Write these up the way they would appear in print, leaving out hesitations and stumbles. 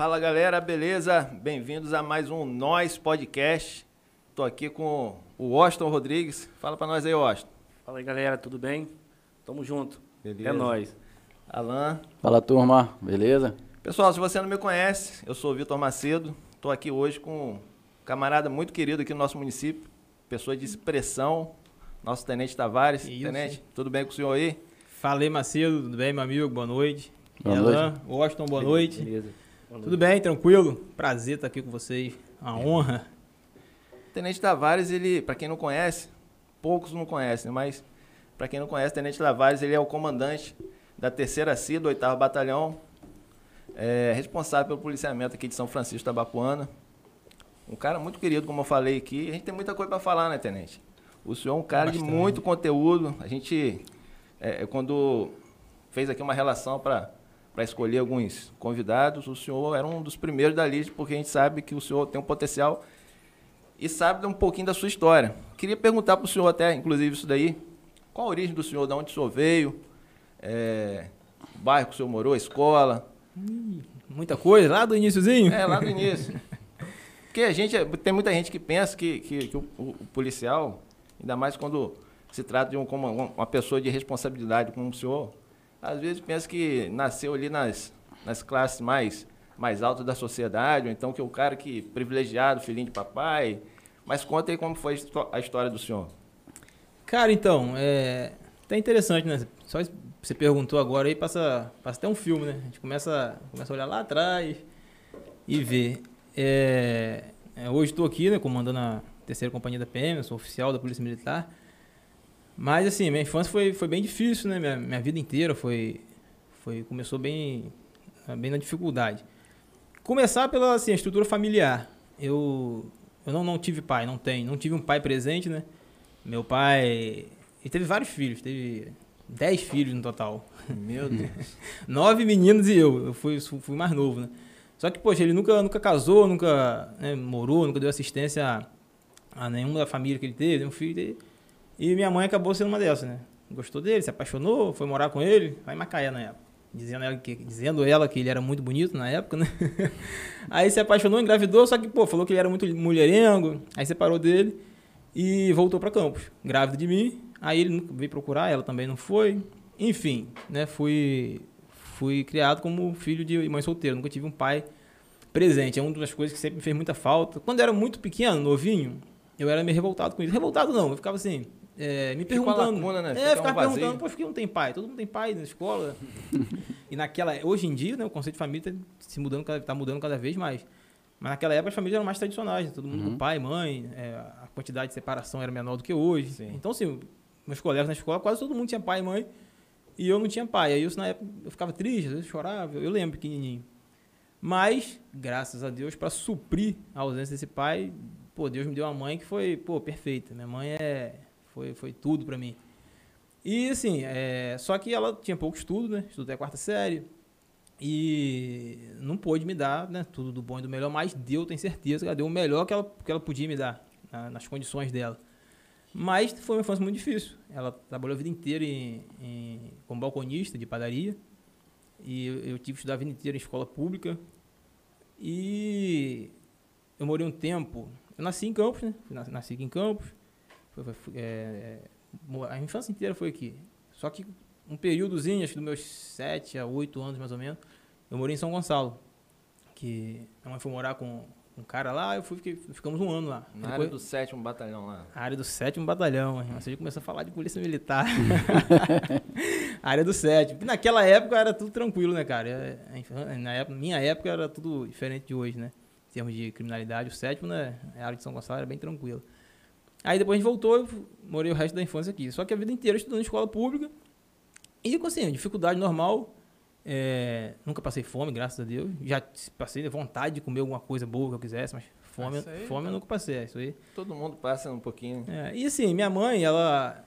Fala galera, beleza? Bem-vindos a mais um Nós Podcast. Tô aqui com o Washington Rodrigues. Fala pra nós aí, Washington. Fala aí galera, tudo bem? Tamo junto. Beleza. É nóis. Alain. Fala turma, beleza? Pessoal, se você não me conhece, eu sou o Vitor Macedo. Tô aqui hoje com um camarada muito querido aqui no nosso município, pessoa de expressão, nosso Tenente Tavares. Isso. Tenente, tudo bem com o senhor aí? Falei, Macedo, tudo bem, meu amigo? Boa noite. Boa noite. Washington, boa noite. Beleza. Boa noite. Tudo bem, tranquilo? Prazer estar aqui com vocês, uma honra. O Tenente Tavares, ele, para quem não conhece, poucos não conhecem, mas para quem não conhece, Tenente Tavares, ele é o comandante da 3ª CIA do 8º Batalhão, responsável pelo policiamento aqui de São Francisco da Tabapuana. Um cara muito querido, como eu falei aqui. A gente tem muita coisa para falar, né, Tenente? O senhor é um cara de muito conteúdo. A gente... Quando fez aqui uma relação para escolher alguns convidados, o senhor era um dos primeiros da lista, porque a gente sabe que o senhor tem um potencial e sabe um pouquinho da sua história. Queria perguntar para o senhor até, inclusive, isso daí, qual a origem do senhor, de onde o senhor veio, o bairro que o senhor morou, a escola? Muita coisa, lá do iniciozinho. Lá do início. Porque a gente, tem muita gente que pensa que o policial, ainda mais quando... se trata de uma pessoa de responsabilidade como o senhor, às vezes pensa que nasceu ali nas classes mais altas da sociedade, ou então que é o cara que privilegiado, filhinho de papai. Mas conta aí como foi a história do senhor. Cara, então, até interessante, né? Só você perguntou agora aí, passa até um filme, né? A gente começa a olhar lá atrás e ver. Hoje estou aqui, né, comandando a 3ª Companhia da PM, eu sou oficial da Polícia Militar. Mas, assim, minha infância foi bem difícil, né? Minha vida inteira começou bem na dificuldade. Começar pela, assim, a estrutura familiar. Eu não tive pai, não tive um pai presente, né? Meu pai... Ele teve vários filhos, teve 10 filhos no total. Meu Deus. 9 meninos e eu fui mais novo, né? Só que, poxa, ele nunca casou, nunca, né, morou, nunca deu assistência a nenhuma da família que ele teve, nenhum filho dele. E minha mãe acabou sendo uma dessas, né? Gostou dele, se apaixonou, foi morar com ele, lá em Macaé na época. Dizendo ela que ele era muito bonito na época, né? Aí se apaixonou, engravidou, só que, pô, falou que ele era muito mulherengo. Aí separou dele e voltou pra Campos, grávida de mim. Aí ele nunca veio procurar, ela também não foi. Enfim, né? Fui criado como filho de mãe solteira, nunca tive um pai presente. É uma das coisas que sempre me fez muita falta. Quando eu era muito pequeno, novinho, eu era meio revoltado com isso. Revoltado não, eu ficava assim... me perguntando, lacuna, né? Perguntando, pô, por que não tem pai? Todo mundo tem pai na escola. E hoje em dia, né, o conceito de família está mudando cada vez mais. Mas naquela época as famílias eram mais tradicionais, né? Todo mundo com pai, mãe, a quantidade de separação era menor do que hoje. Sim. Então, assim, meus colegas na escola, quase todo mundo tinha pai e mãe, e eu não tinha pai. Aí, na época, eu ficava triste, às vezes chorava, eu lembro, pequenininho. Mas, graças a Deus, para suprir a ausência desse pai, pô, Deus me deu uma mãe que foi, pô, perfeita. Minha mãe foi tudo pra mim. E, assim, só que ela tinha pouco estudo, né? Estudou até a 4ª série. E não pôde me dar, né, tudo do bom e do melhor, mas deu, tenho certeza, que ela deu o melhor que ela podia me dar, nas condições dela. Mas foi uma infância muito difícil. Ela trabalhou a vida inteira como balconista de padaria. E eu tive que estudar a vida inteira em escola pública. E eu morei um tempo... Eu nasci em Campos, né? Nasci aqui em Campos. A infância inteira foi aqui. Só que um períodozinho, acho que dos meus 7 a 8 anos mais ou menos, eu morei em São Gonçalo. Que minha mãe foi morar com um cara lá, ficamos um ano lá. Na área do 7º Batalhão lá. A área do 7º Batalhão, você já começou a falar de polícia militar. A área do 7º. Naquela época era tudo tranquilo, né, cara? Minha época era tudo diferente de hoje, né? Em termos de criminalidade, o 7º, né? A área de São Gonçalo era bem tranquila. Aí depois a gente voltou, eu morei o resto da infância aqui. Só que a vida inteira estudando em escola pública. E, assim, dificuldade normal. Nunca passei fome, graças a Deus. Já passei vontade de comer alguma coisa boa que eu quisesse, mas fome eu nunca passei. Isso aí. Todo mundo passa um pouquinho. E, assim, minha mãe, ela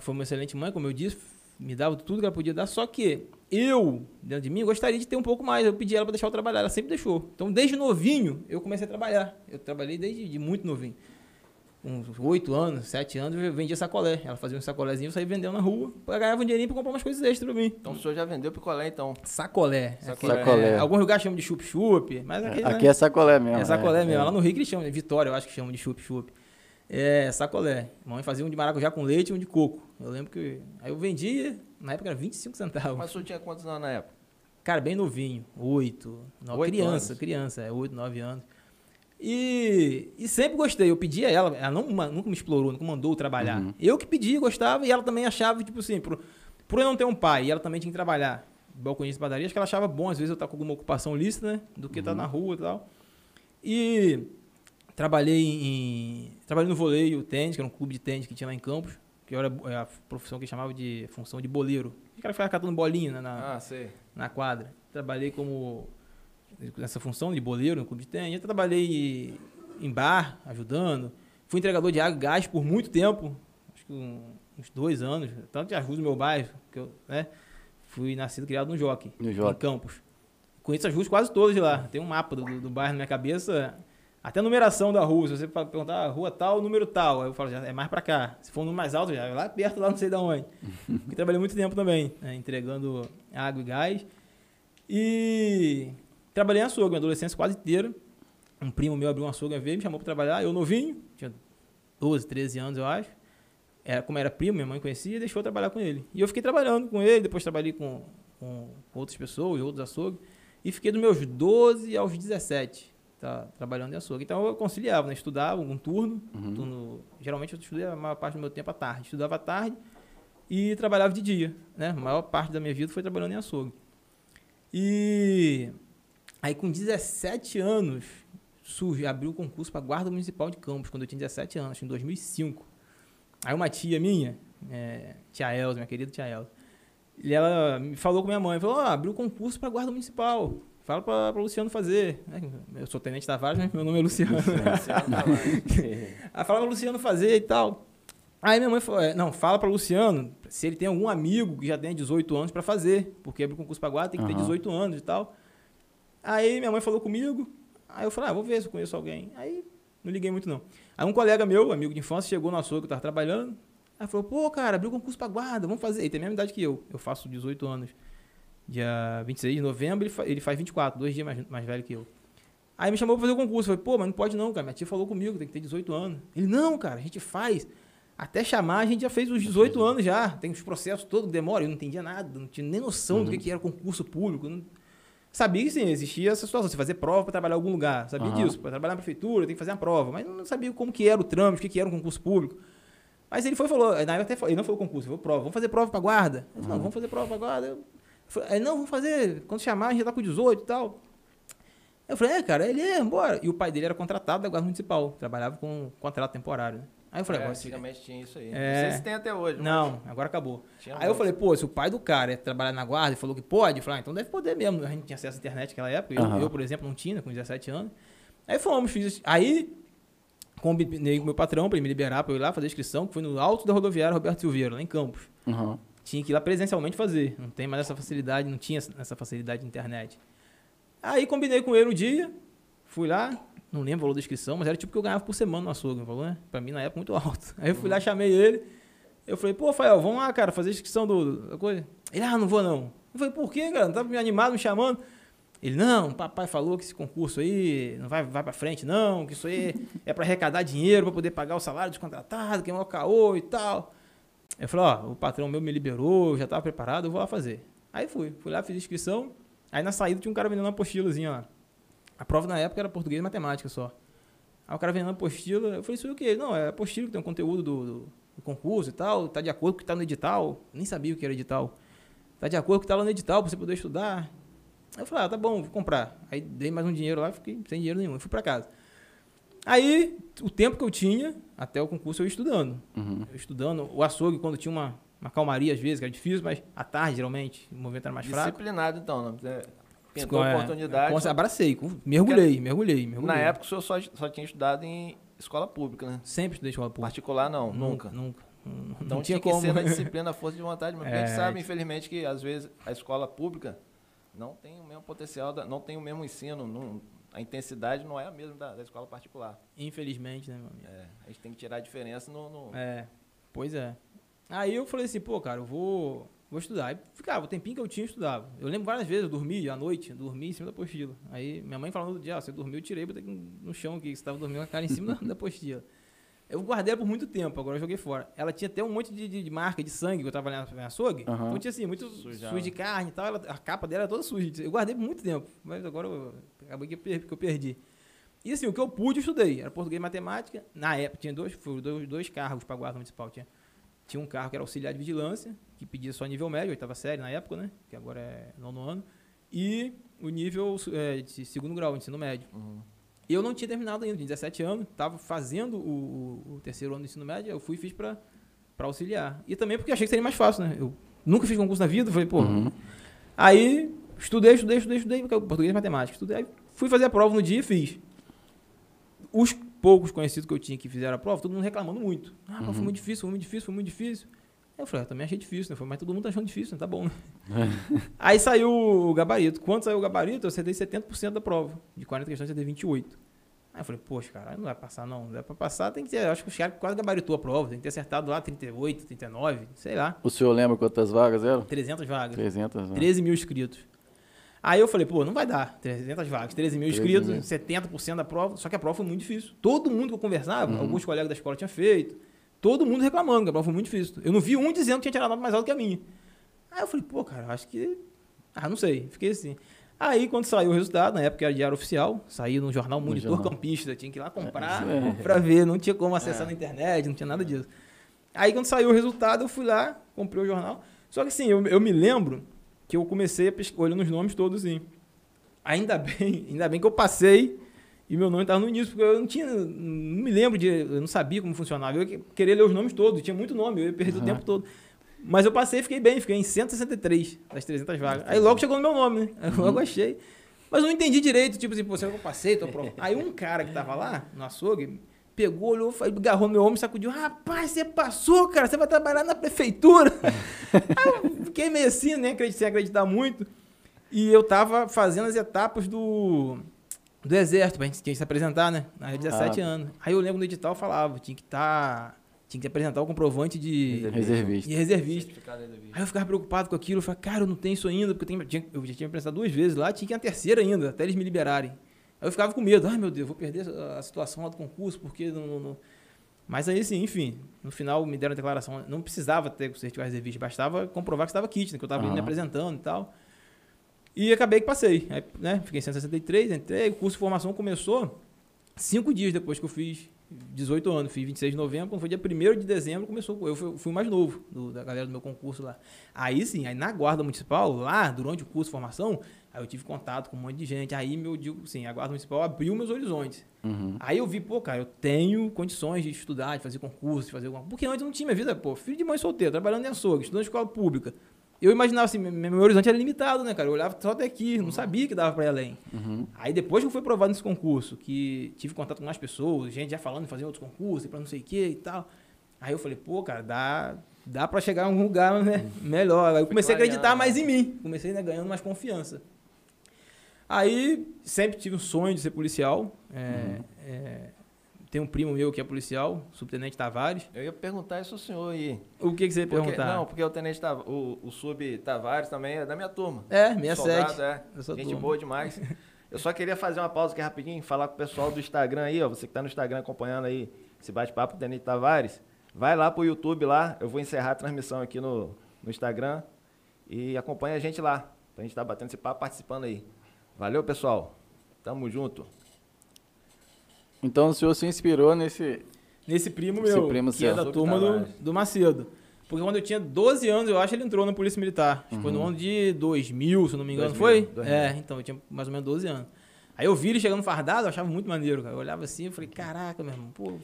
foi uma excelente mãe, como eu disse. Me dava tudo que ela podia dar. Só que eu, dentro de mim, gostaria de ter um pouco mais. Eu pedi ela para deixar eu trabalhar. Ela sempre deixou. Então, desde novinho, eu comecei a trabalhar. Eu trabalhei desde muito novinho. com 8 anos, 7 anos, eu vendia sacolé. Ela fazia um sacolézinho, eu saía vendendo na rua. Ganhava um dinheirinho pra comprar umas coisas extras pra mim. Então o senhor já vendeu picolé, então? Sacolé. Sacolé. Sacolé. Alguns lugares chamam de chup-chup, mas aquele, aqui né? É sacolé mesmo. É sacolé mesmo. Lá no Rio que eles chamam, Vitória, eu acho que chamam de chup-chup. É, sacolé. Mamãe fazia um de maracujá com leite e um de coco. Eu lembro que... Aí eu vendia, na época era 25 centavos. Mas o senhor tinha quantos anos na época? Cara, bem novinho. 8, 9 criança, anos. Criança. É, 8, 9 anos. E sempre gostei. Eu pedi a ela. Ela nunca me explorou, nunca mandou trabalhar. Uhum. Eu que pedi, gostava. E ela também achava, tipo assim, por eu não ter um pai, e ela também tinha que trabalhar. Balconista de padaria, acho que ela achava bom, às vezes, eu estar com alguma ocupação lícita, né? Do que estar na rua e tal. E... Trabalhei no voleio, tênis, que era um clube de tênis que tinha lá em Campos, que era a profissão que chamava de função de boleiro. Os caras ficavam catando bolinha, né, na quadra. Trabalhei nessa função de boleiro no clube de tênis. Eu trabalhei em bar, ajudando. Fui entregador de água e gás por muito tempo, acho que uns 2 anos. Tanto que ajudo o meu bairro, que eu, né, fui nascido e criado no Jockey, em Campos. Conheço as ruas quase todas de lá. Tem um mapa do bairro na minha cabeça... Até a numeração da rua, se você perguntar rua tal, número tal, aí eu falo, já é mais pra cá. Se for um número mais alto, já é lá perto, lá não sei de onde. Porque trabalhei muito tempo também, né, entregando água e gás. E trabalhei em açougue, minha adolescência quase inteira. Um primo meu abriu um açougue, me chamou pra trabalhar, eu novinho, tinha 12, 13 anos, eu acho. Como era primo, minha mãe conhecia, deixou eu trabalhar com ele. E eu fiquei trabalhando com ele, depois trabalhei com outras pessoas, outros açougues. E fiquei dos meus 12 aos 17. Trabalhando em açougue. Então eu conciliava, né? Estudava um turno, geralmente eu estudei a maior parte do meu tempo à tarde. Estudava à tarde e trabalhava de dia, né? A maior parte da minha vida foi trabalhando em açougue. E aí com 17 anos, abriu o concurso para a Guarda Municipal de Campos, quando eu tinha 17 anos, em 2005. Aí uma tia minha, tia Elza, minha querida tia Elza, e ela me falou com minha mãe, falou, abriu o concurso para a Guarda Municipal. Fala para o Luciano fazer. Eu sou Tenente Tavares, mas meu nome é Luciano. Aí fala para o Luciano fazer e tal. Aí minha mãe falou, não, fala para o Luciano se ele tem algum amigo que já tem 18 anos para fazer, porque abrir o concurso para guarda tem que ter 18 anos e tal. Aí minha mãe falou comigo, aí eu falei, vou ver se eu conheço alguém. Aí não liguei muito não. Aí um colega meu, amigo de infância, chegou no açougue que eu estava trabalhando, aí falou, pô cara, abriu o concurso para guarda, vamos fazer. Ele tem a mesma idade que eu faço 18 anos. Dia 26 de novembro, ele faz 24, 2 dias mais velho que eu. Aí me chamou pra fazer o concurso. Eu falei, pô, mas não pode não, cara. Minha tia falou comigo, tem que ter 18 anos. Ele, não, cara, a gente faz. Até chamar, a gente já fez os 18 anos já. Tem os processos todos que demoram. Eu não entendia nada, não tinha nem noção do que era concurso público. Não... Sabia que, sim, existia essa situação. Você fazer prova pra trabalhar em algum lugar. Sabia disso. Pra trabalhar na prefeitura, tem que fazer uma prova. Mas não sabia como que era o trâmite, o que era um concurso público. Mas ele foi e falou, ele não foi o concurso, foi prova. Vamos fazer prova pra guarda? Eu falei, não, vamos fazer prova pra guarda. Aí, não, vamos fazer, quando chamar, a gente já tá com 18 e tal. Eu falei, cara, ele é, bora. E o pai dele era contratado da Guarda Municipal, trabalhava com contrato temporário, né? Aí eu falei, agora antigamente tinha isso aí. Não sei se tem até hoje. Não, agora acabou. Aí eu falei, pô, se o pai do cara é trabalhar na guarda e falou que pode, eu falei, então deve poder mesmo. A gente tinha acesso à internet naquela época, eu, por exemplo, não tinha, com 17 anos. Aí fomos, aí combinei com meu patrão pra ele me liberar, pra eu ir lá fazer a inscrição, que foi no alto da rodoviária Roberto Silveira, lá em Campos. Tinha que ir lá presencialmente fazer. Não tem mais essa facilidade, não tinha essa facilidade de internet. Aí combinei com ele um dia, fui lá, não lembro o valor da inscrição, mas era tipo que eu ganhava por semana no açougue, um valor, né? Pra mim, na época, muito alto. Aí eu fui lá, chamei ele, eu falei, pô, Fael, vamos lá, cara, fazer a inscrição da coisa. Ele, não vou não. Eu falei, por quê, cara? Não tava me animado, me chamando. Ele, não, papai falou que esse concurso aí não vai pra frente, não, que isso aí é pra arrecadar dinheiro, pra poder pagar o salário dos contratados, que é maior caô e tal. Eu falei, o patrão meu me liberou, eu já estava preparado, eu vou lá fazer. Aí fui lá, fiz a inscrição, aí na saída tinha um cara vendendo uma apostilazinha lá. A prova na época era português e matemática só. Aí o cara vendendo uma apostila, eu falei, isso é o quê? Não, é apostila que tem um conteúdo do concurso e tal, tá de acordo com o que tá no edital, nem sabia o que era edital. Tá de acordo com o que tá lá no edital, para você poder estudar. Aí eu falei, tá bom, vou comprar. Aí dei mais um dinheiro lá, fiquei sem dinheiro nenhum, e fui para casa. Aí, o tempo que eu tinha, até o concurso, eu ia estudando. Eu estudando. O açougue, quando tinha uma calmaria, às vezes, que era difícil, mas à tarde, geralmente, o movimento era mais fraco. Disciplinado, então. Pintou a oportunidade. Abracei, mergulhei. Na época, o senhor só tinha estudado em escola pública, né? Sempre estudei em escola pública. Particular, não? Nunca. Não tinha como. Tinha que ser na disciplina, a força de vontade. Mas a gente sabe, infelizmente, que, às vezes, a escola pública não tem o mesmo potencial, não tem o mesmo ensino, não... a intensidade não é a mesma da escola particular. Infelizmente, né, meu amigo? É, a gente tem que tirar a diferença no... É, pois é. Aí eu falei assim, pô, cara, eu vou estudar. Aí ficava, o tempinho que eu tinha, eu estudava. Eu lembro várias vezes, eu dormi à noite, eu dormi em cima da apostila. Aí minha mãe falava no dia, você dormiu, eu tirei, botei no chão aqui, que você tava dormindo com a cara em cima da apostila. Eu guardei ela por muito tempo, agora eu joguei fora. Ela tinha até um monte de marca de sangue que eu tava lá na açougue. Uhum. Então tinha assim, muito suja de carne e tal. A capa dela era toda suja. Eu guardei por muito tempo, mas agora acabou que eu perdi. E assim, o que eu pude, eu estudei. Era português e matemática. Na época tinha dois cargos para a Guarda Municipal. Tinha um cargo que era auxiliar de vigilância, que pedia só nível médio, oitava série na época, né? Que agora é nono ano. E o nível de segundo grau, ensino médio. Uhum. Eu não tinha terminado ainda, tinha 17 anos, estava fazendo o terceiro ano do ensino médio, eu fui e fiz para auxiliar. E também porque achei que seria mais fácil, né? Eu nunca fiz concurso na vida, falei, pô... Uhum. Aí, estudei, português e matemática, estudei. Aí fui fazer a prova no dia e fiz. Os poucos conhecidos que eu tinha que fizeram a prova, todo mundo reclamando muito. Ah, mas foi muito difícil, foi muito difícil. Aí eu falei, eu também achei difícil, né? Falei, mas todo mundo tá achando difícil, né? Tá bom, né? Aí saiu o gabarito. Quando saiu o gabarito, eu acertei 70% da prova. De 40 questões, eu acertei 28. Aí eu falei, poxa, cara, não vai passar, não. Não dá pra passar, tem que ter... Acho que o cara quase gabaritou a prova. Tem que ter acertado lá 38, 39, sei lá. O senhor lembra quantas vagas eram? 300 vagas. 300 vagas. 13 mil inscritos. Aí eu falei, pô, não vai dar. 300 vagas, 13 mil inscritos, 70% da prova. Só que a prova foi muito difícil. Todo mundo que eu conversava, alguns colegas da escola tinham feito... Todo mundo reclamando, a prova foi muito difícil. Eu não vi um dizendo que tinha tirado nota mais alta que a minha. Aí eu falei, pô, cara, acho que... Ah, não sei. Fiquei assim. Aí, quando saiu o resultado, na época era diário oficial, saiu no jornal Monitor Campista. Tinha que ir lá comprar pra ver. Não tinha como acessar na internet, não tinha nada disso. Aí, quando saiu o resultado, eu fui lá, comprei o jornal. Só que, assim, eu me lembro que eu comecei a pesquisar, olhando os nomes todos, assim. Ainda bem que eu passei... E meu nome estava no início, porque eu não me lembro, eu não sabia como funcionava. Eu queria ler os nomes todos, tinha muito nome, eu ia perder o tempo todo. Mas eu passei e fiquei bem, fiquei em 163 das 300 vagas. Aí logo chegou no meu nome, né? Eu logo achei. Mas eu não entendi direito, tipo assim, pô, será que eu passei? Tô pronto. Aí um cara que estava lá, no açougue, pegou, olhou, agarrou meu ombro e sacudiu. Rapaz, você passou, cara, você vai trabalhar na prefeitura. Aí eu fiquei meio assim, né, sem acreditar muito. E eu estava fazendo as etapas do exército, pra gente tinha que se apresentar, né? Aí eu 17 anos. Aí eu lembro no edital falava, tinha que apresentar o comprovante de reservista. Aí eu ficava preocupado com aquilo, eu falei, cara, eu não tenho isso ainda, porque eu já tinha apresentado 2 vezes lá, tinha que ir a 3ª ainda, até eles me liberarem. Aí eu ficava com medo, ai meu Deus, vou perder a situação lá do concurso, porque não... Mas aí sim, enfim, no final me deram a declaração, não precisava ter o certificado reservista, bastava comprovar que estava kit, né? Que eu estava me apresentando e tal. E acabei que passei. Aí, né, fiquei em 163, entrei, o curso de formação começou 5 dias depois que eu fiz 18 anos. Fiz 26 de novembro, quando foi dia 1º de dezembro, começou. Eu fui o mais novo da galera do meu concurso lá. Aí sim, aí na Guarda Municipal, lá, durante o curso de formação, aí eu tive contato com um monte de gente. Aí, a Guarda Municipal abriu meus horizontes. Aí eu vi, pô, cara, eu tenho condições de estudar, de fazer concurso, de fazer alguma coisa. Porque antes não tinha minha vida, pô, filho de mãe solteira, trabalhando em açougue, estudando em escola pública. Eu imaginava assim, meu horizonte era limitado, né, cara? Eu olhava só até aqui, não sabia que dava pra ir além. Aí depois que eu fui aprovado nesse concurso, que tive contato com mais pessoas, gente já falando de fazer outros concursos, pra não sei o que e tal. Aí eu falei, pô, cara, dá pra chegar em algum lugar, né, melhor. Aí eu comecei a acreditar mais em mim. Comecei, né, ganhando mais confiança. Aí sempre tive um sonho de ser policial. Tem um primo meu que é policial, Subtenente Tavares. Eu ia perguntar isso ao senhor aí. O que você ia perguntar? Não, porque o Tenente Tavares, o Sub Tavares também é da minha turma. É, 67. Soldado, gente turma. Boa demais. Eu só queria fazer uma pausa aqui rapidinho, falar com o pessoal do Instagram aí, ó. Você que tá no Instagram acompanhando aí esse bate-papo do Tenente Tavares, vai lá pro YouTube lá, eu vou encerrar a transmissão aqui no Instagram e acompanha a gente lá, pra gente tá batendo esse papo, participando aí. Valeu, pessoal. Tamo junto. Então o senhor se inspirou nesse primo meu, primo que é da turma do Macedo. Porque quando eu tinha 12 anos, eu acho, ele entrou na Polícia Militar. Foi no ano de 2000, se não me engano, 2000, foi? 2000. É, então eu tinha mais ou menos 12 anos. Aí eu vi ele chegando fardado, eu achava muito maneiro, cara. Eu olhava assim, eu falei, caraca, meu irmão, pô...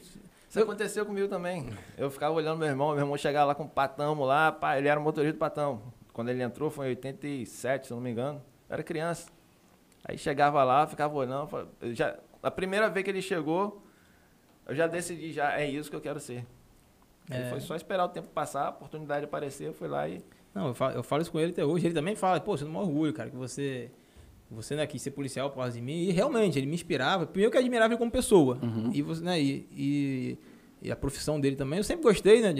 Isso aconteceu comigo também. Eu ficava olhando meu irmão chegava lá com o Patamo lá, pá, ele era o motorista do Patamo. Quando ele entrou foi em 87, se não me engano. Eu era criança. Aí chegava lá, ficava olhando, a primeira vez que ele chegou, eu já decidi, é isso que eu quero ser. É. Foi só esperar o tempo passar, a oportunidade aparecer, eu fui lá e... Não, eu falo isso com ele até hoje. Ele também fala, pô, você não é um orgulho, cara, que você Você não é, quis ser policial por causa de mim. E realmente, ele me inspirava. Primeiro que eu admirava ele como pessoa. Uhum. E, você, né, e a profissão dele também. Eu sempre gostei, né,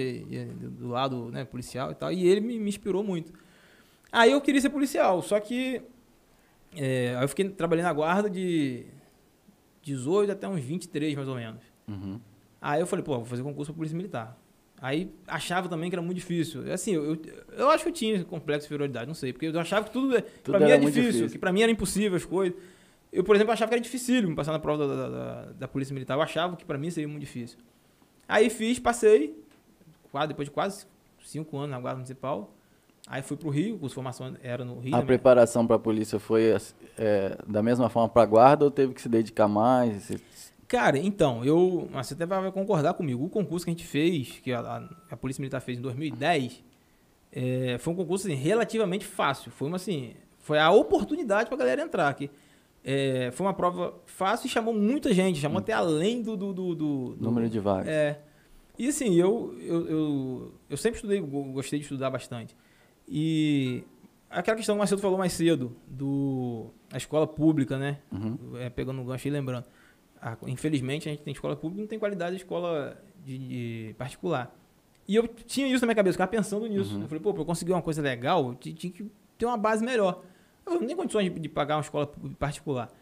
do lado, né, policial e tal. E ele me inspirou muito. Aí eu queria ser policial. Só que aí eu fiquei trabalhando na guarda de 18 até uns 23, mais ou menos. Uhum. Aí eu falei, pô, vou fazer concurso para Polícia Militar. Aí achava também que era muito difícil. Assim, eu acho que eu tinha complexo de inferioridade, não sei. Porque eu achava que tudo pra mim era difícil. Que pra mim era impossível as coisas. Eu, por exemplo, achava que era dificílimo passar na prova da Polícia Militar. Eu achava que pra mim seria muito difícil. Aí fiz, passei. Depois de quase 5 anos na Guarda Municipal. Aí fui pro Rio, o curso de formação era no Rio. A preparação pra polícia foi da mesma forma pra guarda ou teve que se dedicar mais? Cara, então, você até vai concordar comigo. O concurso que a gente fez, que a Polícia Militar fez em 2010, foi um concurso assim, relativamente fácil. Foi a oportunidade pra galera entrar aqui. Foi uma prova fácil e chamou muita gente. Chamou até além do número de vagas. E assim, eu sempre estudei, gostei de estudar bastante. E aquela questão que o Macedo falou mais cedo, da escola pública, né? Uhum. Pegando o gancho e lembrando. Infelizmente, a gente tem escola pública e não tem qualidade de escola de particular. E eu tinha isso na minha cabeça, eu ficava pensando nisso. Uhum. Eu falei, pô, pra eu conseguir uma coisa legal, eu tinha que ter uma base melhor. Eu não tenho condições de pagar uma escola particular.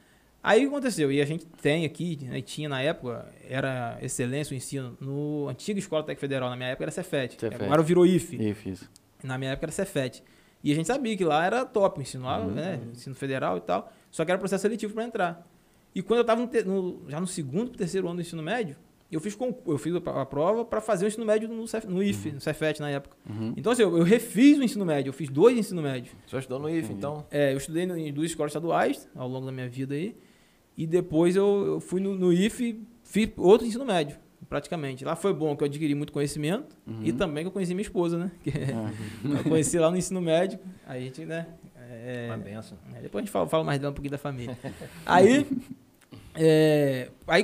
Aí o que aconteceu? E a gente tem aqui, né, tinha na época, era excelência o ensino, no antiga Escola Técnica Federal, na minha época era CEFET. Agora virou IFE. Isso. Na minha época era CEFET. E a gente sabia que lá era top, ensino lá, né, ensino federal e tal. Só que era processo seletivo para entrar. E quando eu estava já no segundo para o terceiro ano do ensino médio, eu fiz a prova para fazer o ensino médio no IFE, no CEFET na época. Uhum. Então, assim, eu refiz o ensino médio, eu fiz 2 ensino médio. Você estudou no IFE, então? Eu estudei em 2 escolas estaduais ao longo da minha vida aí. E depois eu fui no IFE, fiz outro ensino médio, praticamente. Lá foi bom que eu adquiri muito conhecimento e também que eu conheci minha esposa, né? Que eu conheci lá no ensino médio. Aí a gente, né? Uma benção. Depois a gente fala mais dela um pouquinho da família. Aí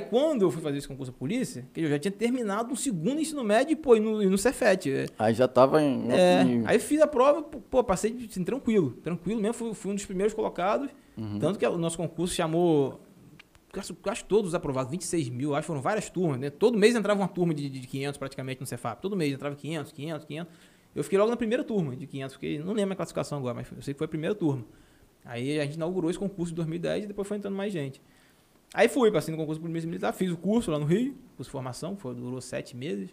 quando eu fui fazer esse concurso da polícia, eu já tinha terminado um segundo ensino médio e no CEFET. Aí já tava em... Aí fiz a prova, pô, passei assim, tranquilo mesmo, fui um dos primeiros colocados, tanto que o nosso concurso chamou, acho todos aprovados, 26 mil, acho, foram várias turmas, né? Todo mês entrava uma turma de 500 praticamente no CEFAP, todo mês entrava 500. Eu fiquei logo na primeira turma de 500, porque não lembro a classificação agora, mas eu sei que foi a primeira turma. Aí a gente inaugurou esse concurso em 2010 e depois foi entrando mais gente. Aí fui, passei no concurso de Polícia Militar, fiz o curso lá no Rio, curso de formação, durou 7 meses.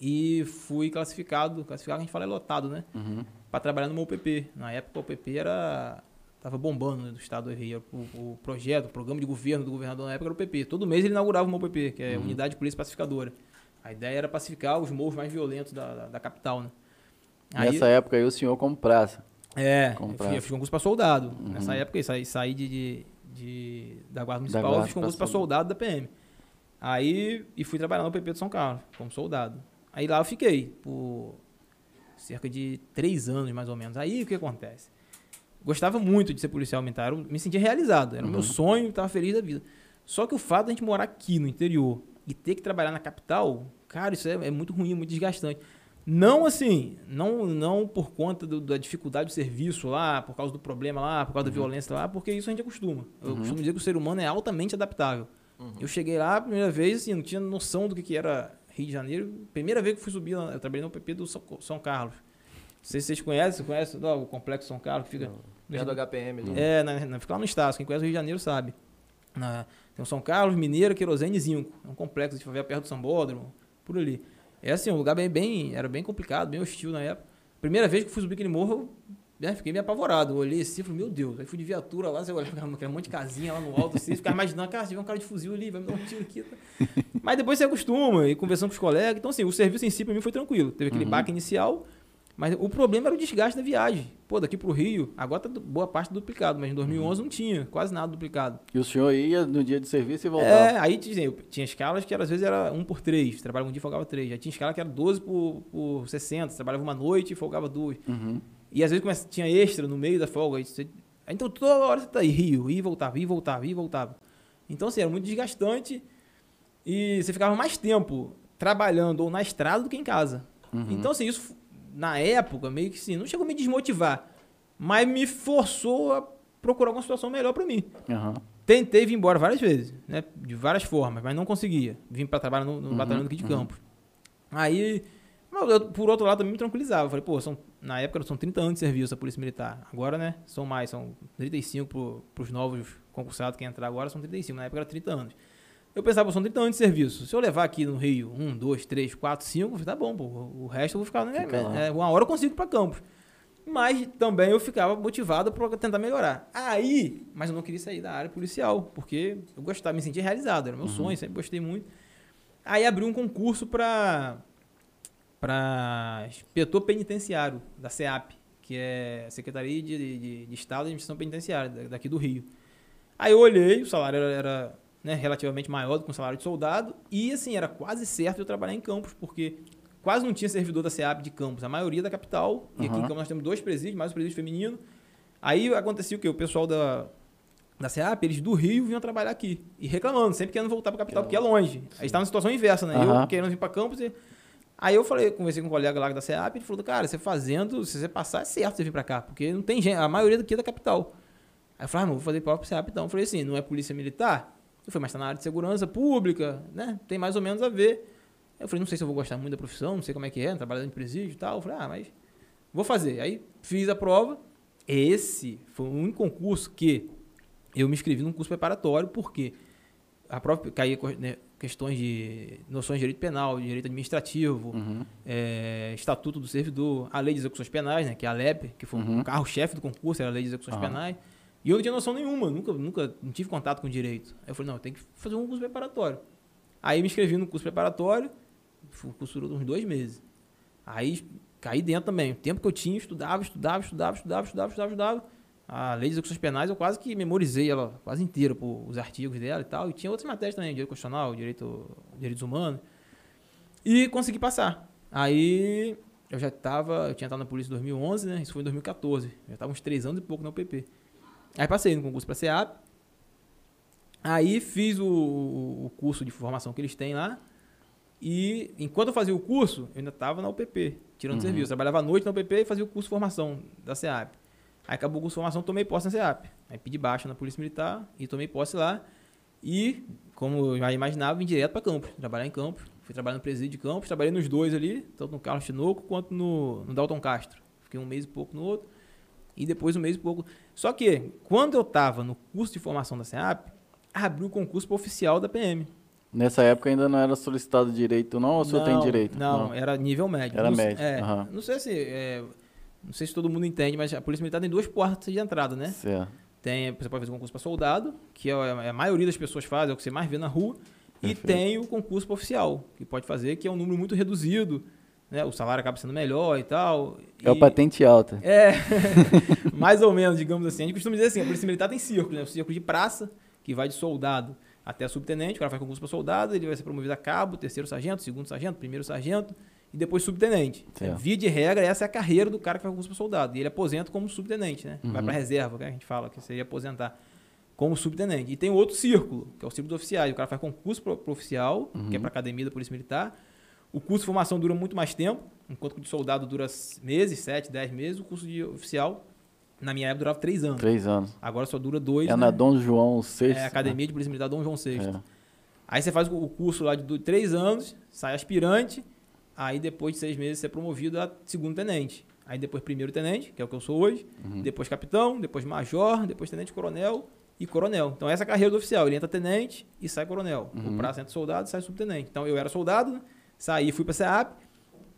E fui classificado, a gente fala é lotado, né? Para trabalhar numa UPP. Na época a UPP estava bombando, né, do estado do Rio, o projeto, o programa de governo do governador na época era o UPP. Todo mês ele inaugurava uma UPP, que é Unidade de Polícia Pacificadora. A ideia era pacificar os morros mais violentos da capital, né? Nessa época aí o senhor como praça. Eu fiz concurso para soldado. Nessa época eu saí da Guarda Municipal, eu fiz concurso para soldado da PM. Aí fui trabalhar no PP de São Carlos, como soldado. Aí lá eu fiquei por cerca de 3 anos, mais ou menos. Aí o que acontece? Gostava muito de ser policial militar, eu me sentia realizado. Era o meu sonho, estava feliz da vida. Só que o fato de a gente morar aqui no interior e ter que trabalhar na capital, cara, isso é muito ruim, muito desgastante. Não assim, não por conta da dificuldade do serviço lá, por causa do problema lá, por causa da violência lá, porque isso a gente acostuma. Eu costumo dizer que o ser humano é altamente adaptável. Eu cheguei lá a primeira vez, assim, não tinha noção do que era Rio de Janeiro. Primeira vez que eu fui subir, eu trabalhei no PP do São Carlos. Não sei se vocês conhecem o Complexo São Carlos, que fica... É do HPM ali. Fica lá no estado, quem conhece o Rio de Janeiro sabe. Tem o São Carlos, Mineira, Querosene e Zinco. É um complexo de favela perto do Sambódromo, por ali. Um lugar era bem complicado, bem hostil na época. Primeira vez que eu fui subir aquele morro, eu fiquei meio apavorado. Eu olhei assim, falei, meu Deus. Aí fui de viatura lá, você olhava um monte de casinha lá no alto, assim, ficava imaginando, cara, se tiver um cara de fuzil ali, vai me dar um tiro aqui. Mas depois você acostuma, e conversando com os colegas. Então, assim, o serviço em si pra mim foi tranquilo. Teve aquele baque inicial, mas o problema era o desgaste da viagem. Pô, daqui pro Rio, agora tá boa parte duplicado, mas em 2011 não tinha, quase nada duplicado. E o senhor ia no dia de serviço e voltava? Aí tinha escalas que às vezes era 1 por 3, trabalhava um dia e folgava 3. Aí tinha escala que era 12 por 60, trabalhava uma noite e folgava 2. E às vezes tinha extra no meio da folga. Então toda hora você tá aí, Rio, ia e voltava, ia e voltava, ia e voltava. Então assim, era muito desgastante e você ficava mais tempo trabalhando ou na estrada do que em casa. Então assim, isso... Na época, meio que sim, não chegou a me desmotivar, mas me forçou a procurar alguma situação melhor para mim. Uhum. Tentei vir embora várias vezes, né? De várias formas, mas não conseguia. Vim para trabalhar no batalhão aqui de Campos. Aí, eu, por outro lado, também me tranquilizava. Eu falei, pô, na época são 30 anos de serviço da Polícia Militar. Agora, né? São mais, são 35 para os novos concursados que entrar agora, são 35. Na época era 30 anos. Eu pensava, pô, são 30 anos de serviço. Se eu levar aqui no Rio 1, 2, 3, 4, 5, tá bom, pô. O resto eu vou ficar... uma hora eu consigo ir para Campos. Mas também eu ficava motivado para tentar melhorar. Aí, mas eu não queria sair da área policial, porque eu gostava, me sentia realizado, era meu sonho, sempre gostei muito. Aí abriu um concurso para inspetor penitenciário da CEAP, que é a Secretaria de Estado e Administração Penitenciária, daqui do Rio. Aí eu olhei, o salário era né, relativamente maior do que o salário de soldado, e assim, era quase certo eu trabalhar em Campos, porque... Quase não tinha servidor da CEAP de Campos, a maioria da capital. E aqui em Campos nós temos dois presídios, mais um presídio feminino. Aí acontecia o quê? O pessoal da CEAP, eles do Rio vinham trabalhar aqui. E reclamando, sempre querendo voltar para a capital, porque é longe. Sim. Aí estava na situação inversa, né? Eu querendo vir para Campos. E... Aí eu falei, conversei com um colega lá da CEAP, ele falou, cara, você fazendo, se você passar, é certo você vir para cá, porque não tem gente, a maioria daqui é da capital. Aí eu falei, vou fazer prova para a CEAP então. Eu falei assim, não é polícia militar? Eu falei, mas está na área de segurança pública, né? Tem mais ou menos a ver. Eu falei, não sei se eu vou gostar muito da profissão, não sei como é que é, trabalhando em presídio e tal. Eu falei, mas vou fazer. Aí fiz a prova. Esse foi um único concurso que eu me inscrevi num curso preparatório, porque a prova caía questões de noções de direito penal, de direito administrativo, estatuto do servidor, a lei de execuções penais, né, que é a LEP, que foi um carro-chefe do concurso, era a lei de execuções penais. E eu não tinha noção nenhuma, nunca não tive contato com direito. Aí eu falei, não, eu tenho que fazer um curso preparatório. Aí me inscrevi num curso preparatório, o curso durou uns 2 meses. Aí caí dentro também. O tempo que eu tinha, estudava. A lei de execuções penais eu quase que memorizei ela quase inteira, os artigos dela e tal. E tinha outras matérias também, direito constitucional, direitos humanos. E consegui passar. Aí eu tinha entrado na polícia em 2011, né? Isso foi em 2014. Eu já estava uns 3 anos e pouco na UPP. Aí passei no concurso para CEAP. Aí fiz o curso de formação que eles têm lá. E enquanto eu fazia o curso, eu ainda estava na UPP, tirando serviço. Eu trabalhava à noite na UPP e fazia o curso de formação da CEAP. Aí acabou o curso de formação, tomei posse na CEAP. Aí pedi baixa na Polícia Militar e tomei posse lá. E, como eu já imaginava, vim direto para Campos, trabalhar em Campos. Fui trabalhar no presídio de Campos, trabalhei nos dois ali, tanto no Carlos Tinoco quanto no Dalton Castro. Fiquei um mês e pouco no outro e depois um mês e pouco. Só que, quando eu estava no curso de formação da CEAP, abriu o concurso para oficial da PM. Nessa época ainda não era solicitado direito, não? Ou só tem direito? Não, era nível médio. Era médio. Não sei se todo mundo entende, mas a Polícia Militar tem 2 portas de entrada, né? Certo. Você pode fazer o concurso para soldado, que a maioria das pessoas faz, é o que você mais vê na rua. Perfeito. E tem o concurso para oficial, que pode fazer, que é um número muito reduzido, né? O salário acaba sendo melhor e tal. É o patente alta. É, mais ou menos, digamos assim. A gente costuma dizer assim, a Polícia Militar tem círculo, né? O círculo de praça, que vai de soldado até subtenente, o cara faz concurso para soldado, ele vai ser promovido a cabo, 3º sargento, 2º sargento, 1º sargento e depois subtenente. Via de regra, essa é a carreira do cara que faz concurso para soldado. E ele aposenta como subtenente, né? Vai para reserva, que a gente fala, que seria aposentar como subtenente. E tem outro círculo, que é o círculo dos oficiais. O cara faz concurso para oficial, que é para a Academia da Polícia Militar. O curso de formação dura muito mais tempo, enquanto que o de soldado dura meses, 7, 10 meses. O curso de oficial... Na minha época durava 3 anos. 3 anos. Agora só dura 2. É, né? Na Dom João VI. É, Academia de Polícia Militar Dom João VI. É. Aí você faz o curso lá de 3 anos, sai aspirante, aí depois de 6 meses você é promovido a 2º tenente. Aí depois 1º tenente, que é o que eu sou hoje, depois capitão, depois major, depois tenente-coronel e coronel. Então essa é a carreira do oficial. Ele entra tenente e sai coronel. O praça entra soldado e sai subtenente. Então eu era soldado, né? Saí e fui para a CEAP,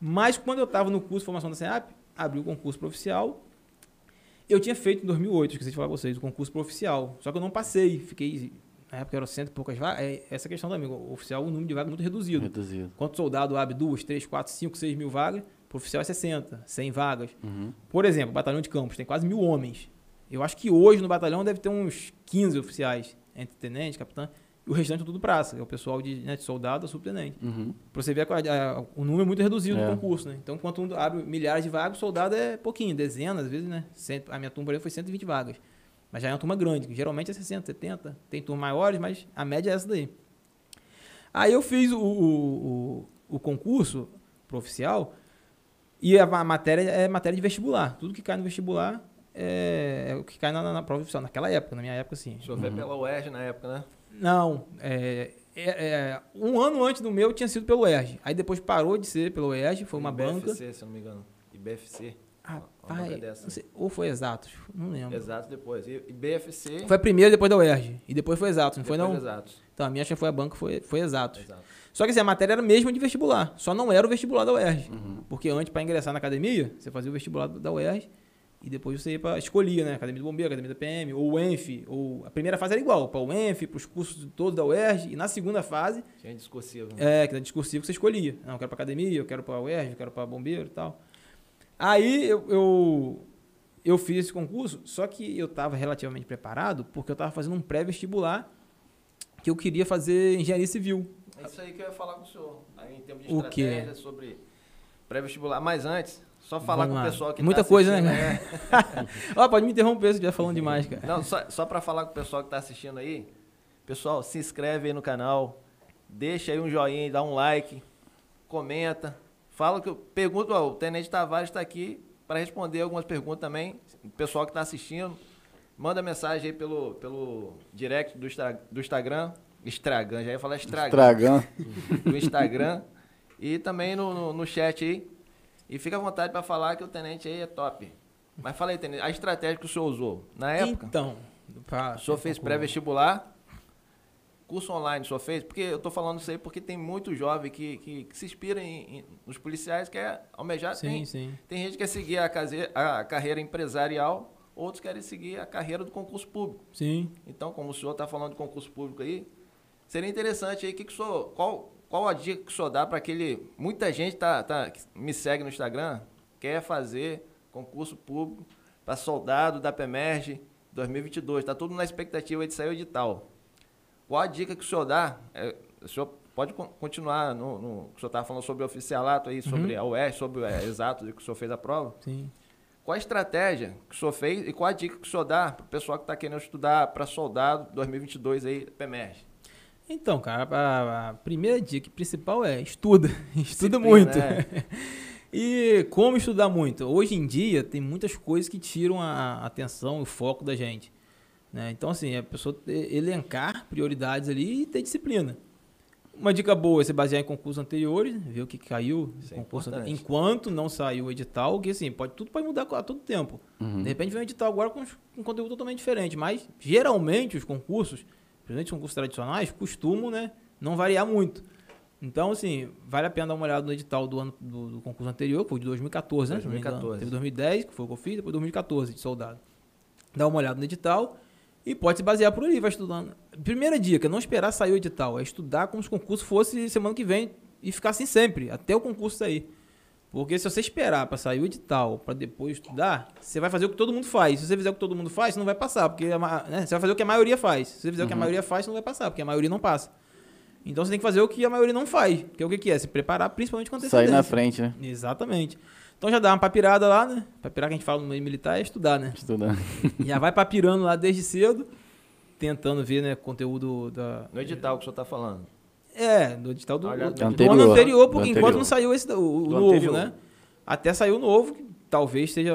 mas quando eu estava no curso de formação da CEAP, abri o concurso para oficial. Eu tinha feito em 2008, esqueci de falar para vocês, o concurso para oficial. Só que eu não passei. Fiquei, na época eram 100 e poucas vagas. Essa questão também, o oficial, o número de vagas é muito reduzido. Quanto soldado abre? 2, 3, 4, 5, 6 mil vagas. Para oficial é 60, 100 vagas. Por exemplo, o batalhão de Campos tem quase 1.000 homens. Eu acho que hoje no batalhão deve ter uns 15 oficiais, entre tenente, capitão. E o restante é tudo praça. É o pessoal de soldado a subtenente. Para você ver, o número é muito reduzido do concurso, né? Então, quando abre milhares de vagas, o soldado é pouquinho, dezenas, às vezes, né? A minha turma, por exemplo, foi 120 vagas. Mas já é uma turma grande, que geralmente é 60, 70. Tem turmas maiores, mas a média é essa daí. Aí eu fiz o concurso pro oficial e a matéria é matéria de vestibular. Tudo que cai no vestibular é o que cai na prova oficial. Naquela época, na minha época, sim. O senhor foi pela UERJ na época, né? Não. Um ano antes do meu tinha sido pelo UERJ. Aí depois parou de ser pelo UERJ, foi uma banca. IBFC, se eu não me engano. IBFC. Ah, pai, dessa, sei, ou foi Exatos, não lembro. Exatos depois. E IBFC... Foi primeiro, depois da UERJ. E depois foi Exatos, não foi não? Exatos. Então, a minha foi a banca, foi Exatos. Exato. Só que assim, a matéria era mesmo de vestibular. Só não era o vestibular da UERJ. Porque antes, para ingressar na academia, você fazia o vestibular da UERJ e depois você ia para escolhia, né? Academia do Bombeiro, Academia da PM, ou UEMF. A primeira fase era igual, para o UEMF, para os cursos todos da UERJ. E na segunda fase... Tinha discursivo. Né? É, que era discursivo que você escolhia. Não, eu quero para academia, eu quero para UERJ, eu quero para Bombeiro e tal. Aí eu fiz esse concurso, só que eu estava relativamente preparado, porque eu estava fazendo um pré-vestibular que eu queria fazer engenharia civil. É isso aí que eu ia falar com o senhor, aí, em termos de estratégia sobre pré-vestibular. Mas antes, só falar com o pessoal que está assistindo. Muita coisa, né? Ó, pode me interromper se estiver falando demais, cara. Não, só para falar com o pessoal que está assistindo aí, pessoal, se inscreve aí no canal, deixa aí um joinha, dá um like, comenta. Fala que eu pergunto, ó, o Tenente Tavares está aqui para responder algumas perguntas também. O pessoal que está assistindo, manda mensagem aí pelo direct do Instagram. Estragão, já ia falar estragão. Do Instagram. E também no chat aí. E fica à vontade para falar que o Tenente aí é top. Mas fala aí, Tenente, a estratégia que o senhor usou na época. Então, o senhor fez pré-vestibular. Curso online só fez? Porque eu estou falando isso aí porque tem muito jovem que se inspira nos policiais, quer almejar. Tem gente que quer seguir a carreira empresarial, outros querem seguir a carreira do concurso público. Sim. Então, como o senhor está falando de concurso público aí, seria interessante aí, qual a dica que o senhor dá para aquele... Muita gente que me segue no Instagram, quer fazer concurso público para soldado da PEMERG 2022. Está tudo na expectativa aí de sair o edital. Qual a dica que o senhor dá? O senhor pode continuar no que o senhor estava falando sobre o oficialato aí, sobre a UERJ, sobre o Exato, que o senhor fez a prova? Sim. Qual a estratégia que o senhor fez e qual a dica que o senhor dá para o pessoal que está querendo estudar para soldado 2022 aí, PEMERG? Então, cara, a primeira dica principal é estuda. Estuda muito. Né? E como estudar muito? Hoje em dia tem muitas coisas que tiram a atenção e o foco da gente. Então, assim, a pessoa elencar prioridades ali e ter disciplina. Uma dica boa é se basear em concursos anteriores, ver o que caiu. Enquanto não saiu o edital, que assim, tudo pode mudar a todo tempo. De repente vem um edital agora com um conteúdo totalmente diferente, mas geralmente os concursos, principalmente os concursos tradicionais, costumam não variar muito. Então, assim, vale a pena dar uma olhada no edital do concurso anterior, que foi de 2014, né? 2014. Teve 2010, que foi o que eu fiz, depois 2014 de soldado. Dá uma olhada no edital... E pode se basear por aí, vai estudando. Primeira dica, não esperar sair o edital, é estudar como se o concurso fosse semana que vem e ficar assim sempre, até o concurso sair. Porque se você esperar para sair o edital, para depois estudar, você vai fazer o que todo mundo faz. Se você fizer o que todo mundo faz, você não vai passar, porque você vai fazer o que a maioria faz. Se você fizer o que a maioria faz, você não vai passar, porque a maioria não passa. Então você tem que fazer o que a maioria não faz, que é o que é? Se preparar, principalmente quando você sair na frente, né? Exatamente. Então já dá uma papirada lá, né? Papirar que a gente fala no meio militar é estudar, né? Estudar. Já vai papirando lá desde cedo, tentando ver, né, conteúdo da... No edital que o senhor está falando. É, no edital do ano anterior, porque enquanto não saiu o novo, né? Até saiu o novo, que talvez seja...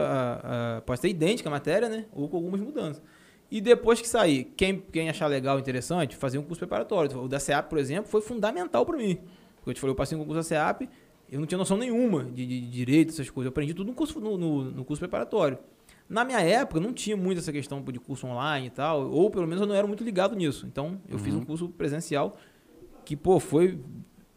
pode ser idêntica a matéria, né? Ou com algumas mudanças. E depois que sair, quem achar legal, interessante, fazer um curso preparatório. O da CEAP, por exemplo, foi fundamental para mim. Porque eu te falei, eu passei um concurso da CEAP... Eu não tinha noção nenhuma de direito, essas coisas. Eu aprendi tudo no curso preparatório. Na minha época, não tinha muito essa questão de curso online e tal, ou pelo menos eu não era muito ligado nisso. Então, eu fiz um curso presencial que, pô, foi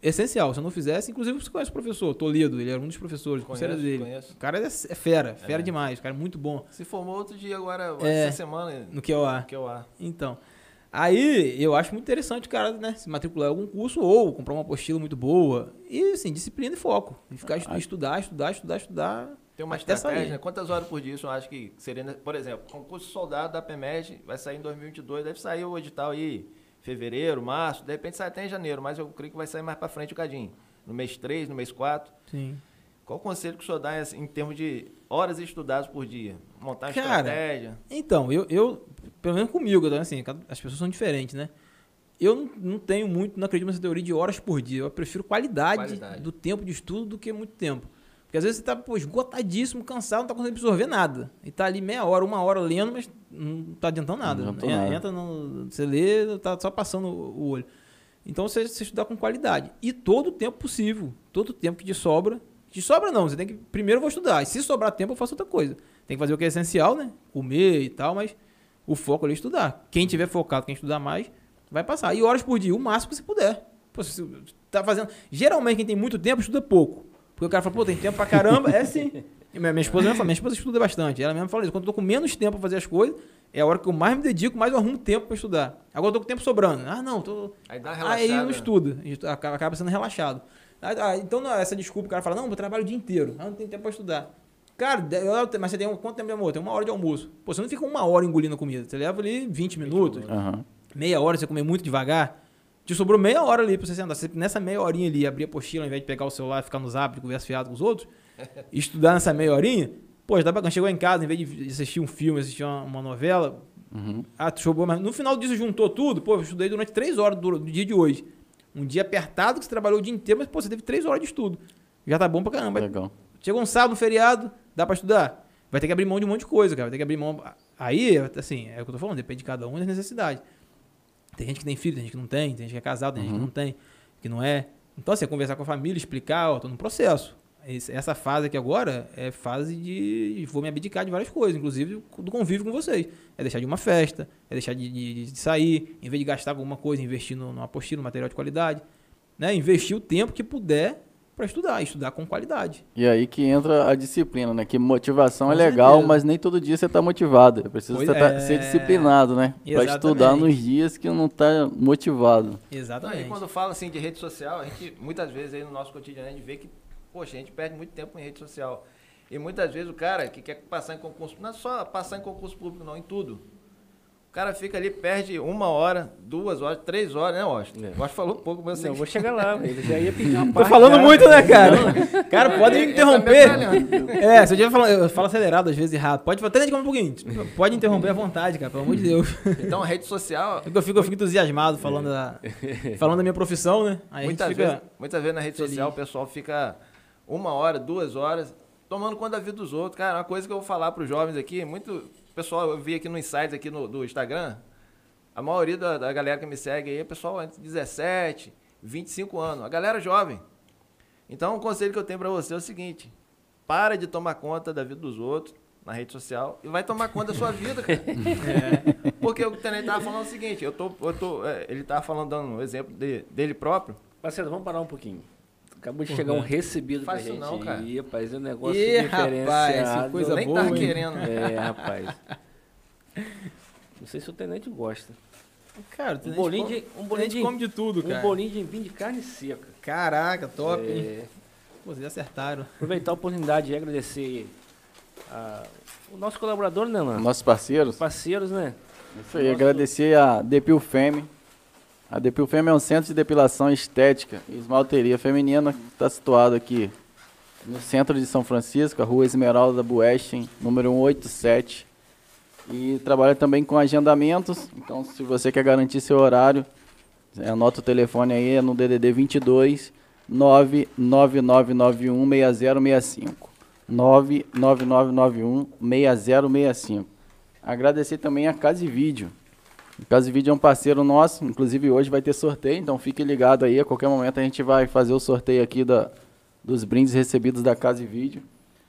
essencial. Se eu não fizesse, inclusive você conhece o professor Toledo, ele era um dos professores, conheço, dele. Conheço. O cara é fera demais, o cara é muito bom. Se formou outro dia agora, essa semana. No QOA. Então... Aí, eu acho muito interessante o cara, né, se matricular em algum curso ou comprar uma apostila muito boa. E, assim, disciplina e foco. E ficar estudar. Tem uma estratégia, né? Quantas horas por dia eu acho que seria... Por exemplo, concurso soldado da PEMERG vai sair em 2022. Deve sair o edital aí fevereiro, março. De repente sai até em janeiro, mas eu creio que vai sair mais para frente um cadinho. No mês 3, no mês 4. Sim. Qual o conselho que o senhor dá em termos de horas estudadas por dia? Montar uma estratégia? Então, eu pelo menos comigo, assim, as pessoas são diferentes, né? Eu não tenho muito, não acredito nessa teoria de horas por dia. Eu prefiro qualidade do tempo de estudo do que muito tempo. Porque às vezes você tá, pô, esgotadíssimo, cansado, não tá conseguindo absorver nada. E tá ali meia hora, uma hora lendo, mas não tá adiantando nada. Não nada. Entra, no, você lê, tá só passando o olho. Então você, estudar com qualidade. E todo o tempo possível. Todo o tempo que te sobra. Que te sobra não, você tem que... Primeiro eu vou estudar. E se sobrar tempo, eu faço outra coisa. Tem que fazer o que é essencial, né? Comer e tal, mas o foco ali é estudar. Quem tiver focado, quem estudar mais, vai passar. E horas por dia, o máximo que você puder. Pô, você tá fazendo... Geralmente quem tem muito tempo, estuda pouco. Porque o cara fala, pô, tem tempo pra caramba. É assim. Minha esposa mesmo fala, minha esposa estuda bastante. Ela mesmo fala isso. Quando eu tô com menos tempo pra fazer as coisas, é a hora que eu mais me dedico, mais eu arrumo tempo pra estudar. Agora eu tô com tempo sobrando. Ah, não, tô... Aí dá uma relaxada. Aí não estuda. Acaba sendo relaxado. Ah, então não, essa desculpa, o cara fala, não, eu trabalho o dia inteiro. Ah, não tem tempo pra estudar. Cara, mas você tem quanto tempo de almoço? Tem uma hora de almoço. Pô, você não fica uma hora engolindo a comida. Você leva ali 20 minutos, uhum. meia hora, você comer muito devagar. Te sobrou meia hora ali pra você sentar. Você, nessa meia horinha ali, abrir a apostila, ao invés de pegar o celular, ficar no zap, conversa fiado com os outros, estudar nessa meia horinha, pô, já dá pra... Chegou em casa, em vez de assistir um filme, assistir uma novela, uhum. ah, sobrou, mas no final disso juntou tudo, pô, eu estudei durante 3 horas do dia de hoje. Um dia apertado que você trabalhou o dia inteiro, mas, pô, você teve 3 horas de estudo. Já tá bom pra caramba. Legal. Chegou um sábado, um feriado, dá pra estudar. Vai ter que abrir mão de um monte de coisa, cara. Vai ter que abrir mão... Aí, assim, é o que eu tô falando, depende de cada um e das necessidades. Tem gente que tem filho, tem gente que não tem gente que é casado, tem uhum. gente que não tem, que não é. Então, assim, é conversar com a família, explicar, ó, tô num processo. Essa fase aqui agora é fase de... Vou me abdicar de várias coisas, inclusive do convívio com vocês. É deixar de uma festa, é deixar de sair, em vez de gastar alguma coisa, investir numa apostila, no material de qualidade. Né? Investir o tempo que puder para estudar, estudar com qualidade. E aí que entra a disciplina, né? Que motivação com é certeza. Legal, mas nem todo dia você está motivado. Precisa ser disciplinado, né? Para estudar nos dias que não está motivado. Exatamente. Não, e quando fala assim de rede social, a gente muitas vezes aí no nosso cotidiano a gente vê que, poxa, a gente perde muito tempo em rede social. E muitas vezes o cara que quer passar em concurso, não é só passar em concurso público não, em tudo. O cara fica ali, perde 1 hora, 2 horas, 3 horas, né, Washington? É. Washington falou pouco, mas assim... Não, vou chegar lá, ele já ia pedir uma parte. Tô falando cara, muito, né, cara? Não. Cara, pode me interromper. É, se eu tiver falando, eu falo acelerado às vezes errado. Pode falar, até de um pouquinho. Pode interromper à vontade, cara, pelo amor de Deus. Então, a rede social... Eu fico entusiasmado falando da minha profissão, né? Aí muitas vezes na rede feliz. Social o pessoal fica 1 hora, 2 horas, tomando conta da vida dos outros. Cara, uma coisa que eu vou falar para os jovens aqui, muito... Pessoal, eu vi aqui no Insights aqui do Instagram, a maioria da galera que me segue aí é pessoal entre 17, 25 anos, a galera jovem. Então, um conselho que eu tenho para você é o seguinte, para de tomar conta da vida dos outros na rede social e vai tomar conta da sua vida, cara. É. Porque o Tenente estava falando o seguinte, ele estava falando, dando um exemplo dele próprio. Marcelo, vamos parar um pouquinho. Acabou de chegar um recebido pra gente. Não, cara. Ih, rapaz, é um negócio diferenciado. Rapaz, que coisa nem boa, tava querendo. É, rapaz. Não sei se o Tenente gosta. Cara, o Tenente come de tudo, cara. Um bolinho de empim de carne seca. Caraca, top, hein? Pô, vocês acertaram. Aproveitar a oportunidade e agradecer o nosso colaborador, né, mano? Nossos parceiros. Parceiros, né? Isso aí, agradecer a Depil Femme. A Depil Femme é um centro de depilação estética e esmalteria feminina que está situado aqui no centro de São Francisco, a rua Esmeralda Buesting, número 187. E trabalha também com agendamentos, então se você quer garantir seu horário, anota o telefone aí, é no DDD 22 99991 6065. 99991 6065. Agradecer também a Casa & Vídeo. O Casa & Vídeo é um parceiro nosso, inclusive hoje vai ter sorteio, então fique ligado aí, a qualquer momento a gente vai fazer o sorteio aqui dos brindes recebidos da Casa & Vídeo.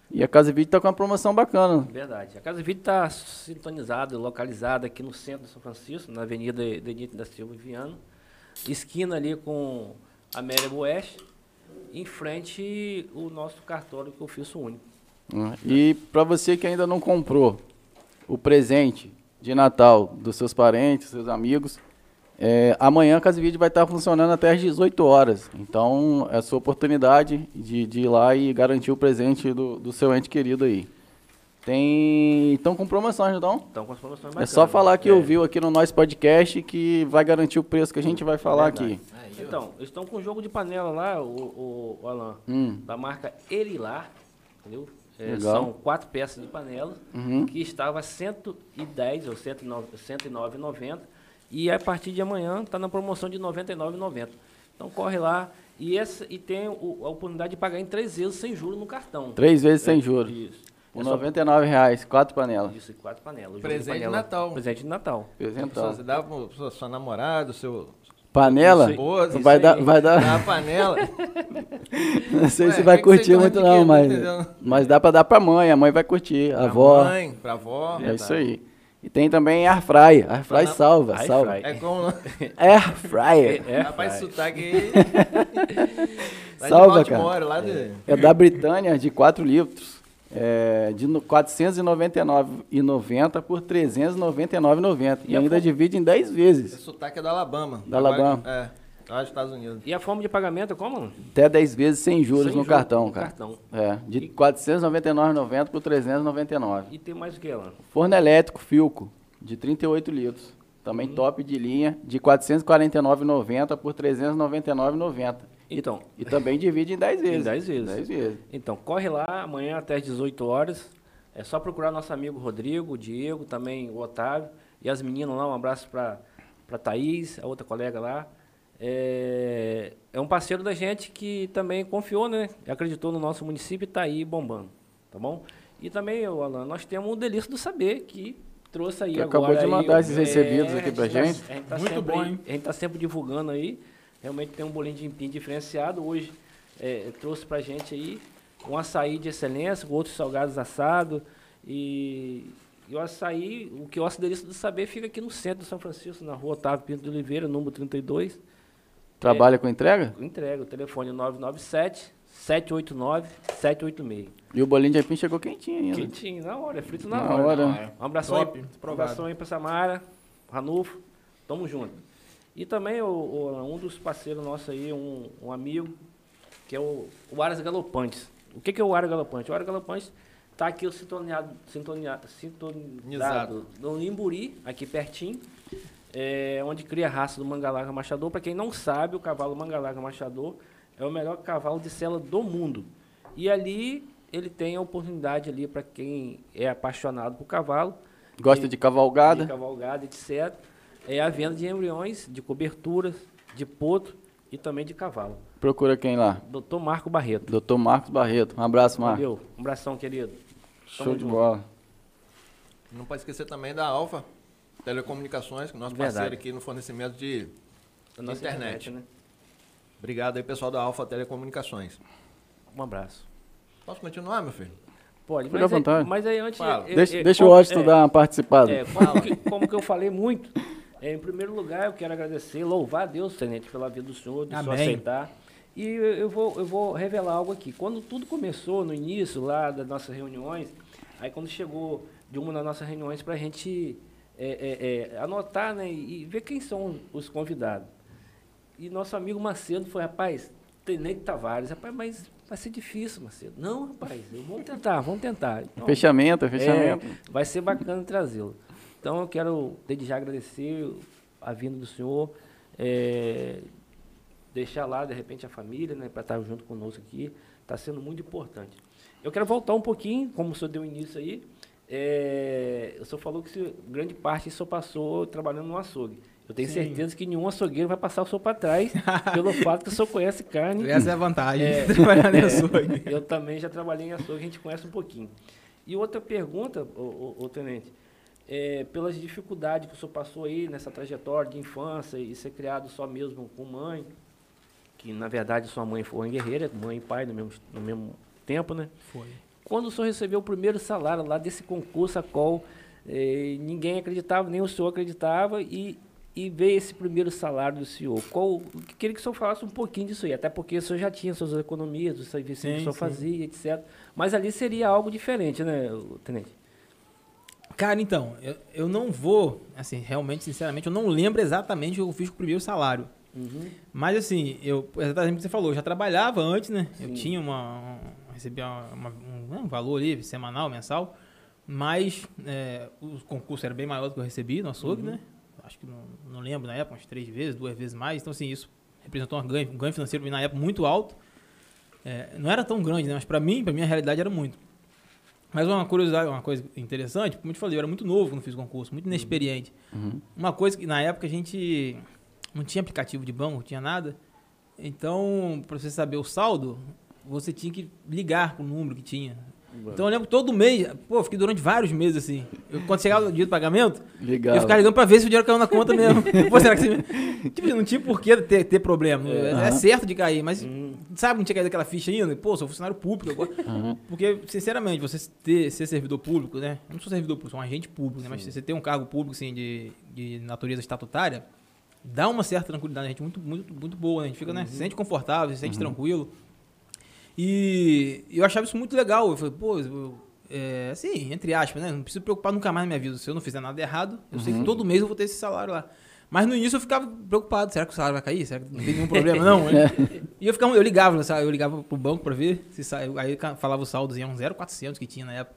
E a Casa & Vídeo está com uma promoção bacana. Verdade, a Casa & Vídeo está sintonizada, localizada aqui no centro de São Francisco, na Avenida Denito da Silva e Viana, esquina ali com a Amélia Boeste, em frente o nosso cartório que é o Ofício Único. E para você que ainda não comprou o presente de Natal, dos seus parentes, seus amigos. Amanhã a Casa & Vídeo vai estar funcionando até às 18 horas. Então, é a sua oportunidade de ir lá e garantir o presente do seu ente querido aí. Estão com promoções, não? Estão com promoções bacanas. É só falar que ouviu aqui no nosso podcast que vai garantir o preço que a gente vai falar aqui. Então, eles estão com um jogo de panela lá, o Alain, da marca Erilar, entendeu? São 4 peças de panela, que estava a R$110 ou R$109,90 e a partir de amanhã está na promoção de R$99,90. Então corre lá E tem a oportunidade de pagar em 3 vezes sem juros no cartão. 3 vezes sem juros. Isso. Por R$99, 4 panelas. Isso, 4 panelas. Presente de Natal. Presente de Natal. Você dá para sua namorada, seu... Panela? Esposa, vai dar uma panela. Não sei se vai curtir muito não, mas dá para dar para mãe. A mãe vai curtir, a avó. Mãe, para avó. É isso aí. E tem também airfryer. Airfryer salva. É como... Airfryer. Rapaz, sotaque aí. Salva, cara. É da Britânia, de 4 litros. É, de 499,90 por 399,90. E ainda divide em 10 vezes. Esse sotaque é do Alabama. Da Alabama. É, lá dos Estados Unidos. E a forma de pagamento é como? Até 10 vezes sem juros no cartão, cara. É, de 499,90 por 399. E tem mais o que, Alain? Forno elétrico Filco, de 38 litros. Também top de linha, de 449,90 por 399,90. Então, e também divide em 10 vezes. Em 10 vezes. 10 vezes. Então, corre lá amanhã até às 18 horas. É só procurar nosso amigo Rodrigo, o Diego, também o Otávio. E as meninas lá, um abraço para a Thaís, a outra colega lá. É um parceiro da gente que também confiou, né? Acreditou no nosso município e está aí bombando. Tá bom? E também, Alain, nós temos o Delício do Saber, que trouxe aí agora. Acabou de mandar esses recebidos aqui para gente. Muito bom, hein? A gente está sempre divulgando aí. Realmente tem um bolinho de empim diferenciado. Hoje trouxe pra gente aí um açaí de excelência, com outros salgados assados. E o açaí, o quiosque Delícia do Saber, fica aqui no centro de São Francisco, na rua Otávio Pinto de Oliveira, número 32. Trabalha com entrega? Com entrega. O telefone é 997-789-786. E o bolinho de empim chegou quentinho ainda. Quentinho, na hora. É frito na hora. Um abração aí pra Samara, Ranulfo. Tamo junto. E também um dos parceiros nossos aí, um amigo, que é o Aras Galopantes. O que é o Aras Galopante? O Aras Galopante está aqui sintonizado no Imburi, aqui pertinho, onde cria a raça do Mangalarga Marchador. Para quem não sabe, o cavalo Mangalarga Marchador é o melhor cavalo de sela do mundo. E ali ele tem a oportunidade ali para quem é apaixonado por cavalo. Gosta de cavalgada. De cavalgada, etc. É a venda de embriões, de coberturas, de potro e também de cavalo. Procura quem lá? Dr. Marco Barreto. Dr. Marcos Barreto. Um abraço, Marco. Valeu. Um abração, querido. Show de bola. Não pode esquecer também da Alfa Telecomunicações, que é nosso parceiro aqui no fornecimento de internet. Né? Obrigado aí, pessoal da Alfa Telecomunicações. Um abraço. Posso continuar, meu filho? Pode, mas aí antes... Deixa o Washington dar uma participada. Como que eu falei muito... Em primeiro lugar, eu quero agradecer, louvar a Deus, Tenente, pela vida do senhor, do senhor aceitar. E eu vou revelar algo aqui. Quando tudo começou, no início, lá das nossas reuniões, aí quando chegou de uma das nossas reuniões para a gente anotar, né, e ver quem são os convidados. E nosso amigo Macedo foi, rapaz, Tenente Tavares, rapaz, mas vai ser difícil, Macedo. Não, rapaz, vamos tentar. Então, fechamento. Vai ser bacana trazê-lo. Então, eu quero, desde já, agradecer a vinda do senhor, deixar lá, de repente, a família, né, para estar junto conosco aqui, está sendo muito importante. Eu quero voltar um pouquinho, como o senhor deu início aí, o senhor falou que grande parte o senhor passou trabalhando no açougue. Eu tenho certeza que nenhum açougueiro vai passar o senhor para trás, pelo fato que o senhor conhece carne. Essa é a vantagem de trabalhar em açougue. Eu também já trabalhei em açougue, a gente conhece um pouquinho. E outra pergunta, ô Tenente, pelas dificuldades que o senhor passou aí nessa trajetória de infância e ser criado só mesmo com mãe, que na verdade sua mãe foi uma guerreira, mãe e pai no mesmo tempo, né? Foi. Quando o senhor recebeu o primeiro salário lá desse concurso a qual ninguém acreditava, nem o senhor acreditava, e veio esse primeiro salário do senhor. Queria que o senhor falasse um pouquinho disso aí, até porque o senhor já tinha suas economias, os serviços que o senhor fazia, etc. Mas ali seria algo diferente, né, Tenente? Cara, então, eu não vou, assim, realmente, sinceramente, eu não lembro exatamente o que eu fiz com o primeiro salário. Uhum. Mas, assim, exatamente o que você falou, eu já trabalhava antes, né? Sim. Eu tinha recebia um valor ali, semanal, mensal, mas o concurso era bem maior do que eu recebi no açougue, né? Acho que, não lembro, na época, umas 3 vezes, 2 vezes mais. Então, assim, isso representou um ganho financeiro, na época, muito alto. Não era tão grande, né? Mas, pra mim, a realidade era muito. Mas uma curiosidade, uma coisa interessante, como eu te falei, eu era muito novo quando fiz o concurso, muito inexperiente. Uma coisa que na época a gente não tinha aplicativo de banco, não tinha nada. Então, para você saber o saldo, você tinha que ligar com o número que tinha. Então eu lembro que todo mês, pô, fiquei durante vários meses assim. Eu, quando chegava o dia do pagamento, ligava. Eu ficava ligando pra ver se o dinheiro caiu na conta mesmo. Pô, será que você... Tipo, não tinha por que ter problema. É certo de cair, mas sabe, não tinha caído aquela ficha ainda? Pô, sou funcionário público agora. Porque, sinceramente, você ser servidor público, né? Eu não sou servidor público, sou um agente público, né? Mas você ter um cargo público, assim, de natureza estatutária, dá uma certa tranquilidade, a gente muito boa, né? A gente fica, né? Se sente confortável, se sente tranquilo. E eu achava isso muito legal. Eu falei, pô, assim, entre aspas, né? Não preciso me preocupar nunca mais na minha vida. Se eu não fizer nada errado, eu sei que todo mês eu vou ter esse salário lá. Mas no início eu ficava preocupado. Será que o salário vai cair? Será que não tem nenhum problema? Não. E eu ligava pro banco pra ver se saiu. Aí falava o saldo, era um 0,400 que tinha na época.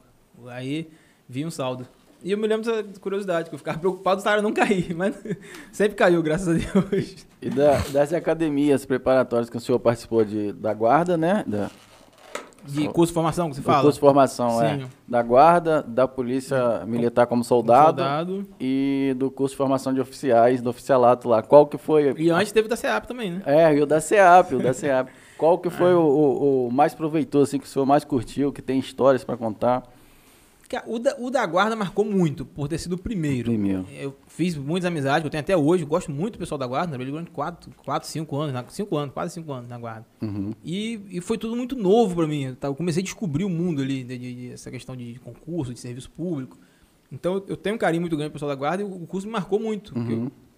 Aí vinha um saldo. E eu me lembro dessa curiosidade, que eu ficava preocupado do salário não cair, mas sempre caiu, graças a Deus. E das academias preparatórias que o senhor participou da Guarda, né? De curso de formação, que você fala? Curso de formação, é. Da Guarda, da Polícia Militar como soldado, e do curso de formação de oficiais, do oficialato lá. Qual que foi... E antes teve da CEAP também, né? É, e o da CEAP. Qual que foi o mais proveitoso, assim, que o senhor mais curtiu, que tem histórias para contar? O da Guarda marcou muito, por ter sido o primeiro. Eu fiz muitas amizades, eu tenho até hoje, eu gosto muito do pessoal da Guarda, trabalhei durante quase 5 anos na Guarda. E foi tudo muito novo para mim, eu comecei a descobrir o mundo ali, essa questão de concurso, de serviço público. Então eu tenho um carinho muito grande pro pessoal da Guarda e o curso me marcou muito.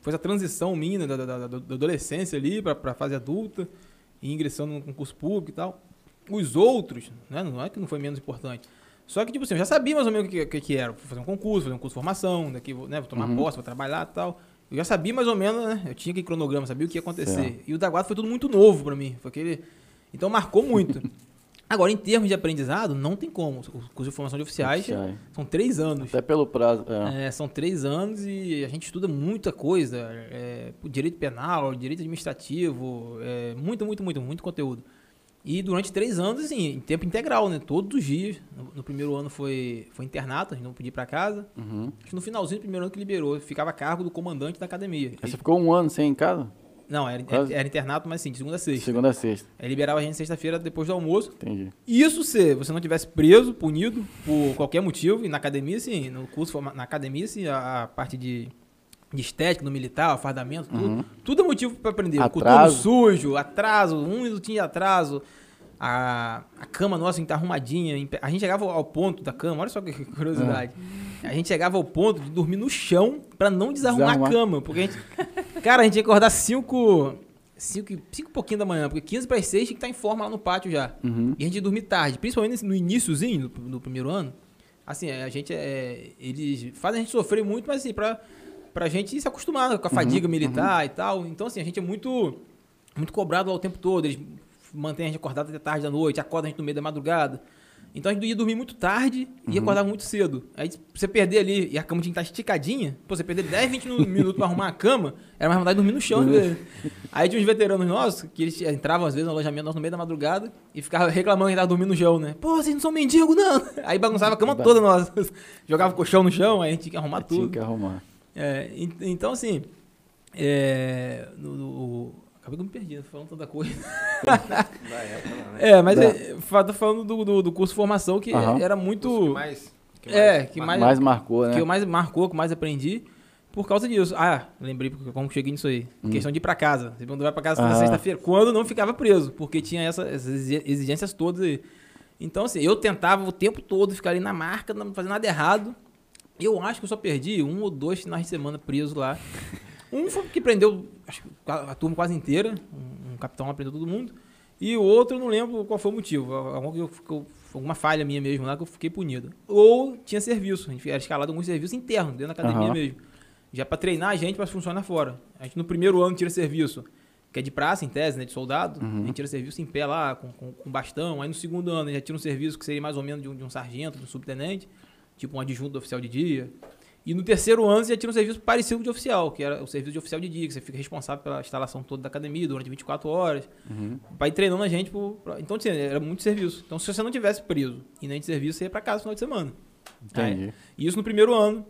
Foi essa transição minha da adolescência ali para a fase adulta, e ingressando no concurso público e tal. Os outros, né, não é que não foi menos importante. Só que, tipo assim, eu já sabia mais ou menos o que era. Vou fazer um curso de formação, daqui vou tomar posse, vou trabalhar e tal. Eu já sabia mais ou menos, né? Eu tinha aquele cronograma, sabia o que ia acontecer. Certo. E o da Guarda foi tudo muito novo pra mim. Foi aquele... Então, marcou muito. Agora, em termos de aprendizado, não tem como. O curso de formação de oficiais são 3 anos. Até pelo prazo. São 3 anos e a gente estuda muita coisa. Direito penal, direito administrativo, muito conteúdo. E durante 3 anos, assim, em tempo integral, né? Todos os dias. No primeiro ano foi internato, a gente não podia ir pra casa. Acho que no finalzinho do primeiro ano que liberou, eu ficava a cargo do comandante da academia. Aí você ficou 1 ano sem ir em casa? Não, era internato, mas sim, de segunda a sexta. Segunda a sexta. Aí liberava a gente sexta-feira depois do almoço. Entendi. Isso se você não tivesse preso, punido, por qualquer motivo. E na academia, sim, no curso, na academia, sim, a parte de estética, no militar, fardamento, tudo. Tudo é motivo para aprender. Coturno sujo, atraso, um minutinho de atraso. A cama nossa, a gente tá arrumadinha. A gente chegava ao ponto da cama, olha só que curiosidade. A gente chegava ao ponto de dormir no chão para não desarrumar a cama. Porque a gente ia acordar 5 e pouquinho da manhã, porque 15 para as 6 tinha que estar em forma lá no pátio já. E a gente ia dormir tarde, principalmente no iniciozinho do primeiro ano. Assim, a gente eles fazem a gente sofrer muito, mas assim, pra gente se acostumar com a fadiga militar e tal. Então, assim, a gente é muito cobrado lá o tempo todo. Eles mantêm a gente acordado até tarde da noite, acordam a gente no meio da madrugada. Então, a gente ia dormir muito tarde e acordava muito cedo. Aí, você perder ali, e a cama tinha que estar esticadinha, pô, você perder 10, 20 minutos pra arrumar a cama, era mais vontade de dormir no chão. Aí, tinha uns veteranos nossos, que eles entravam, às vezes, no alojamento nosso no meio da madrugada e ficavam reclamando que tava dormindo no chão, né? Pô, vocês não são mendigo, não! Aí, bagunçava a cama toda nossa. Jogava o colchão no chão, aí a gente tinha que arrumar tudo. Tinha que arrumar. Então, assim, acabei que eu me perdi, falando tanta coisa. Mas tô falando do curso de formação, que era muito... Que mais marcou, né? Que eu mais marcou, que mais aprendi, por causa disso. Lembrei como cheguei nisso aí. Questão de ir pra casa. Você vai pra casa toda sexta-feira, quando não ficava preso, porque tinha essas exigências todas aí. Então, assim, eu tentava o tempo todo ficar ali na marca, não fazer nada errado. Eu acho que eu só perdi 1 ou 2 finais de semana preso lá. Um foi que prendeu acho que a turma quase inteira, um capitão lá prendeu todo mundo, e o outro não lembro qual foi o motivo, alguma falha minha mesmo lá que eu fiquei punido. Ou tinha serviço, a gente era escalado em alguns serviços internos, dentro da academia mesmo, já para treinar a gente para funcionar fora. A gente no primeiro ano tira serviço, que é de praça, em tese, né, de soldado, a gente tira serviço em pé lá, com bastão, aí no segundo ano a gente já tira um serviço que seria mais ou menos de um sargento, de um subtenente, tipo um adjunto do oficial de dia. E no terceiro ano você já tinha um serviço parecido de oficial, que era o serviço de oficial de dia, que você fica responsável pela instalação toda da academia durante 24 horas, para ir treinando a gente. Então, assim, era muito serviço. Então, se você não tivesse preso e nem de serviço, você ia para casa no final de semana. Entendi. E isso no primeiro ano.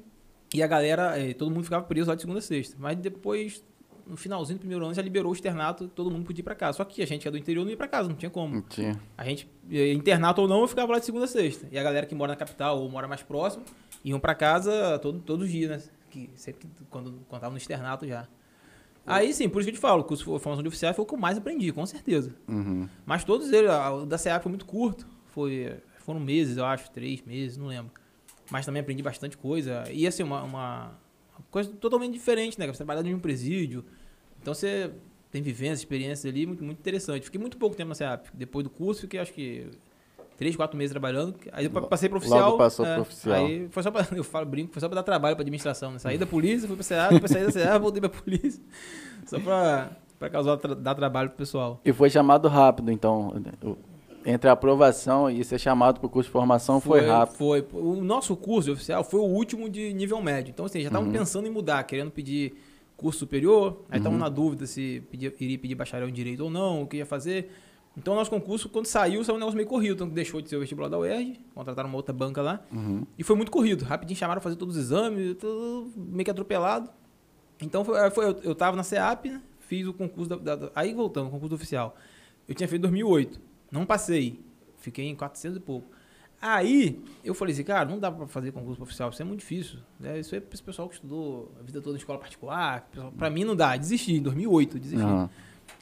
E a galera, todo mundo ficava preso lá de segunda a sexta. Mas depois, no finalzinho do primeiro ano já liberou o externato, todo mundo podia ir para casa. Só que a gente que é do interior não ia para casa, não tinha como. Não tinha. A gente, internato ou não, eu ficava lá de segunda a sexta. E a galera que mora na capital ou mora mais próximo, iam para casa todo dia, né? Que sempre quando tava no externato já. Aí sim, por isso que eu te falo, o curso de formação de oficiais foi o que eu mais aprendi, com certeza. Uhum. Mas todos eles, o da CEA foi muito curto, foram meses, eu acho, 3 meses, não lembro. Mas também aprendi bastante coisa. E assim, uma coisa totalmente diferente, né? Você trabalha em um presídio, então você tem vivências, experiências ali, muito, muito interessante. Fiquei muito pouco tempo na CEA, depois do curso fiquei, acho que... 3, 4 meses trabalhando, aí eu passei pro oficial. Logo passou pro oficial. Aí foi só pra, eu falo, brinco, foi só pra dar trabalho pra administração, né? Saí da polícia, fui pra CEA, depois saí da CEA, voltei pra polícia. Só pra causar, dar trabalho pro pessoal. E foi chamado rápido, então, entre a aprovação e ser chamado pro curso de formação foi rápido. Foi, o nosso curso de oficial foi o último de nível médio, então assim, já estavam pensando em mudar, querendo pedir curso superior, aí estavam na dúvida se iria pedir bacharel em direito ou não, o que ia fazer... Então, o nosso concurso, quando saiu um negócio meio corrido. Então, deixou de ser o vestibular da UERJ, contrataram uma outra banca lá. E foi muito corrido. Rapidinho chamaram fazer todos os exames, tudo meio que atropelado. Então, eu estava na CEAP, né? Fiz o concurso Aí, voltando, o concurso oficial. Eu tinha feito em 2008. Não passei. Fiquei em 400 e pouco. Aí, eu falei assim, cara, não dá para fazer concurso oficial. Isso é muito difícil. Né? Isso é para esse pessoal que estudou a vida toda em escola particular. Para mim, não dá. Desisti. Em 2008, desisti.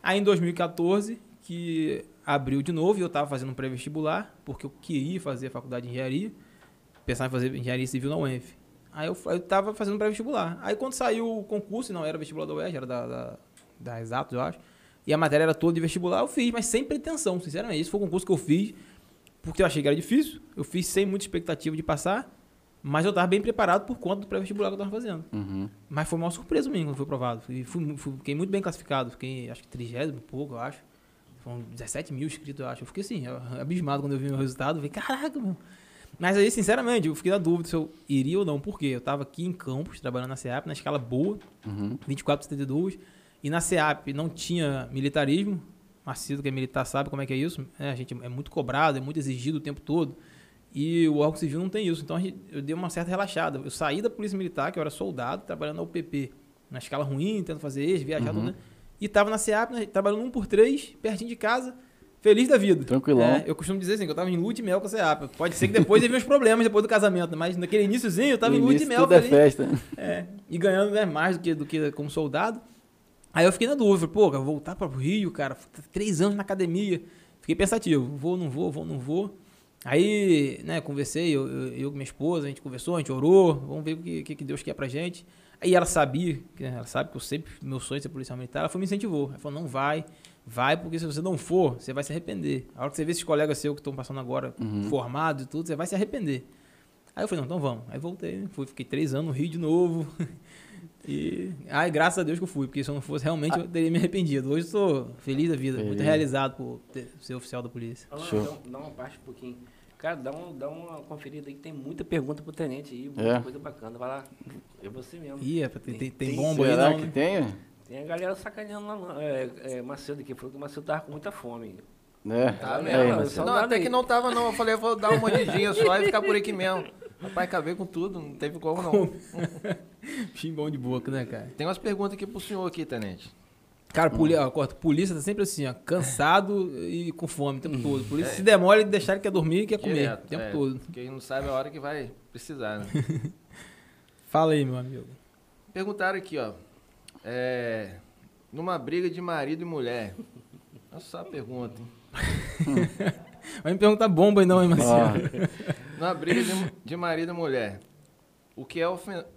Aí, em 2014... que abriu de novo e eu estava fazendo um pré-vestibular, porque eu queria fazer a faculdade de engenharia, pensava em fazer engenharia civil na UEMF. Aí eu estava fazendo um pré-vestibular. Aí quando saiu o concurso, não era vestibular da UERJ, era da Exato, eu acho, e a matéria era toda de vestibular, eu fiz, mas sem pretensão, sinceramente. Esse foi o concurso que eu fiz, porque eu achei que era difícil, eu fiz sem muita expectativa de passar, mas eu estava bem preparado por conta do pré-vestibular que eu estava fazendo. Mas foi uma surpresa mesmo quando foi aprovado. Fiquei muito bem classificado, fiquei acho que 30º, pouco, eu acho. Foram 17 mil inscritos, eu acho. Eu fiquei assim, abismado quando eu vi o meu resultado. Eu falei, caraca, meu. Mas aí, sinceramente, eu fiquei na dúvida se eu iria ou não. Por quê? Eu estava aqui em Campos, trabalhando na CEAP, na escala boa, 24/72. E na CEAP não tinha militarismo. Macedo, que é militar, sabe como é que é isso. A gente é muito cobrado, é muito exigido o tempo todo. E o órgão civil não tem isso. Então, eu dei uma certa relaxada. Eu saí da Polícia Militar, que eu era soldado, trabalhando na UPP. Na escala ruim, tentando fazer ex, viajar, tudo, né? E tava na CEAP, né, trabalhando 1 por 3, pertinho de casa, feliz da vida. Tranquilão. É, eu costumo dizer assim, que eu tava em lua de mel com a CEAP. Pode ser que depois teve uns problemas depois do casamento, mas naquele iníciozinho eu tava em lua de mel. Tudo é festa. É, e ganhando, né, mais do que como soldado. Aí eu fiquei na dúvida, pô, eu vou voltar para o Rio, cara, 3 anos na academia. Fiquei pensativo, vou, não vou. Aí, né, conversei, eu com minha esposa, a gente conversou, a gente orou, vamos ver o que Deus quer pra gente. Aí ela sabe que eu sempre, meu sonho é ser policial militar, ela foi, me incentivou. Ela falou, não vai, porque se você não for, você vai se arrepender. A hora que você vê esses colegas seus que estão passando agora, formados e tudo, você vai se arrepender. Aí eu falei, não, então vamos. Aí voltei, né? Fiquei 3 anos no Rio de novo. E, ai, graças a Deus que eu fui, porque se eu não fosse, realmente eu teria me arrependido. Hoje eu sou feliz da vida, muito realizado por ser oficial da polícia. Show. Dá uma parte um pouquinho. Cara, dá uma conferida aí, que tem muita pergunta pro tenente aí, muita coisa bacana. Vai lá, é você mesmo. Ih, tem bomba aí, não, que tem? Tem a galera sacaneando lá, Macedo aqui, falou que o Macedo tava com muita fome. É, tá mesmo. Não, até que não tava não, eu falei, eu vou dar uma mordidinha só e ficar por aqui mesmo. Rapaz, acabei com tudo, não teve como não. Chimbão de boca, né, cara? Tem umas perguntas aqui pro senhor aqui, tenente. Cara, polícia tá sempre assim, ó, cansado e com fome o tempo todo. Polícia se demora e deixar ele quer dormir e quer comer o tempo todo. Quem não sabe a hora que vai precisar, né? Fala aí, meu amigo. Perguntaram aqui, ó. Numa briga de marido e mulher. Olha só a pergunta, hein? Vai me perguntar bomba aí não, hein, Marcelo? Numa briga de marido e mulher. O que é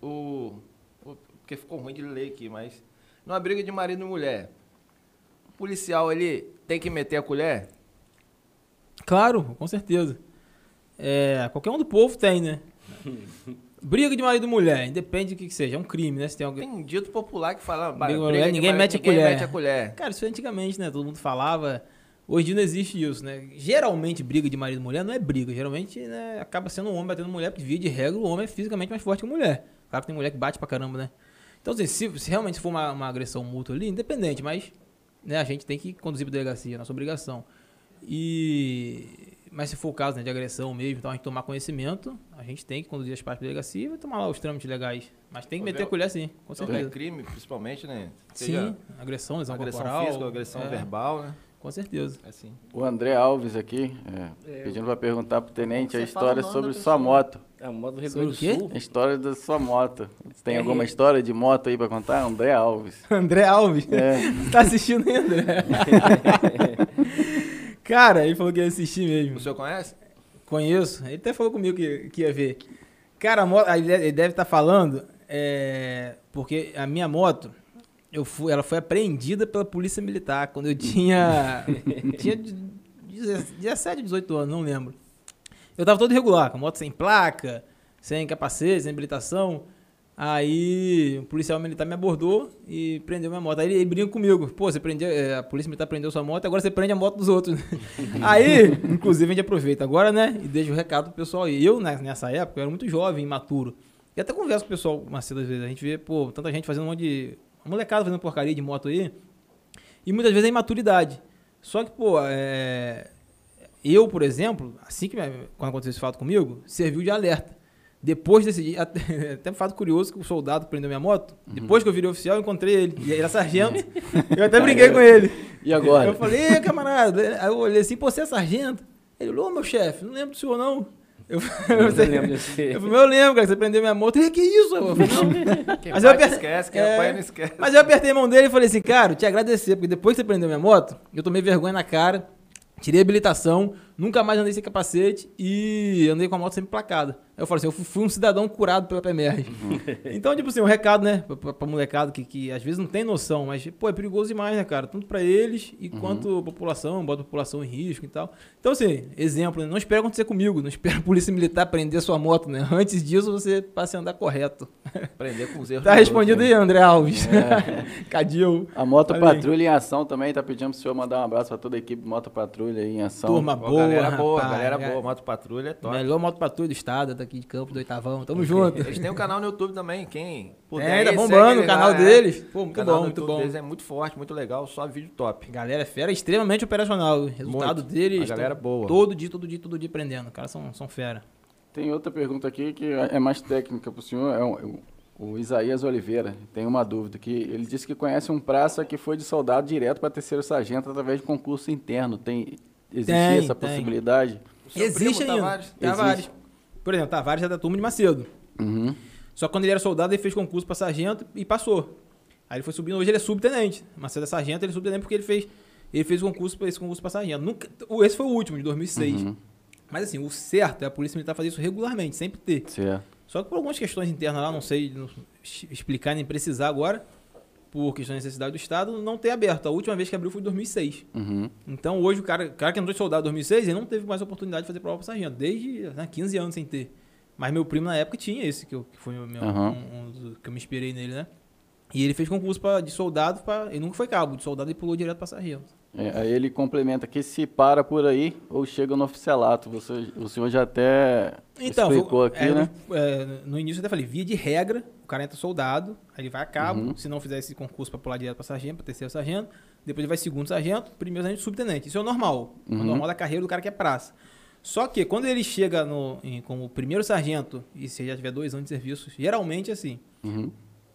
Porque ficou ruim de ler aqui, mas... Numa briga de marido e mulher, o policial ali tem que meter a colher? Claro, com certeza. Qualquer um do povo tem, né? Briga de marido e mulher, independe do que seja, é um crime, né? Se tem alguém... Tem um dito popular que fala... Briga ninguém mete a colher. Cara, isso antigamente, né? Todo mundo falava... Hoje em dia não existe isso, né? Geralmente, briga de marido e mulher não é briga. Geralmente, né, acaba sendo um homem batendo mulher, porque via de regra o homem é fisicamente mais forte que a mulher. Claro que tem mulher que bate pra caramba, né? Então, assim, se realmente for uma agressão mútua ali, independente, mas né, a gente tem que conduzir para a delegacia, é nossa obrigação. E Mas se for o caso, né, de agressão mesmo, então a gente tomar conhecimento, a gente tem que conduzir as partes da delegacia e tomar lá os trâmites legais. Mas tem que meter a colher sim, com certeza. É crime, principalmente, né? Seja sim, agressão, lesão corporal, física, agressão verbal, né? Com certeza. É assim. O André Alves aqui, pedindo para perguntar para o tenente a história sobre sua moto. A moto do Rio Grande do Sul? A história da sua moto. Você tem alguma história de moto aí para contar? André Alves. André Alves? Tá assistindo aí, André? Cara, ele falou que ia assistir mesmo. O senhor conhece? Conheço. Ele até falou comigo que ia ver. Cara, a moto, ele deve estar falando, porque a minha moto, ela foi apreendida pela Polícia Militar quando eu tinha 17, 18 anos, não lembro. Eu tava todo irregular, com a moto sem placa, sem capacete, sem habilitação. Aí o policial militar me abordou e prendeu minha moto. Aí ele brinca comigo. Pô, você prendeu, a Polícia Militar prendeu sua moto, agora você prende a moto dos outros. Aí, inclusive, a gente aproveita agora, né? E deixa o recado pro pessoal. E eu, nessa época, eu era muito jovem, imaturo. E até converso com o pessoal, Macedo, às vezes. A gente vê, pô, tanta gente fazendo um monte de... molecada fazendo porcaria de moto aí, e muitas vezes é imaturidade. Só que, pô, eu, por exemplo, assim que quando aconteceu esse fato comigo, serviu de alerta. Depois decidi, até um fato curioso, que o soldado que prendeu minha moto, depois que eu virei oficial, eu encontrei ele. E ele era sargento, eu até briguei com ele. E agora? Eu falei, camarada, aí eu olhei assim, pô, você é sargento? Ele falou, meu chefe, não lembro do senhor não. Eu falei, eu lembro, cara, que você prendeu minha moto. Ele, que isso? Eu falei, não. Quem mas eu apertei, esquece, quem apanha não esquece. Mas eu apertei a mão dele e falei assim, cara, eu te agradecer, porque depois que você prendeu minha moto, eu tomei vergonha na cara, tirei a habilitação, nunca mais andei sem capacete e andei com a moto sempre placada. Aí eu falei assim, eu fui um cidadão curado pela PMR. Então, tipo assim, um recado, né, pra molecada que às vezes não tem noção, mas, pô, é perigoso demais, né, cara? Tanto pra eles e quanto população, bota a população em risco e tal. Então, assim, exemplo, né? Não espera acontecer comigo, não espera a Polícia Militar prender sua moto, né? Antes disso, você passa a andar correto. Prender com os erros. Tá respondido aí, André Alves. Cadê? A Moto Patrulha em Ação também tá pedindo pro senhor mandar um abraço pra toda a equipe Moto Patrulha em Ação. Turma boa, galera boa, galera boa. Moto Patrulha é top. Melhor Moto Patrulha do estado, aqui de Campos, do Oitavão, tamo junto. Eles têm um canal no YouTube também, quem puder. Tá bombando o canal deles. Pô, muito bom, muito bom. O canal é muito forte, muito legal, só vídeo top. Galera fera, extremamente operacional. Resultado deles, galera boa. Todo dia prendendo, cara, são fera. Tem outra pergunta aqui que é mais técnica pro senhor, o Isaías Oliveira tem uma dúvida, que ele disse que conhece um praça que foi de soldado direto para terceiro sargento através de concurso interno. Existe essa possibilidade? Existe ainda. Tavares. Por exemplo, Tavares era da turma de Macedo. Só que quando ele era soldado, ele fez concurso para sargento e passou. Aí ele foi subindo. Hoje ele é subtenente. Macedo é sargento, ele é subtenente porque ele fez esse concurso para sargento. Esse foi o último, de 2006. Mas assim, o certo é a Polícia Militar fazer isso regularmente, sempre ter. Certo. Só que por algumas questões internas lá, não sei explicar nem precisar agora, por questão de necessidade do Estado, não ter aberto. A última vez que abriu foi em 2006. Então, hoje, o cara que entrou de soldado em 2006, ele não teve mais oportunidade de fazer prova para sargento, desde 15 anos sem ter. Mas meu primo, na época, tinha esse, que foi que eu me inspirei nele, né? E ele fez concurso de soldado, ele nunca foi cabo, de soldado ele pulou direto para sargento. Aí ele complementa que se para por aí ou chega no oficialato. O senhor já até explicou aqui, né? No início eu até falei, via de regra, o cara entra soldado, aí ele vai a cabo, se não fizer esse concurso para pular direto para sargento, para terceiro sargento, depois ele vai segundo sargento, primeiro sargento, subtenente. Isso é o normal, o normal da carreira do cara que é praça. Só que quando ele chega como primeiro sargento, e se já tiver 2 anos de serviço, geralmente é assim,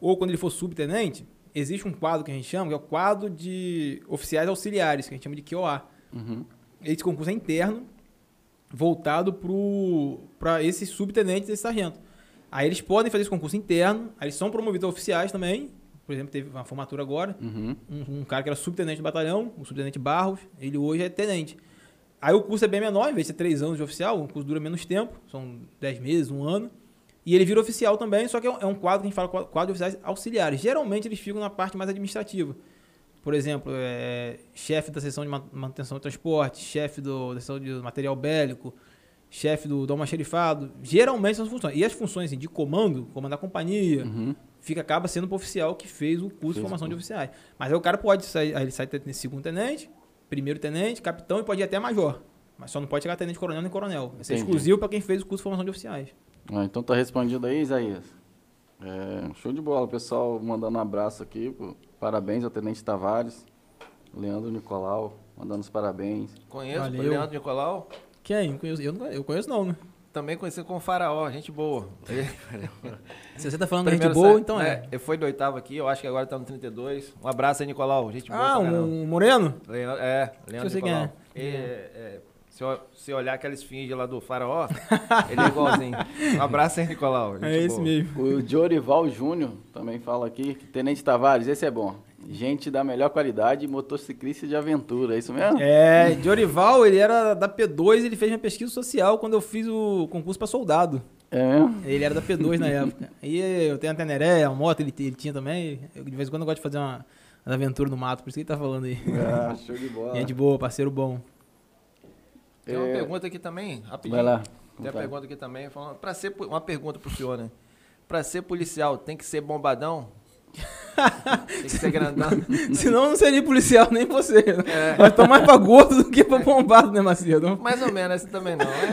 ou quando ele for subtenente, existe um quadro que a gente chama, que é o Quadro de Oficiais Auxiliares, que a gente chama de QOA. Esse concurso é interno, voltado para esses subtenentes, esse sargento. Aí eles podem fazer esse concurso interno, aí eles são promovidos a oficiais também. Por exemplo, teve uma formatura agora, um cara que era subtenente do batalhão, o subtenente Barros, ele hoje é tenente. Aí o curso é bem menor, em vez de ser 3 anos de oficial, o curso dura menos tempo, são 10 meses, 1 ano. E ele vira oficial também, só que é um quadro que a gente fala quadro de oficiais auxiliares. Geralmente eles ficam na parte mais administrativa. Por exemplo, chefe da seção de manutenção de transporte, chefe da seção de material bélico, chefe do almoxerifado. Geralmente são as funções. E as funções assim, de comando, comandar a companhia, acaba sendo pro oficial que fez o curso de formação de oficiais. Mas aí o cara pode sair, aí ele sai segundo tenente, primeiro tenente, capitão e pode ir até major. Mas só não pode chegar tenente coronel nem coronel. Vai ser exclusivo para quem fez o curso de formação de oficiais. Então tá respondido aí, Isaías. Show de bola, pessoal mandando um abraço aqui. Parabéns ao Tenente Tavares, Leandro Nicolau, mandando os parabéns. Conheço o Leandro Nicolau? Quem? Eu conheço não, né? Também conheci com o Faraó, gente boa. Se você tá falando primeiro, da gente boa, então é. Eu fui do oitavo aqui, eu acho que agora tá no 32. Um abraço aí, Nicolau. Gente boa. Ah, um moreno? Leandro Nicolau. Se eu olhar aquela esfinge lá do Faraó, ele é igualzinho. Um abraço aí, Nicolau. É esse mesmo. O Diorival Júnior também fala aqui. Tenente Tavares, esse é bom. Gente da melhor qualidade, motociclista de aventura, é isso mesmo? É, Diorival, ele era da P2, ele fez minha pesquisa social quando eu fiz o concurso para soldado. É mesmo? Ele era da P2 na época. E eu tenho a Teneré, a moto, ele tinha também. Eu, de vez em quando eu gosto de fazer uma aventura no mato, por isso que ele tá falando aí. Ah, show de bola. Gente boa, parceiro bom. Tem uma pergunta aqui também, rapidinho. Vai lá. Tem uma pergunta aqui também, falando, pra ser, uma pergunta pro senhor, né? Pra ser policial, tem que ser bombadão? Tem que ser grandão. Senão não seria policial nem você. É. Mas tá mais pra gordo do que pra bombado, né, Macedo? Mais ou menos, assim também não. É.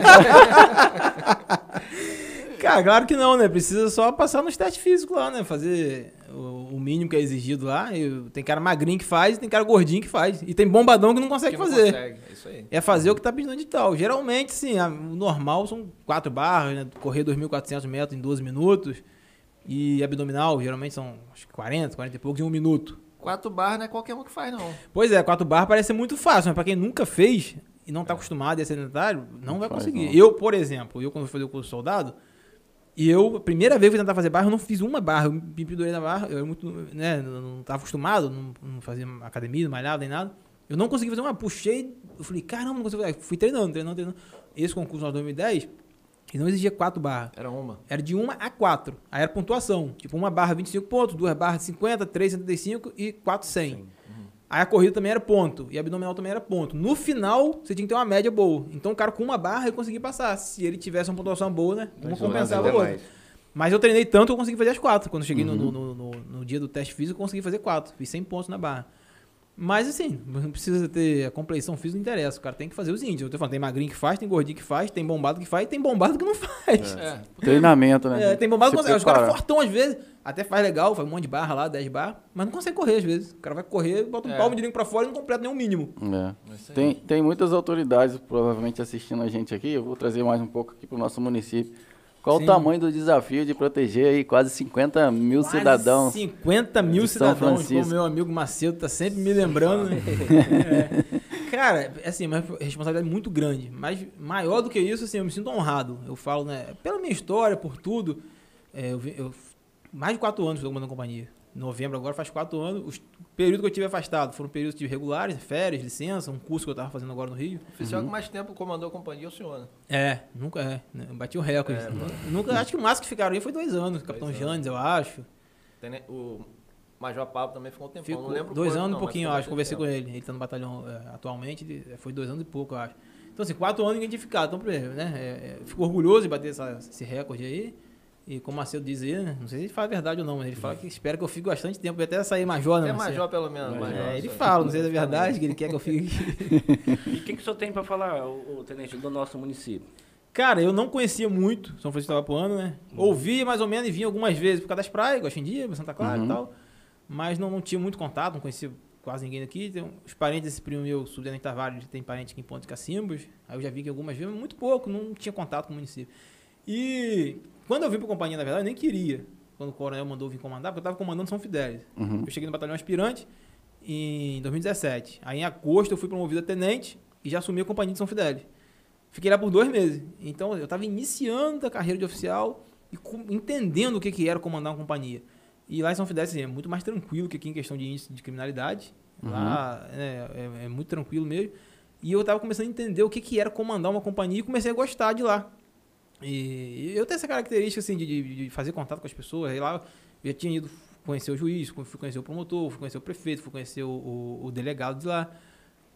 Cara, claro que não, né? Precisa só passar nos testes físicos lá, né? Fazer o mínimo que é exigido lá. E tem cara magrinho que faz, tem cara gordinho que faz. E tem bombadão que não consegue fazer. Consegue. É isso aí. É fazer o que tá pedindo de tal. Geralmente, assim, o normal são 4 barras, né? Correr 2.400 metros em 12 minutos. E abdominal, geralmente são acho que 40, 40 e poucos em 1 minuto. 4 barras não é qualquer um que faz, não. Pois é, 4 barras parece ser muito fácil, mas pra quem nunca fez e não tá acostumado e é sedentário, não vai conseguir. Não. Eu, por exemplo, quando fui fazer o curso de soldado, a primeira vez que eu tentar fazer barra, eu não fiz uma barra, eu me pendurei na barra, eu muito, né, não tava acostumado, não fazia academia, não malhava, nem nada. Eu não consegui fazer uma, puxei, eu falei, caramba, não consigo fazer. Fui treinando. Esse concurso nós 2010... E não exigia 4 barras. Era uma. Era de 1 a 4. Aí era pontuação. Tipo, 1 barra 25 pontos, 2 barras 50, 3 75 e 4 100. Uhum. Aí a corrida também era ponto. E a abdominal também era ponto. No final, você tinha que ter uma média boa. Então o cara com 1 barra ele conseguia passar. Se ele tivesse uma pontuação boa, né? Uma compensava a outra. Mas eu treinei tanto que eu consegui fazer as 4. Quando eu cheguei no dia do teste físico, eu consegui fazer 4. Fiz 100 pontos na barra. Mas assim, não precisa ter a compleição física, não interessa. O cara tem que fazer os índios. Eu tô falando, tem magrinho que faz, tem gordinho que faz, tem bombado que faz, tem bombado que não faz. Treinamento, né? Tem bombado que consegue. Os caras fortão às vezes, até faz legal, faz um monte de barra lá, 10 barras, mas não consegue correr às vezes. O cara vai correr, bota um palmo de língua pra fora e não completa nenhum mínimo. É. Tem muitas autoridades provavelmente assistindo a gente aqui. Eu vou trazer mais um pouco aqui pro nosso município. Qual o tamanho do desafio de proteger aí quase 50 mil cidadãos? 50 mil cidadãos, como meu amigo Macedo tá sempre me lembrando. Né? Cara, assim, uma responsabilidade muito grande, mas maior do que isso, assim, eu me sinto honrado. Eu falo, né, pela minha história, por tudo, eu mais de 4 anos estou comandando a companhia. Em novembro agora faz 4 anos. O período que eu tive afastado foram períodos de regulares, férias, licença, um curso que eu estava fazendo agora no Rio. O oficial que mais tempo comandou a companhia, o senhor, né? Nunca. Eu bati o recorde. Nunca, acho que o máximo que ficaram aí foi 2 anos. Capitão Janes, eu acho. O Major Pablo também ficou um tempão. Não lembro 2 anos e pouquinho, eu acho. Conversei com ele. Ele está no batalhão atualmente. Foi 2 anos e pouco, eu acho. Então, assim, 4 anos ninguém tinha ficado. Então, primeiro, né? Fico orgulhoso de bater esse recorde aí. E como o Macedo diz aí, né? Não sei se ele fala a verdade ou não, mas ele fala que espera que eu fique bastante tempo, eu até sair major, né? É major, pelo menos. Ele fala, não sei se é verdade, que ele quer que eu fique aqui. E o que o senhor tem para falar, o tenente, do nosso município? Cara, eu não conhecia muito São Francisco da Tabapuana, né? Ouvia mais ou menos e vinha algumas vezes por causa das praias, hoje em dia, Santa Clara e tal. Mas não tinha muito contato, não conhecia quase ninguém daqui. Tem os parentes desse primo meu, o Subtenente Tavares, tem parente aqui em Ponte Cacimbos. Aí eu já vi que algumas vezes, mas muito pouco, não tinha contato com o município. E quando eu vim pra companhia, na verdade, eu nem queria. Quando o coronel mandou eu vir comandar, porque eu tava comandando São Fidelis. Eu cheguei no batalhão aspirante em 2017. Aí em agosto eu fui promovido a tenente e já assumi a companhia de São Fidelis. Fiquei lá por 2 meses. Então eu tava iniciando a carreira de oficial e entendendo o que era comandar uma companhia. E lá em São Fidelis, assim, é muito mais tranquilo que aqui em questão de índice de criminalidade. Lá é muito tranquilo mesmo. E eu tava começando a entender o que era comandar uma companhia e comecei a gostar de lá. E eu tenho essa característica, assim, de fazer contato com as pessoas. Aí lá eu já tinha ido conhecer o juiz, fui conhecer o promotor, fui conhecer o prefeito, fui conhecer o delegado de lá.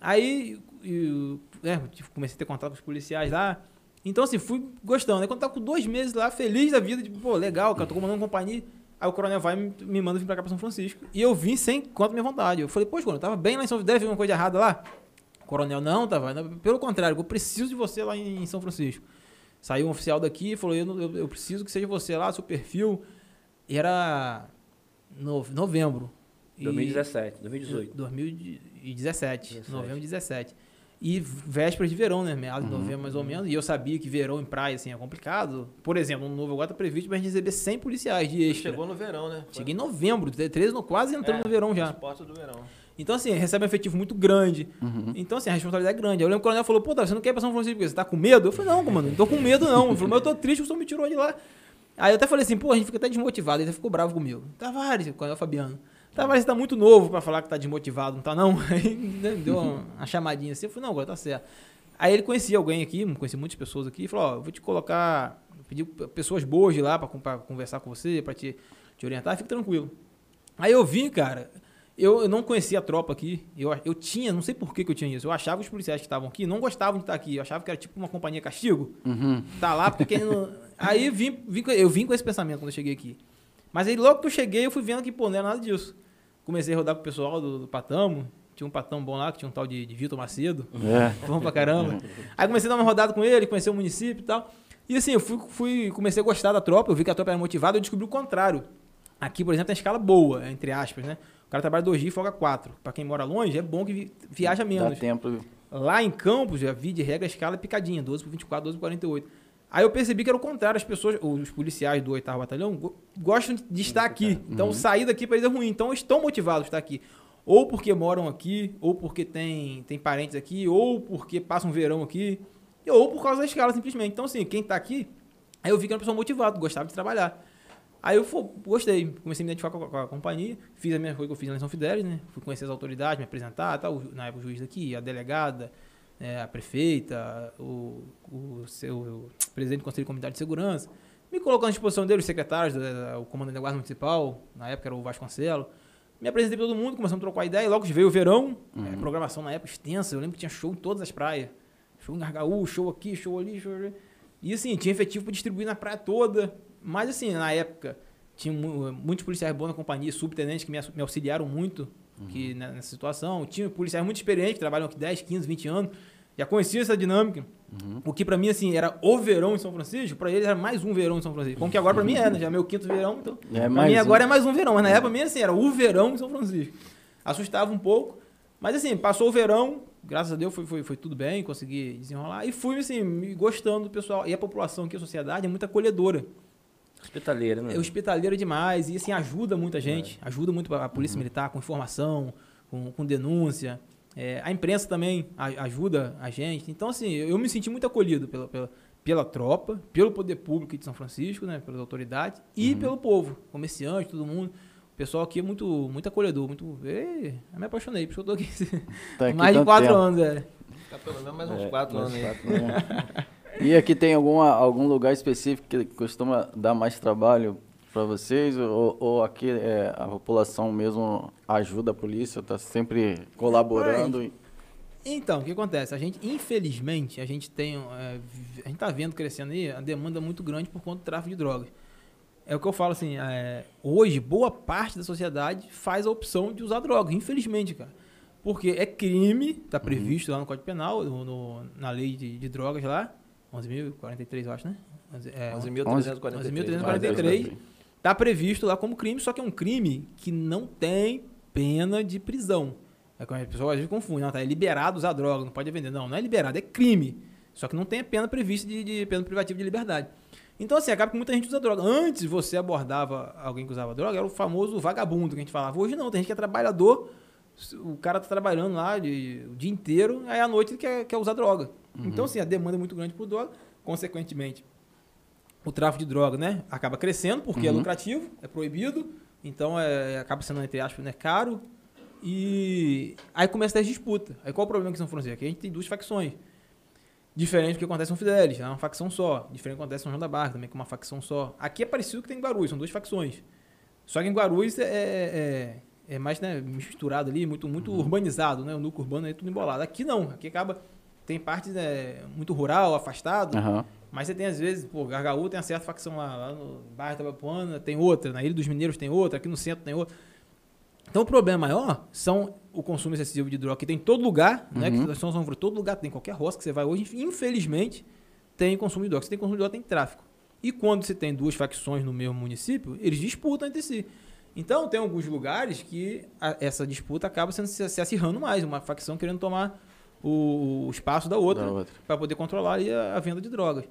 Aí comecei a ter contato com os policiais lá. Então, assim, fui gostando. Aí quando eu tava com 2 meses lá, feliz da vida, tipo, pô, legal, cara, tô comandando uma companhia. Aí o coronel vai e me manda vir pra cá pra São Francisco. E eu vim sem contra minha vontade. Eu falei, poxa, coronel, tava bem lá em São Fidel, viu uma coisa errada lá? O coronel, não, tava. Pelo contrário, eu preciso de você lá em São Francisco. Saiu um oficial daqui e falou, eu preciso que seja você lá, seu perfil. E era novembro. 2017, 2018. 2017, novembro de 2017. E vésperas de verão, né? Meados de novembro, mais ou menos. E eu sabia que verão em praia, assim, é complicado. Por exemplo, no Novo agora tá previsto pra gente receber 100 policiais de extra. Chegou no verão, né? Cheguei em novembro, 13, quase entrando no verão já. Porta do verão. Então, assim, recebe um efetivo muito grande. Então, assim, a responsabilidade é grande. Eu lembro que o coronel falou, pô, você não quer ir pra São Francisco porque você tá com medo? Eu falei, não, comando, não tô com medo, não. Ele falou, mas eu tô triste, o senhor me tirou de lá. Aí eu até falei assim, pô, a gente fica até desmotivado. Ele até ficou bravo comigo. Tavares, o coronel Fabiano. Tavares tá muito novo pra falar que tá desmotivado, não tá não? Aí deu uma chamadinha assim, eu falei, não, agora tá certo. Aí ele conhecia alguém aqui, conhecia muitas pessoas aqui, e falou, ó, vou te colocar, pedir pessoas boas de lá pra conversar com você, pra te orientar, fica tranquilo. Aí eu vim, cara, eu não conhecia a tropa aqui, eu tinha, não sei por que eu tinha isso, eu achava que os policiais que estavam aqui não gostavam de estar aqui, eu achava que era tipo uma companhia castigo, tá lá porque... Aí eu vim com esse pensamento quando eu cheguei aqui. Mas aí logo que eu cheguei, eu fui vendo que, pô, não era nada disso. Comecei a rodar com o pessoal do Patamo. Tinha um Patamo bom lá, que tinha um tal de Vitor Macedo. Bom pra caramba. Aí comecei a dar uma rodada com ele, conhecer o município e tal. E assim, eu comecei a gostar da tropa. Eu vi que a tropa era motivada, eu descobri o contrário. Aqui, por exemplo, tem escala boa, entre aspas, né? O cara trabalha 2 dias e folga 4. Pra quem mora longe, é bom que viaja menos. Dá tempo, viu? Lá em Campos, já vi de regra a escala picadinha, 12 por 24, 12 por 48. Aí eu percebi que era o contrário, as pessoas, os policiais do 8º Batalhão gostam de estar aqui. Então, sair daqui para eles é ruim. Então, estão motivados a estar aqui. Ou porque moram aqui, ou porque tem parentes aqui, ou porque passam verão aqui, ou por causa da escala, simplesmente. Então, assim, quem está aqui, aí eu vi que era uma pessoa motivada, gostava de trabalhar. Aí eu gostei, comecei a me identificar com a companhia, fiz a mesma coisa que eu fiz lá em São Fidelis, né? Fui conhecer as autoridades, me apresentar, tal, na época o juiz daqui, a delegada... a prefeita, o presidente do Conselho Comunitário de Segurança, me colocando à disposição dele, os secretários, o comandante da Guarda Municipal, na época era o Vasconcelos, me apresentei para todo mundo, começamos a trocar ideia, e logo veio o verão, programação na época extensa, eu lembro que tinha show em todas as praias, show em Gargaú, show aqui, show ali, show ali, e assim, tinha efetivo para distribuir na praia toda, mas assim, na época, tinha muitos policiais bons na companhia, subtenentes que me auxiliaram muito, que nessa situação, tinha policiais muito experientes que trabalham aqui 10, 15, 20 anos, já conhecia essa dinâmica. O que pra mim, assim, era o verão em São Francisco, pra eles era mais um verão em São Francisco. Como que agora pra mim é, né? Já é meu 5º verão, então. Pra mim agora é mais um verão, mas na época pra mim, assim, era o verão em São Francisco. Assustava um pouco, mas assim, passou o verão, graças a Deus foi tudo bem, consegui desenrolar, e fui, assim, gostando do pessoal. E a população aqui, a sociedade, é muito acolhedora. Hospitaleira, né? É hospitaleira demais e, assim, ajuda muita gente. Ajuda muito a Polícia Militar com informação, com denúncia. A imprensa também ajuda a gente. Então, assim, eu me senti muito acolhido pela tropa, pelo poder público de São Francisco, né? Pelas autoridades e pelo povo. Comerciante, todo mundo. O pessoal aqui é muito, muito acolhedor. Muito... eu me apaixonei, porque eu tô aqui, tá aqui mais de 4 anos, velho. Tá pelo menos mais uns 4 anos aí. 4 anos. E aqui tem algum lugar específico que costuma dar mais trabalho para vocês? Ou aqui a população mesmo ajuda a polícia, está sempre colaborando? Então, o que acontece? A gente, infelizmente, a gente está vendo crescendo aí a demanda muito grande por conta do tráfico de drogas. É o que eu falo assim, hoje boa parte da sociedade faz a opção de usar drogas, infelizmente, cara. Porque é crime, está previsto lá no Código Penal, na lei de drogas lá, 11.043, eu acho, né? 11.343. Está previsto lá como crime, só que é um crime que não tem pena de prisão. É quando a pessoa às vezes confunde. Não, tá, é liberado usar droga, não pode vender. Não, não é liberado, é crime. Só que não tem a pena prevista de pena privativa de liberdade. Então, assim, acaba que muita gente usa droga. Antes você abordava alguém que usava droga, era o famoso vagabundo que a gente falava. Hoje não, tem gente que é trabalhador, o cara tá trabalhando lá o dia inteiro, aí à noite ele quer usar droga. Então, assim, a demanda é muito grande por droga. Consequentemente, o tráfico de droga, né, acaba crescendo porque é lucrativo, é proibido. Então, acaba sendo, entre aspas, né, caro. E aí começa a ter disputa. Aí qual é o problema que São Francisco? Aqui a gente tem 2 facções. Diferente do que acontece em São Fidelis, é uma facção só. Diferente do que acontece em São João da Barra, também com uma facção só. Aqui é parecido que tem em Guarulhos, são 2 facções. Só que em Guarulhos é mais, né, misturado ali, muito, muito urbanizado, né? O núcleo urbano é tudo embolado. Aqui não, aqui acaba... Tem parte, né, muito rural, afastado, mas você tem, às vezes, pô, Gargaú tem uma certa facção lá no bairro da Tabapuana, tem outra, na Ilha dos Mineiros tem outra, aqui no centro tem outra. Então, o problema maior são o consumo excessivo de droga, que tem em todo lugar, né, que todo lugar tem, qualquer roça que você vai hoje, infelizmente, tem consumo de droga. Se tem consumo de droga, tem tráfico. E quando você tem 2 facções no mesmo município, eles disputam entre si. Então, tem alguns lugares que essa disputa acaba se acirrando mais, uma facção querendo tomar... o espaço da outra. Para poder controlar ali a venda de drogas.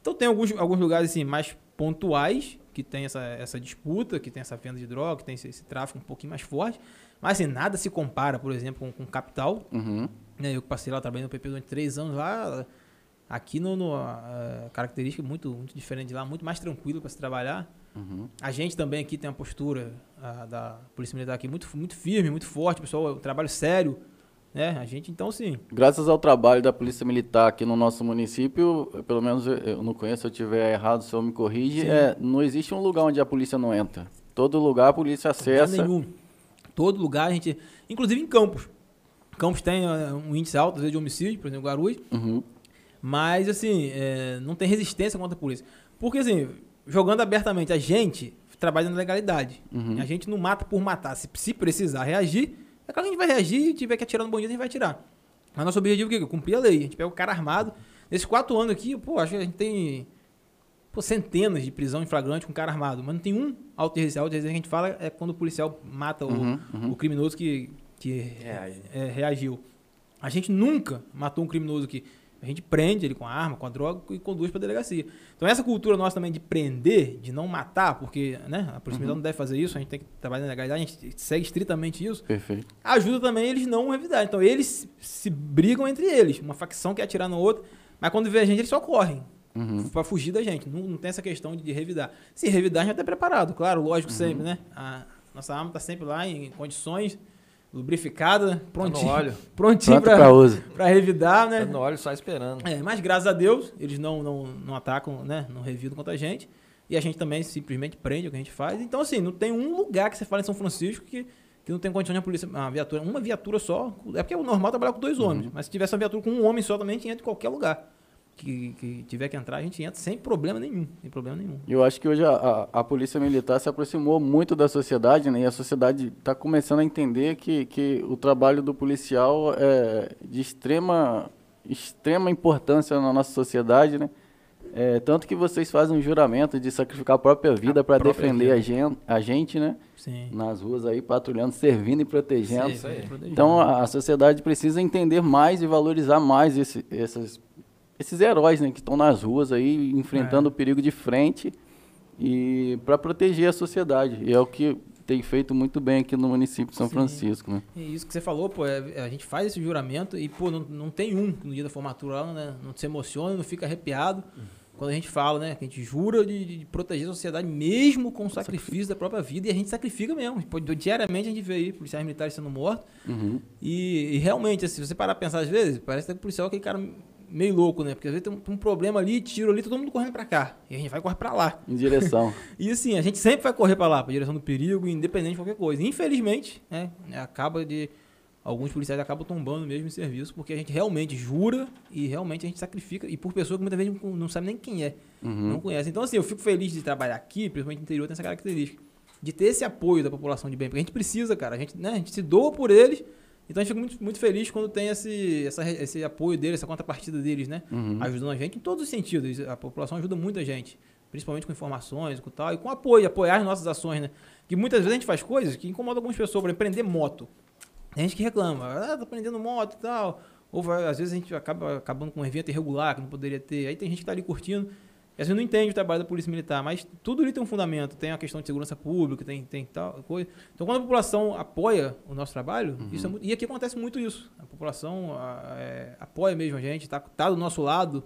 Então tem alguns lugares assim, mais pontuais que tem essa disputa, que tem essa venda de droga, que tem esse tráfico um pouquinho mais forte. Mas assim, nada se compara, por exemplo, com capital. Uhum. Eu que passei lá, trabalhei no PP durante 3 anos lá. Aqui, característica muito, muito diferente de lá, muito mais tranquilo para se trabalhar. Uhum. A gente também aqui tem uma postura da Polícia Militar aqui muito, muito firme, muito forte, pessoal, um trabalho sério. Né? A gente, então, sim. Graças ao trabalho da Polícia Militar aqui no nosso município, pelo menos eu não conheço, se eu estiver errado, o senhor me corrige, não existe um lugar onde a polícia não entra. Todo lugar a polícia acessa. Não tem nenhum. Todo lugar a gente... Inclusive em Campos. Campos tem um índice alto, às vezes, de homicídio, por exemplo, Guarulhos. Uhum. Mas, assim, não tem resistência contra a polícia. Porque, assim, jogando abertamente, a gente trabalha na legalidade. Uhum. A gente não mata por matar. Se precisar reagir, é claro que a gente vai reagir, e tiver que atirar no bandido, a gente vai atirar. Mas nosso objetivo é cumprir a lei. A gente pega o cara armado. Nesses 4 anos aqui, acho que a gente tem centenas de prisão em flagrante com cara armado. Mas não tem um auto de resistência. Auto de resistência que a gente fala é quando o policial mata o criminoso que reagiu. A gente nunca matou um criminoso aqui. A gente prende ele com a arma, com a droga e conduz para a delegacia. Então, essa cultura nossa também de prender, de não matar, porque né, a proximidade não deve fazer isso, a gente tem que trabalhar na legalidade, a gente segue estritamente isso. Perfeito. Ajuda também eles não revidar. Então, eles se brigam entre eles. Uma facção quer atirar na outra, mas quando vê a gente, eles só correm para fugir da gente. Não, não tem essa questão de revidar. Se revidar, a gente está preparado, claro, lógico, sempre, né? A nossa arma está sempre lá em condições... lubrificada, prontinho para revidar, né? Tá no óleo, só esperando. Mas graças a Deus, eles não atacam, né? Não revidam contra a gente. E a gente também simplesmente prende o que a gente faz. Então, assim, não tem um lugar que você fala em São Francisco que não tem condição de uma viatura só. É porque é normal trabalhar com 2 homens. Mas se tivesse uma viatura com 1 homem só, também a gente entra em qualquer lugar. Que tiver que entrar, a gente entra sem problema nenhum. Sem problema nenhum. Eu acho que hoje a Polícia Militar se aproximou muito da sociedade, né? E a sociedade está começando a entender que o trabalho do policial é de extrema importância na nossa sociedade, né? Tanto que vocês fazem um juramento de sacrificar a própria vida para defender a gente, né? Sim. Nas ruas aí, patrulhando, servindo e protegendo. Sim, então, a sociedade precisa entender mais e valorizar mais esses heróis, né, que estão nas ruas aí, enfrentando o perigo de frente e para proteger a sociedade. E é o que tem feito muito bem aqui no município de São Francisco, né? E isso que você falou, a gente faz esse juramento e, não tem um no dia da formatura, né, não se emociona, não fica arrepiado. Quando a gente fala, né, que a gente jura de proteger a sociedade mesmo com o sacrifício da própria vida, e a gente sacrifica mesmo. Diariamente a gente vê aí policiais militares sendo mortos. E realmente, assim, se você parar a pensar às vezes, parece que o policial é aquele cara... meio louco, né? Porque às vezes tem um problema ali, tiro ali, todo mundo correndo pra cá. E a gente vai correr pra lá. Em direção. E assim, a gente sempre vai correr pra lá, pra direção do perigo, independente de qualquer coisa. Infelizmente, né? Alguns policiais acabam tombando mesmo em serviço, porque a gente realmente jura e realmente a gente sacrifica. E por pessoa que muitas vezes não sabe nem quem é. Não conhece. Então assim, eu fico feliz de trabalhar aqui, principalmente no interior tem essa característica. De ter esse apoio da população de bem. Porque a gente precisa, cara. A gente se doa por eles. Então, a gente fica muito, muito feliz quando tem esse apoio deles, essa contrapartida deles, né? Ajudando a gente em todos os sentidos. A população ajuda muito a gente, principalmente com informações, com tal, e com apoiar as nossas ações, né? Que muitas vezes a gente faz coisas que incomodam algumas pessoas, por exemplo, prender moto. Tem gente que reclama, tá prendendo moto e tal. Ou, às vezes, a gente acaba acabando com um evento irregular que não poderia ter. Aí tem gente que tá ali curtindo. E, às vezes, não entende o trabalho da Polícia Militar, mas tudo ali tem um fundamento. Tem a questão de segurança pública, tem tal coisa. Então, quando a população apoia o nosso trabalho, isso é muito... E aqui acontece muito isso. A população apoia mesmo a gente, tá do nosso lado.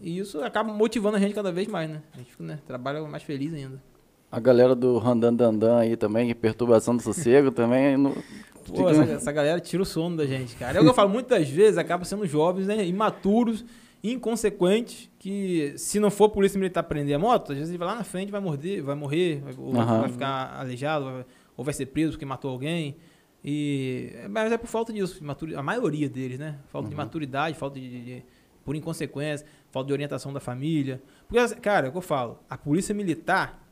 E isso acaba motivando a gente cada vez mais, né? A gente fica, né, trabalha mais feliz ainda. A galera do randandandan aí também, perturbação do sossego também... Pô, essa galera tira o sono da gente, cara. É o que eu falo, muitas vezes acabam sendo jovens, né, imaturos, inconsequentes, que se não for a Polícia Militar prender a moto, às vezes ele vai lá na frente, vai morrer, ou vai ficar aleijado, ou vai ser preso porque matou alguém. Mas é por falta disso, a maioria deles, né? Falta de maturidade, falta de por inconsequência, falta de orientação da família. Porque, cara, é o que eu falo, a Polícia Militar,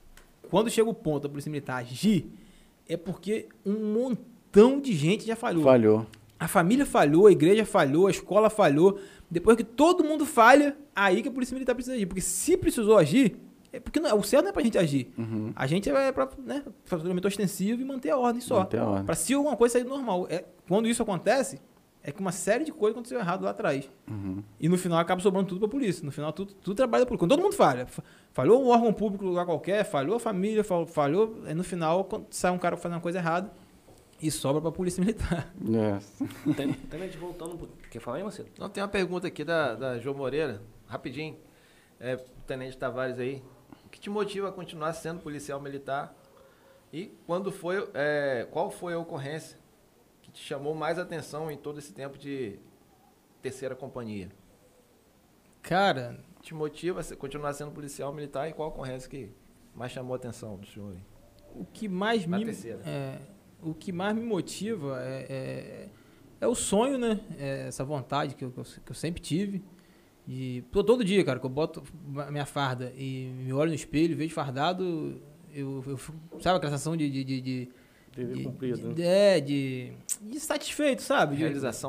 quando chega o ponto da Polícia Militar agir, é porque um montão de gente já falhou. A família falhou, a igreja falhou, a escola falhou. Depois que todo mundo falha, aí que a Polícia Militar precisa agir. Porque se precisou agir, porque o certo não é pra gente agir. A gente é pra, né, patrulhamento ostensivo e manter a ordem só. Para se alguma coisa sair do normal. Quando isso acontece, é que uma série de coisas aconteceu errado lá atrás. Uhum. E no final acaba sobrando tudo para a polícia. No final tudo trabalha da polícia. Quando todo mundo falha. Falhou um órgão público, lugar qualquer, falhou a família, falhou... Aí no final, quando sai um cara fazendo uma coisa errada e sobra para a polícia militar. Yes. Tenente, voltando... Quer falar aí, Macedo? Não, tem uma pergunta aqui da João Moreira. Rapidinho. É, Tenente Tavares aí. O que te motiva a continuar sendo policial militar? E quando foi... qual foi a ocorrência que te chamou mais atenção em todo esse tempo de terceira companhia? Cara, te motiva a continuar sendo policial militar e qual ocorrência que mais chamou a atenção do senhor? O que mais me motiva é o sonho, né? É essa vontade que eu sempre tive. E todo dia, cara, que eu boto minha farda e me olho no espelho, vejo fardado, eu sabe aquela sensação de satisfeito, sabe? De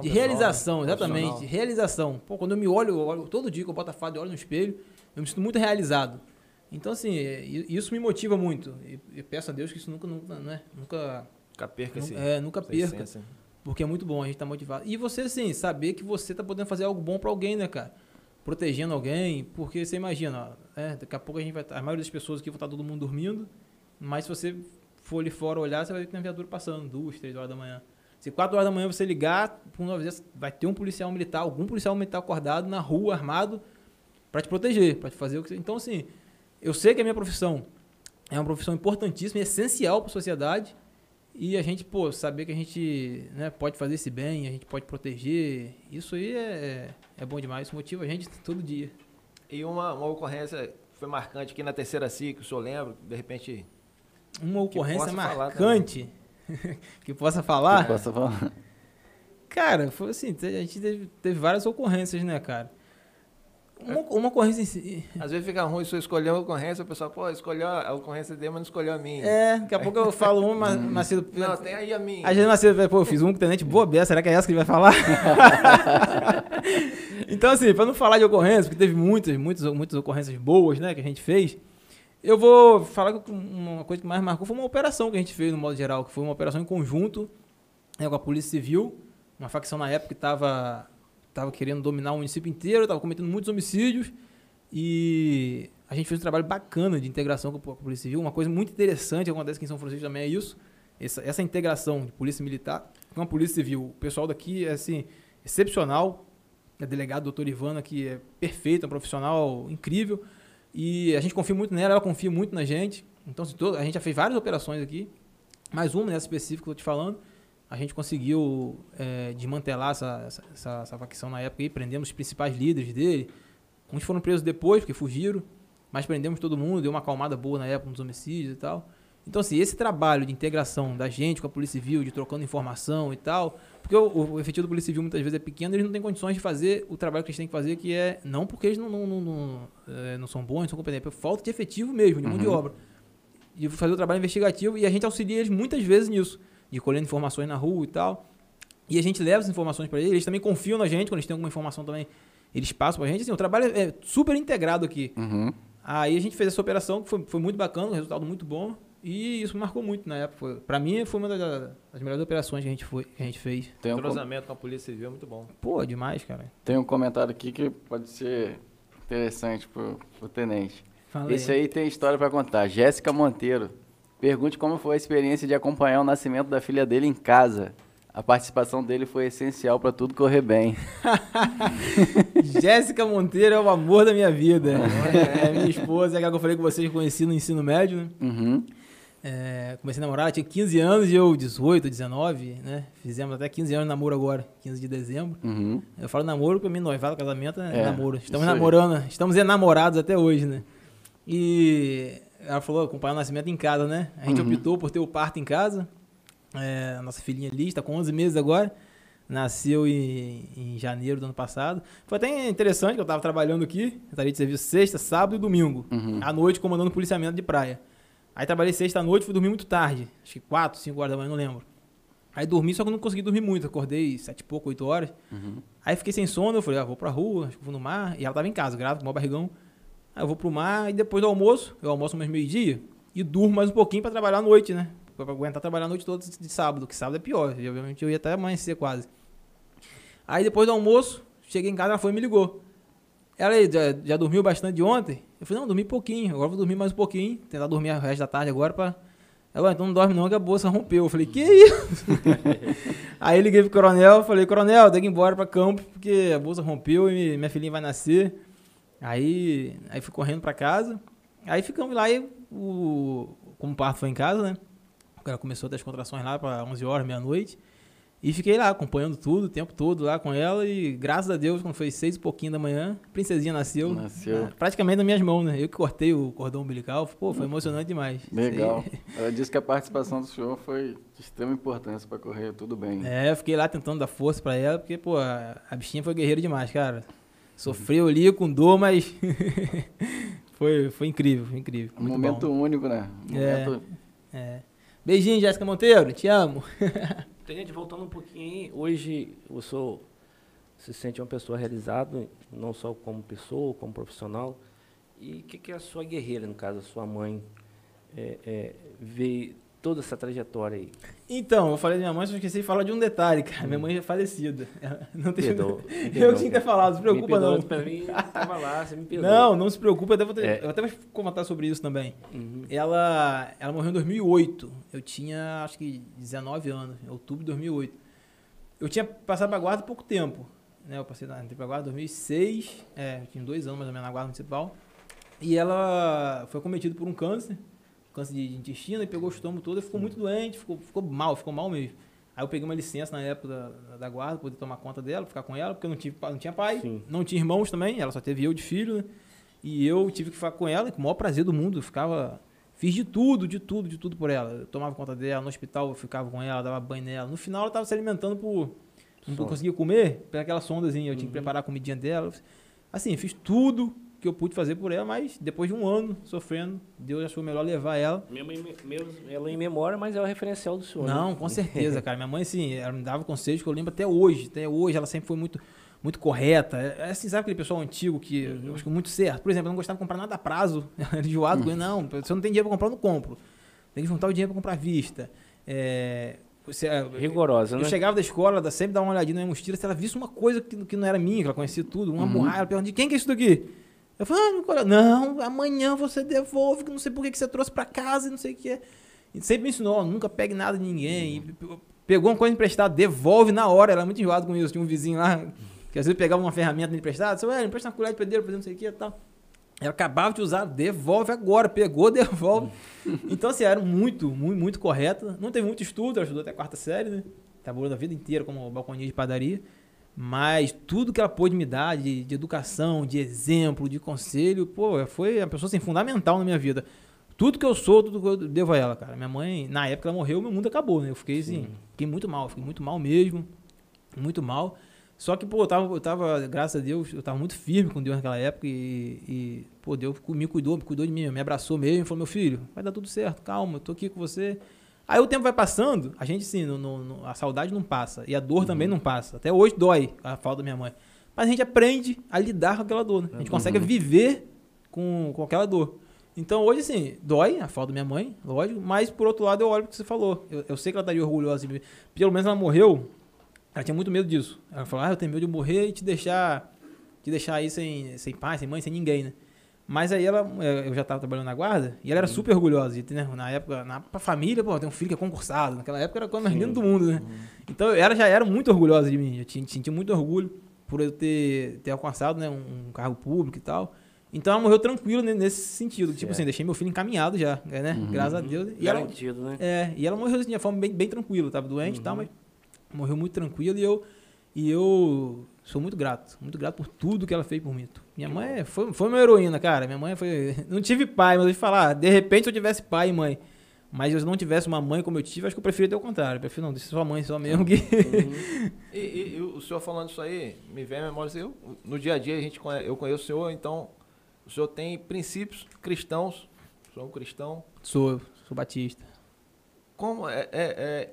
realização, exatamente. Realização. Pô, quando eu olho todo dia que eu boto a farda e olho no espelho, eu me sinto muito realizado. Então, assim, isso me motiva muito. E peço a Deus que isso nunca perca. Essência. Porque é muito bom, a gente tá motivado. E você, assim, saber que você tá podendo fazer algo bom para alguém, né, cara? Protegendo alguém, porque você imagina, daqui a pouco a gente vai... A maioria das pessoas aqui vão estar todo mundo dormindo, mas se você... for ali fora olhar, você vai ver que tem uma viatura passando 2, 3 horas da manhã. Se 4 horas da manhã você ligar, vai ter um policial militar, algum policial militar acordado na rua, armado, para te proteger, para te fazer o que... Então, assim, eu sei que a minha profissão é uma profissão importantíssima, essencial para a sociedade, e a gente, pô, saber que a gente, né, pode fazer esse bem, a gente pode proteger, isso aí é bom demais, isso motiva a gente todo dia. E uma ocorrência foi marcante aqui na terceira que o senhor lembra, de repente... Uma ocorrência marcante que possa falar? Que possa falar. Cara, foi assim, a gente teve várias ocorrências, né, cara? Uma ocorrência em si. Às vezes fica ruim se eu escolher uma ocorrência, o pessoal, pô, escolheu a ocorrência dele, mas não escolheu a minha. Daqui a pouco eu falo uma, Macedo... Não, tem aí a minha. Às vezes Macedo, pô, eu fiz um com o Tenente, boa beça, será que é essa que ele vai falar? Então, assim, pra não falar de ocorrências, porque teve muitas ocorrências boas, né, que a gente fez. Eu vou falar que uma coisa que mais marcou foi uma operação que a gente fez, no modo geral, que foi uma operação em conjunto, né, com a Polícia Civil, uma facção na época que estava querendo dominar o município inteiro, estava cometendo muitos homicídios, e a gente fez um trabalho bacana de integração com a Polícia Civil. Uma coisa muito interessante que acontece aqui em São Francisco também é isso, essa integração de Polícia Militar com a Polícia Civil. O pessoal daqui é, assim, excepcional, a delegada doutora Ivana, que é perfeita, é um profissional incrível, e a gente confia muito nela, ela confia muito na gente. Então, a gente já fez várias operações aqui, mas uma nessa específica que eu estou te falando, a gente conseguiu desmantelar essa facção na época e prendemos os principais líderes dele. Uns foram presos depois, porque fugiram, mas prendemos todo mundo, deu uma acalmada boa na época nos homicídios e tal. Então, assim, esse trabalho de integração da gente com a Polícia Civil, de trocando informação e tal, porque o efetivo da Polícia Civil muitas vezes é pequeno, eles não têm condições de fazer o trabalho que eles têm que fazer, que é não porque eles não são bons, não são competentes, é por falta de efetivo mesmo, de mão de obra. E fazer o trabalho investigativo, e a gente auxilia eles muitas vezes nisso, de colhendo informações na rua e tal. E a gente leva as informações para eles, eles também confiam na gente, quando eles têm alguma informação também, eles passam para a gente. Assim, o trabalho é super integrado aqui. Uhum. Aí a gente fez essa operação, que foi muito bacana, um resultado muito bom, e isso marcou muito na época. Para mim, foi uma das melhores operações que a gente fez. O entrosamento com a Polícia Civil é muito bom. Pô, demais, cara. Tem um comentário aqui que pode ser interessante pro Tenente. Falei. Esse aí tem história para contar. Jéssica Monteiro. Pergunte como foi a experiência de acompanhar o nascimento da filha dele em casa. A participação dele foi essencial para tudo correr bem. Jéssica Monteiro é o amor da minha vida. É minha esposa, é aquela que eu falei com vocês, conheci no ensino médio, né? Uhum. Comecei a namorar, tinha 15 anos e eu 18, 19, né? Fizemos até 15 anos de namoro agora, 15 de dezembro. Uhum. Eu falo namoro porque noivado, casamento é namoro. Estamos namorando, estamos enamorados até hoje, né? E ela falou, acompanhar o nascimento em casa, né? A gente optou por ter o parto em casa. A nossa filhinha Liz está com 11 meses agora, nasceu em janeiro do ano passado. Foi até interessante que eu estava trabalhando aqui, estaria de serviço sexta, sábado e domingo, à noite comandando policiamento de praia. Aí trabalhei sexta à noite, fui dormir muito tarde. Acho que 4, 5 horas da manhã, não lembro. Aí dormi, só que eu não consegui dormir muito. Acordei 7 e pouco, 8 horas. Uhum. Aí fiquei sem sono, eu falei, vou pra rua, acho que vou no mar. E ela tava em casa, grávida, com o maior barrigão. Aí eu vou pro mar e depois do almoço, eu almoço mais meio-dia e durmo mais um pouquinho pra trabalhar à noite, né? Pra aguentar trabalhar a noite toda de sábado, que sábado é pior. Obviamente eu ia até amanhecer quase. Aí depois do almoço, cheguei em casa, ela foi e me ligou. Ela aí, já dormiu bastante ontem? Eu falei, não, dormi pouquinho, agora vou dormir mais um pouquinho, tentar dormir o resto da tarde agora pra... Ela, então não dorme não, que a bolsa rompeu. Eu falei, que isso? Aí liguei pro coronel, falei, coronel, tem que ir embora pra Campos, porque a bolsa rompeu e minha filhinha vai nascer. Aí fui correndo pra casa, aí ficamos lá e como o parto foi em casa, né? O cara começou a ter as contrações lá pra 11 horas, meia-noite. E fiquei lá acompanhando tudo, o tempo todo lá com ela. E graças a Deus, quando foi 6 e pouquinho da manhã, a princesinha nasceu. Praticamente nas minhas mãos, né? Eu que cortei o cordão umbilical. Pô, foi emocionante demais. Legal. Ela disse que a participação do senhor foi de extrema importância para correr tudo bem. É, eu fiquei lá tentando dar força para ela, porque, pô, a bichinha foi guerreira demais, cara. Sofreu ali com dor, mas foi incrível, foi incrível. Um momento único, né? Beijinho, Jéssica Monteiro, te amo. Tenente, voltando um pouquinho, hoje o senhor se sente uma pessoa realizada, não só como pessoa, como profissional. E o que é a sua guerreira, no caso, a sua mãe, vê toda essa trajetória aí? Então, eu falei de minha mãe, só esqueci de falar de um detalhe, cara. Minha mãe é falecida. Não tem... Eu tinha que ter falado, não se preocupa não. Para mim, estava lá, você me perdoa. Não, não se preocupa, eu até vou comentar sobre isso também. Uhum. Ela morreu em 2008, eu tinha acho que 19 anos, em outubro de 2008. Eu tinha passado para a guarda há pouco tempo, né? Eu passei para a guarda em 2006, eu tinha 2 anos mais ou menos na guarda municipal. E ela foi cometida por um câncer de intestino, e pegou o estômago todo, e ficou muito doente, ficou mal mesmo. Aí eu peguei uma licença na época da guarda, poder tomar conta dela, ficar com ela, porque eu não tinha pai, sim, não tinha irmãos também, ela só teve eu de filho, né? E eu tive que ficar com ela, e com o maior prazer do mundo, eu fiz de tudo por ela. Eu tomava conta dela, no hospital eu ficava com ela, dava banho nela. No final ela estava se alimentando não conseguia comer, pelaquela sondazinha, eu tinha que preparar a comidinha dela. Assim, fiz tudo que eu pude fazer por ela, mas depois de um ano sofrendo, Deus achou melhor levar ela. Minha mãe, ela em memória, mas ela é o referencial do senhor. Não, né? Com certeza, cara. Minha mãe, assim, ela me dava conselhos que eu lembro até hoje, ela sempre foi muito, muito correta. É, assim, sabe aquele pessoal antigo que eu acho que é muito certo? Por exemplo, eu não gostava de comprar nada a prazo, enjoado, não, se eu não tenho dinheiro pra comprar, eu não compro. Tem que juntar o dinheiro pra comprar à vista. Rigorosa, né? Eu chegava da escola, sempre dava uma olhadinha na minha mochila, se ela visse uma coisa que não era minha, que ela conhecia tudo, uma borracha, ela perguntava, de quem que é isso daqui? Eu falei, não, amanhã você devolve, que não sei por que você trouxe para casa, não sei o que é. E sempre me ensinou, nunca pegue nada de ninguém. E pegou uma coisa emprestada, devolve na hora. Ela é muito enjoada com isso. Tinha um vizinho lá, que às vezes pegava uma ferramenta emprestada, disse, ué, empresta uma colher de pedreiro, não sei o que e tal. Ela acabava de usar, devolve agora. Pegou, devolve. Então, assim, era muito, muito, muito correta. Não teve muito estudo, ela estudou até a 4ª série, né? Trabalhou a vida inteira como balconinha de padaria. Mas tudo que ela pôde me dar de educação, de exemplo, de conselho, pô, foi uma pessoa assim, fundamental na minha vida. Tudo que eu sou, tudo que eu devo a ela, cara. Minha mãe, na época ela morreu, meu mundo acabou, né? Eu fiquei assim, fiquei muito mal mesmo, muito mal. Só que, pô, eu tava, graças a Deus, eu tava muito firme com Deus naquela época e pô, Deus me cuidou de mim, me abraçou mesmo e falou, meu filho, vai dar tudo certo, calma, eu tô aqui com você. Aí o tempo vai passando, a gente sim, a saudade não passa, e a dor também não passa. Até hoje dói a falta da minha mãe. Mas a gente aprende a lidar com aquela dor, né? A gente consegue viver com aquela dor. Então hoje, assim, dói a falta da minha mãe, lógico, mas por outro lado eu olho o que você falou. Eu sei que ela estaria orgulhosa de mim. Pelo menos ela morreu, ela tinha muito medo disso. Ela falou, eu tenho medo de morrer e te deixar aí sem pai, sem mãe, sem ninguém, né? Mas aí eu já estava trabalhando na guarda, e ela era super orgulhosa, né? Na época, pra família, pô, tem um filho que é concursado, naquela época era o mais lindo do mundo, né? Então ela já era muito orgulhosa de mim, eu sentia muito orgulho por eu ter alcançado, né, um cargo público e tal. Então ela morreu tranquila, né, nesse sentido, tipo assim, deixei meu filho encaminhado já, né, graças a Deus. E garantido, ela, né? E ela morreu assim, de uma forma bem, bem tranquila, estava doente e tal, mas morreu muito tranquila, e eu sou muito grato por tudo que ela fez por mim. Minha mãe foi uma heroína, cara. Minha mãe foi... Não tive pai, mas eu te falar, de repente se eu tivesse pai e mãe, mas se eu não tivesse uma mãe como eu tive, acho que eu prefiro ter o contrário. Eu prefiro não, deixa sua mãe só mesmo. Que... E o senhor falando isso aí, me vem a memória, assim, no dia a dia eu conheço o senhor, então o senhor tem princípios cristãos. O senhor é um cristão? Sou batista. Como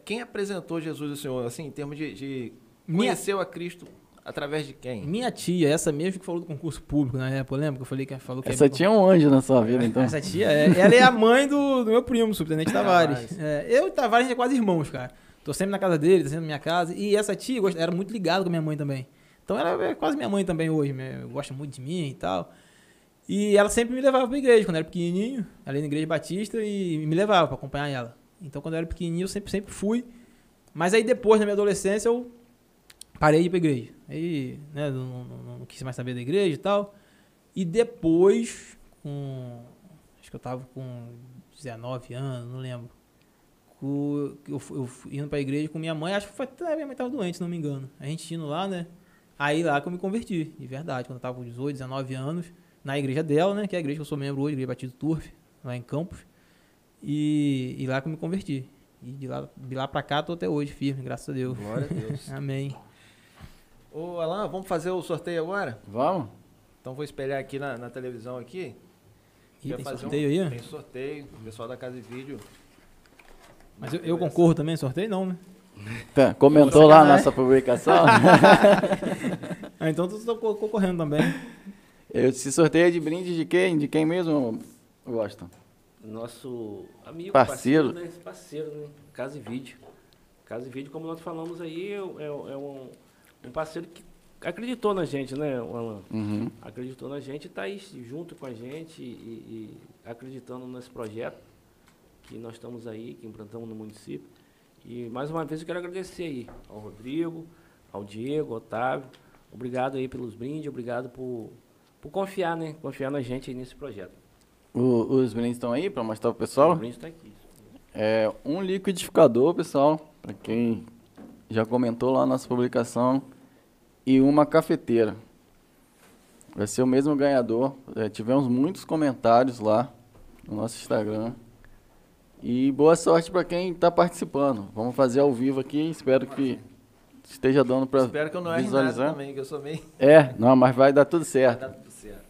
quem apresentou Jesus ao senhor, assim, em termos de conheceu a Cristo... Através de quem? Minha tia, essa mesmo que falou do concurso público na época, lembra que eu falei que falou que... Essa tia é um anjo na sua vida, então. Essa tia, ela é a mãe do meu primo, Subtenente Tavares. Eu e Tavares, a gente é quase irmãos, cara. Tô sempre na casa dele, tô sempre na minha casa. E essa tia era muito ligada com a minha mãe também. Então ela é quase minha mãe também hoje. Gosta muito de mim e tal. E ela sempre me levava pra igreja quando eu era pequenininho. Ela ia na igreja batista e me levava pra acompanhar ela. Então quando eu era pequenininho eu sempre fui. Mas aí depois, na minha adolescência, eu parei de ir pra igreja. Aí, né, não quis mais saber da igreja e tal. E depois, acho que eu tava com 19 anos, não lembro. Eu indo pra igreja com minha mãe, acho que foi até minha mãe tava doente, se não me engano. A gente indo lá, né? Aí lá que eu me converti, de verdade, quando eu tava com 18, 19 anos, na igreja dela, né? Que é a igreja que eu sou membro hoje, a Igreja Batista Turf, lá em Campos. E lá que eu me converti. E de lá pra cá tô até hoje, firme, graças a Deus. Glória a Deus. Amém. Ô, Alain, vamos fazer o sorteio agora? Vamos. Então vou espelhar aqui na televisão aqui. Ih, tem sorteio aí? Tem sorteio, o pessoal da Casa e Vídeo. Mas eu concorro também, sorteio não, né? Tá, comentou lá a nossa publicação? Ah, então tu tá concorrendo também. Esse sorteio é de brinde de quem? De quem mesmo, Washington? Nosso amigo, parceiro, né? Parceiro, né? Casa e Vídeo. Casa e Vídeo, como nós falamos aí, é um parceiro que acreditou na gente, né, Alain? Uhum. Acreditou na gente e tá aí junto com a gente e acreditando nesse projeto que nós estamos aí, que implantamos no município. E mais uma vez eu quero agradecer aí ao Rodrigo, ao Diego, ao Otávio. Obrigado aí pelos brindes, obrigado por confiar, né? Confiar na gente aí nesse projeto. Os brindes estão aí para mostrar pro pessoal? Os brindes estão aqui. É um liquidificador, pessoal, para quem já comentou lá na nossa publicação, e uma cafeteira. Vai ser o mesmo ganhador. Tivemos muitos comentários lá no nosso Instagram. E boa sorte para quem está participando. Vamos fazer ao vivo aqui. Espero que esteja dando para visualizar. Espero que eu não erre nada também, que eu sou meio... É, não, mas vai dar tudo certo. Vai dar tudo certo.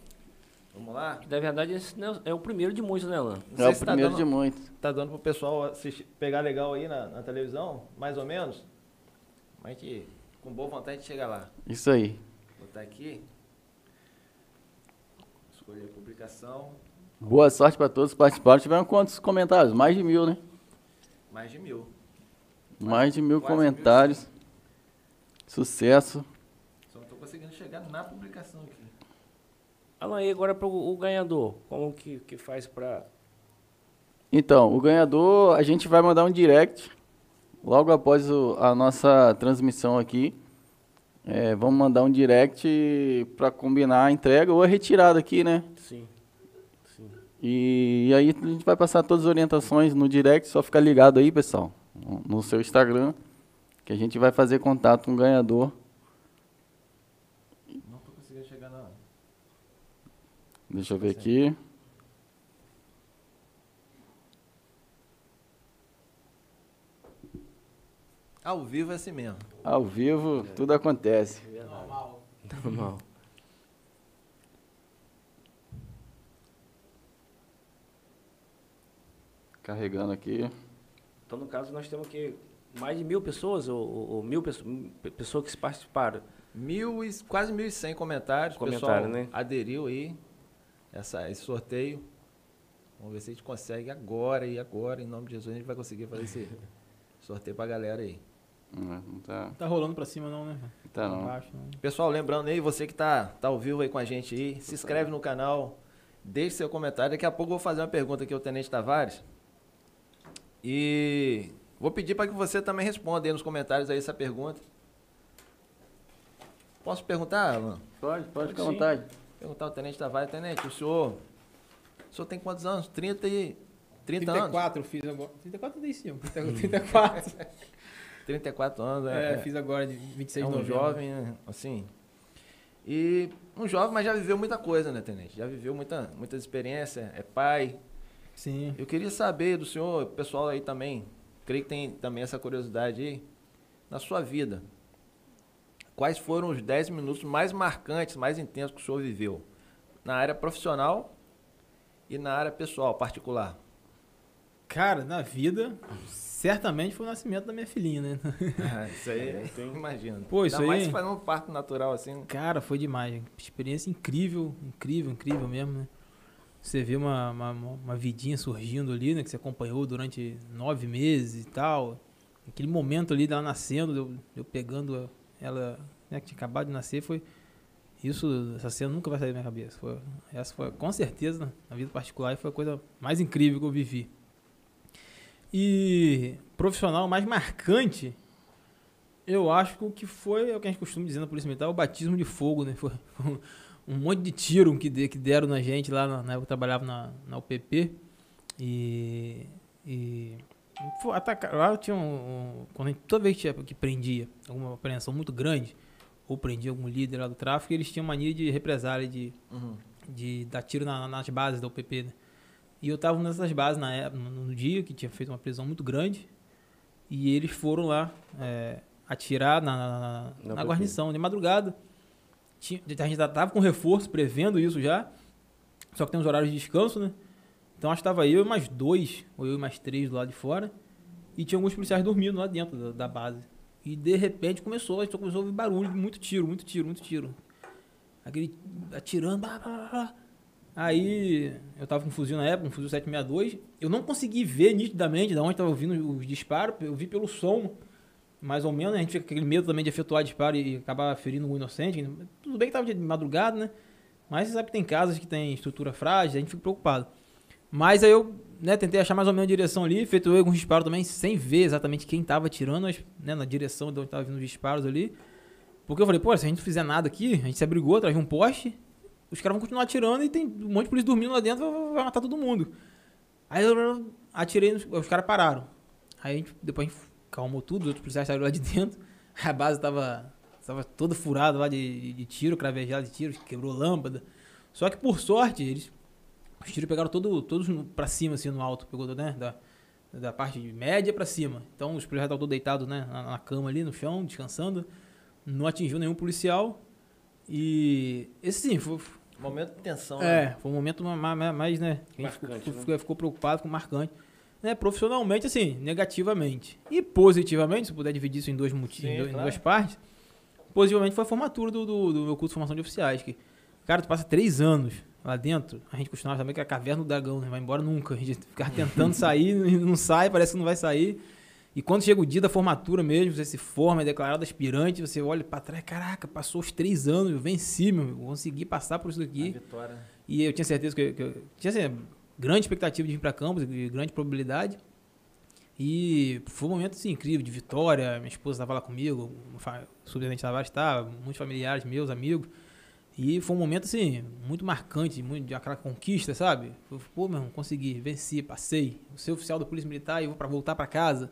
Vamos lá? Na verdade, esse é o primeiro de muitos, né, Alain? É o primeiro de muitos. Tá dando para o pessoal assistir, pegar legal aí na televisão, mais ou menos. Mas que com boa vontade de chegar lá. Isso aí. Vou botar aqui. Escolher a publicação. Boa sorte para todos os participantes. Tiveram quantos comentários? Mais de 1000, né? Mais de 1000. Mais de 1000 comentários. 1.000. Sucesso. Só não estou conseguindo chegar na publicação aqui. Alain, agora para o ganhador. Como que faz para... Então, o ganhador, a gente vai mandar um direct logo após a nossa transmissão aqui. É, vamos mandar um direct para combinar a entrega ou a retirada aqui, né? Sim. E aí a gente vai passar todas as orientações no direct, só ficar ligado aí, pessoal, no seu Instagram, que a gente vai fazer contato com o ganhador. Não tô conseguindo chegar na... Deixa eu ver aqui. Ao vivo é assim mesmo. Ao vivo, tudo acontece. É normal. Normal. Carregando aqui. Então, no caso, nós temos aqui mais de 1000 pessoas, ou 1000 pessoas que participaram. Quase 1.100 comentários. Comentário, pessoal, né? Aderiu aí esse sorteio. Vamos ver se a gente consegue agora, em nome de Jesus, a gente vai conseguir fazer esse sorteio pra galera aí. Não tá rolando pra cima não, né? Tá não. Baixo, não. Pessoal, lembrando aí, você que tá ao vivo aí com a gente aí, se inscreve no canal, deixe seu comentário. Daqui a pouco eu vou fazer uma pergunta aqui ao Tenente Tavares. E vou pedir para que você também responda aí nos comentários aí essa pergunta. Posso perguntar, Alain? Pode ficar à vontade. Perguntar ao Tenente Tavares. Tenente, o senhor tem quantos anos? 34 anos? 34 fiz agora. 34 ou 35? 34. 34 anos, é. É, fiz agora de 26 de novembro. É um jovem, né? Assim... E um jovem, mas já viveu muita coisa, né, Tenente? Já viveu muita experiência, é pai. Sim. Eu queria saber do senhor, o pessoal aí também, creio que tem também essa curiosidade aí, na sua vida, quais foram os 10 minutos mais marcantes, mais intensos que o senhor viveu? Na área profissional e na área pessoal, particular. Cara, na vida, certamente foi o nascimento da minha filhinha, né? Ah, isso aí, imagino. Pô, isso aí... Ainda mais fazer um parto natural assim. Cara, foi demais. Experiência incrível, incrível, incrível mesmo, né? Você vê uma vidinha surgindo ali, né? Que você acompanhou durante 9 meses e tal. Aquele momento ali dela nascendo, eu pegando ela, né, que tinha acabado de nascer, foi... Isso, essa cena nunca vai sair da minha cabeça. Foi, essa foi, com certeza, na vida particular, foi a coisa mais incrível que eu vivi. E profissional mais marcante, eu acho que foi o que a gente costuma dizer na Polícia Militar, o batismo de fogo, né? Foi um monte de tiro que deram na gente lá na época que eu trabalhava na UPP. E atacaram, lá tinha quando a gente, toda vez que prendia alguma apreensão muito grande, ou prendia algum líder lá do tráfico, eles tinham mania de represália, de dar tiro nas bases da UPP, né? E eu estava nessas bases na época, no dia que tinha feito uma prisão muito grande, e eles foram lá atirar na guarnição. De madrugada, a gente já estava com reforço, prevendo isso já, só que tem uns horários de descanso, né? Então acho que estava eu e mais dois, ou eu e mais três do lado de fora, e tinha alguns policiais dormindo lá dentro da base. E de repente a gente começou a ouvir barulho, muito tiro. Aquele atirando, blá. Aí eu tava com um fuzil na época, um fuzil 762. Eu não consegui ver nitidamente de onde estava ouvindo os disparos, eu vi pelo som, mais ou menos. A gente fica com aquele medo também de efetuar disparo e acabar ferindo um inocente. Tudo bem que tava de madrugada, né? Mas você sabe que tem casas que tem estrutura frágil, a gente fica preocupado. Mas aí eu, né, tentei achar mais ou menos a direção ali, efetuei alguns disparos também, sem ver exatamente quem estava atirando, mas, né, na direção de onde estava vindo os disparos ali. Porque eu falei, pô, se a gente não fizer nada aqui, a gente se abrigou atrás de um poste, os caras vão continuar atirando e tem um monte de polícia dormindo lá dentro, vai matar todo mundo. Aí eu atirei, os caras pararam. Aí depois a gente calmou tudo, os outros policiais saíram lá de dentro, a base estava toda furada lá de tiro, cravejada de tiros, quebrou lâmpada. Só que por sorte, os tiros pegaram todos pra cima, assim, no alto. Pegou, né, da parte média pra cima. Então, os policiais estavam todos deitados, né, na cama ali, no chão, descansando. Não atingiu nenhum policial. E esse, sim, foi... Momento de tensão, né? Foi um momento mais, né... Marcante, ficou preocupado, ficou marcante. Né, profissionalmente, assim, negativamente. E positivamente, se puder dividir isso em dois motivos, sim, em duas partes. Positivamente foi a formatura do meu curso de formação de oficiais. Que, cara, tu passa 3 anos... lá dentro, a gente costumava saber que a caverna do dragão, né? Vai embora nunca. A gente ficava tentando sair, não sai, parece que não vai sair. E quando chega o dia da formatura mesmo, você se forma, é declarado aspirante, você olha pra trás, caraca, passou os 3 anos, eu venci, meu amigo, consegui passar por isso daqui. A vitória. E eu tinha certeza que eu tinha, assim, grande expectativa de vir pra Campos, grande probabilidade. E foi um momento, assim, incrível, de vitória. Minha esposa estava lá comigo, o Subtenente Tavares estava, muitos familiares meus, amigos. E foi um momento, assim, muito marcante, muito de aquela conquista, sabe? Pô, meu irmão, consegui, venci, passei. Eu sou oficial da Polícia Militar e vou voltar para casa.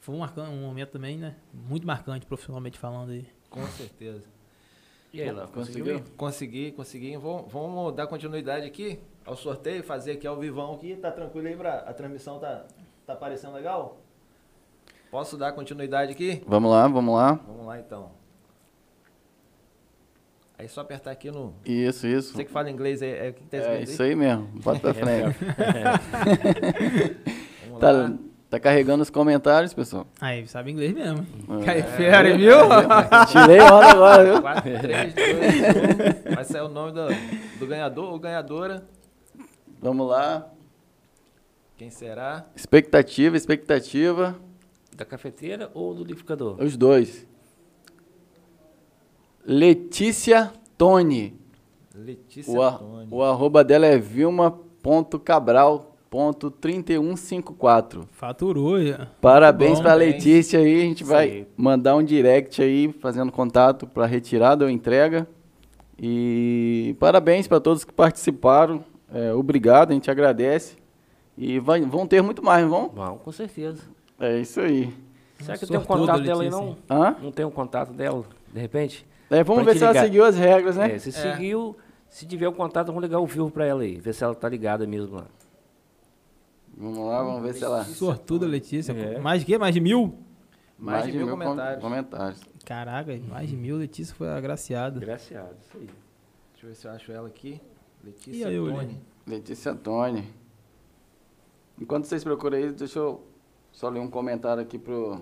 Foi um momento também, né? Muito marcante, profissionalmente falando aí. Com certeza. E aí, Léo, conseguiu? Consegui. Vamos dar continuidade aqui ao sorteio, fazer aqui ao vivão aqui. Tá tranquilo aí, a transmissão tá aparecendo legal? Posso dar continuidade aqui? Vamos lá. Vamos lá, então. Aí é só apertar aqui no... Isso. Você que fala inglês, é o que tá escrito aí? É isso aí mesmo, bota pra frente. Vamos lá. Tá carregando os comentários, pessoal. Aí, sabe inglês mesmo. Cai fera, viu? Tirei onda agora, viu? 4, 3, 2, 1. Vai sair o nome do ganhador ou ganhadora. Vamos lá. Quem será? Expectativa. Da cafeteira ou do liquidificador? Os dois. Letícia Toni. Letícia Toni. O arroba dela é vilma.cabral.3154. Faturou, já. Parabéns pra Letícia aí. A gente vai mandar um direct aí, fazendo contato para retirada ou entrega. E parabéns para todos que participaram. Obrigado, a gente agradece. E vão ter muito mais, não vão? Vão, com certeza. É isso aí. Será que eu tenho um contato dela aí, não? Hã? Não tenho um contato dela, de repente? Vamos ver se ela seguiu as regras, né? Se seguiu, se tiver o contato, vamos ligar o vivo pra ela aí, ver se ela tá ligada mesmo lá. Vamos lá, vamos ver se ela... Sortuda, Letícia. Mais que? Mais de 1.000? Mais de 1.000 comentários. Caraca, mais de 1.000, Letícia foi agraciada. Agraciada, isso aí. Deixa eu ver se eu acho ela aqui. Letícia Toni. Letícia Toni. Enquanto vocês procuram aí, deixa eu só ler um comentário aqui pro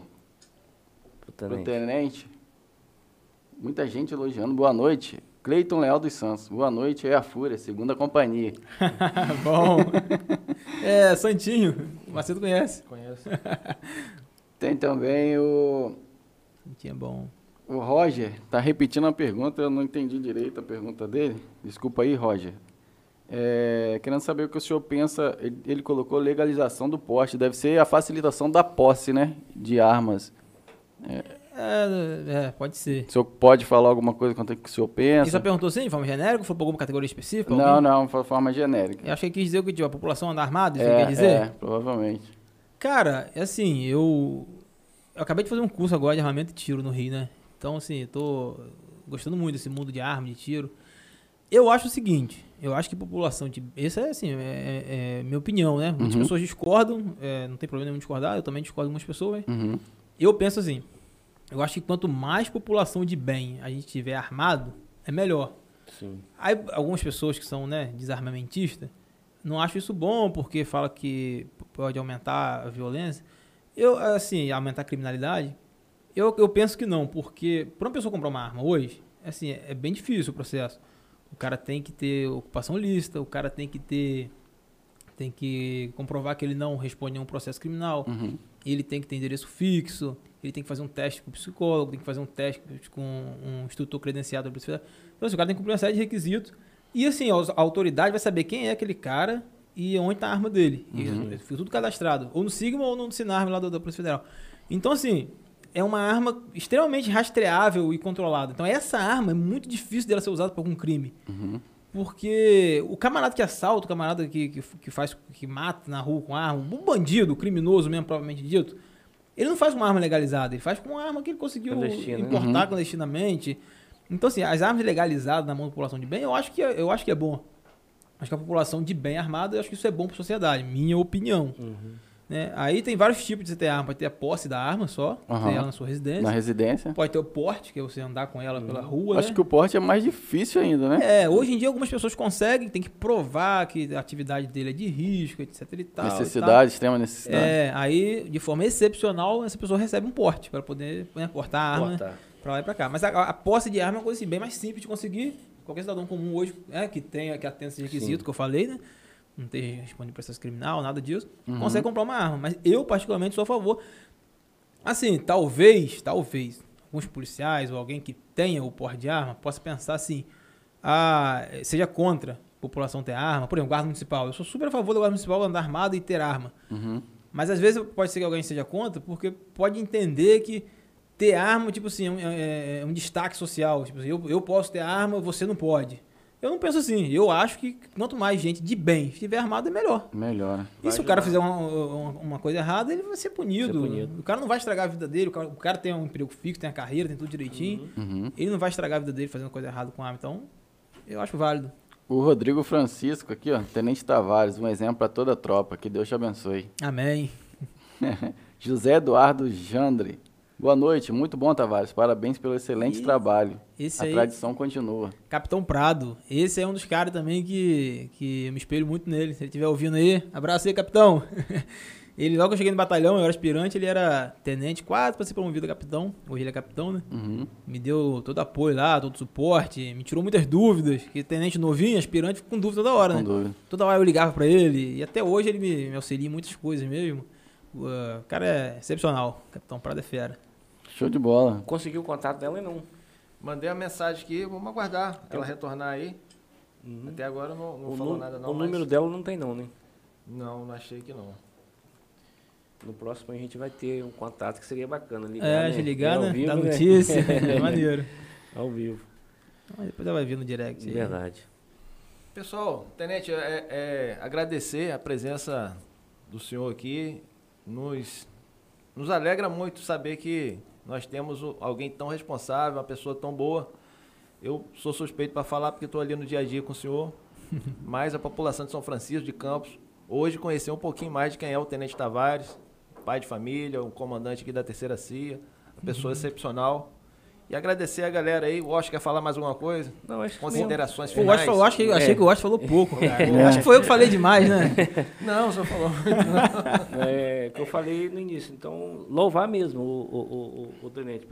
Tenente. Muita gente elogiando. Boa noite. Cleiton Leal dos Santos. Boa noite, é a Fúria, segunda companhia. Bom. Santinho. Macedo conhece. Conheço. Tem também o... Tinha bom. O Roger está repetindo a pergunta, eu não entendi direito a pergunta dele. Desculpa aí, Roger. É, querendo saber o que o senhor pensa, ele colocou legalização do porte, deve ser a facilitação da posse, né, de armas. Pode ser. O senhor pode falar alguma coisa quanto é que o senhor pensa? Você perguntou assim, de forma genérica, ou foi por alguma categoria específica? Não, alguém? Não, foi de forma genérica. Eu acho que ele quis dizer o que a população anda armada, isso quer dizer? É, provavelmente. Cara, assim, eu acabei de fazer um curso agora de armamento e tiro no Rio, né? Então, assim, eu tô gostando muito desse mundo de arma, de tiro. Eu acho o seguinte, eu acho que população de... Essa é, assim, é minha opinião, né? Muitas pessoas discordam, não tem problema nenhum discordar, eu também discordo de algumas pessoas. Uhum. Eu penso assim, eu acho que quanto mais população de bem a gente tiver armado, é melhor. Sim. Aí, algumas pessoas que são, né, desarmamentistas, não acham isso bom porque falam que pode aumentar a violência. Eu, assim, aumentar a criminalidade, eu penso que não, porque para uma pessoa comprar uma arma hoje, assim, é bem difícil o processo. O cara tem que ter ocupação lícita, o cara tem que comprovar que ele não responde a um processo criminal, ele tem que ter endereço fixo, ele tem que fazer um teste com o psicólogo, tem que fazer um teste com um instrutor credenciado da Polícia Federal. Então, assim, o cara tem que cumprir uma série de requisitos. E, assim, a autoridade vai saber quem é aquele cara e onde está a arma dele. E foi tudo cadastrado, ou no Sigma ou no Sinarme lá da Polícia Federal. Então, assim... É uma arma extremamente rastreável e controlada. Então, essa arma é muito difícil dela ser usada para algum crime. Porque o camarada que assalta, o camarada que mata na rua com arma, um bandido, um criminoso mesmo, propriamente dito, ele não faz com uma arma legalizada, ele faz com uma arma que ele conseguiu importar clandestinamente. Então, assim, as armas legalizadas na mão da população de bem, eu acho que é bom. Acho que a população de bem armada, eu acho que isso é bom para a sociedade, minha opinião. Né? Aí tem vários tipos de você ter arma. Pode ter a posse da arma só, ter ela na sua residência. Na residência. Pode ter o porte, que é você andar com ela pela rua. Acho que o porte é mais difícil ainda, né? É, hoje em dia algumas pessoas conseguem, tem que provar que a atividade dele é de risco, etc e tal. Necessidade, extrema necessidade. É, aí de forma excepcional essa pessoa recebe um porte para poder, né, portar a arma para lá e para cá. Mas a posse de arma é uma coisa assim, bem mais simples de conseguir. Qualquer cidadão comum hoje que atenda esse requisito que eu falei, né? Não tem responde processo criminal, nada disso, consegue comprar uma arma. Mas eu, particularmente, sou a favor. Assim, talvez, alguns policiais ou alguém que tenha o porte de arma possa pensar assim, seja contra a população ter arma. Por exemplo, Guarda Municipal. Eu sou super a favor da Guarda Municipal andar armada e ter arma. Mas, às vezes, pode ser que alguém seja contra, porque pode entender que ter arma, tipo assim, é um destaque social. Tipo assim, eu posso ter arma, você não pode. Eu não penso assim. Eu acho que quanto mais gente de bem estiver armada, é melhor. Melhor. E se o cara fizer uma coisa errada, ele vai ser punido. O cara não vai estragar a vida dele. O cara tem um emprego fixo, tem a carreira, tem tudo direitinho. Ele não vai estragar a vida dele fazendo coisa errada com arma. Então, eu acho válido. O Rodrigo Francisco aqui, ó, Tenente Tavares, um exemplo para toda a tropa. Que Deus te abençoe. Amém. José Eduardo Jandre. Boa noite, muito bom, Tavares. Parabéns pelo excelente trabalho. A tradição continua. Capitão Prado, esse é um dos caras também que eu me espelho muito nele. Se ele estiver ouvindo aí, abraço aí, capitão. Ele, logo que eu cheguei no batalhão, eu era aspirante, ele era tenente, quase para ser promovido a capitão. Hoje ele é capitão, né? Me deu todo apoio lá, todo suporte, me tirou muitas dúvidas. Porque tenente novinho, aspirante, fica com dúvida toda hora, né? Toda hora eu ligava para ele e até hoje ele me auxilia em muitas coisas mesmo. O cara é excepcional, Capitão Prado é fera. Show de bola. Conseguiu o contato dela e não. Mandei a mensagem aqui, vamos aguardar ela retornar aí. Até agora não falou nada não. O número dela não tem não, né? Não achei que não. No próximo a gente vai ter um contato que seria bacana. Ligar, né? De ligar, né? Vivo, dar notícia, é maneiro. Ao vivo. Mas depois ela vai vir no direct. Verdade. Pessoal, Tenente, agradecer a presença do senhor aqui. Nos alegra muito saber que nós temos alguém tão responsável, uma pessoa tão boa. Eu sou suspeito para falar porque estou ali no dia a dia com o senhor, mas a população de São Francisco de Campos hoje conheceu um pouquinho mais de quem é o Tenente Tavares, pai de família, um comandante aqui da Terceira CIA, uma pessoa excepcional. E agradecer a galera aí. O Washington quer falar mais alguma coisa? Não, acho que considerações finais. Eu acho que achei que o Washington falou pouco. Acho que foi eu que falei demais, né? Não, o senhor falou. Que eu falei no início. Então, louvar mesmo o Tenente.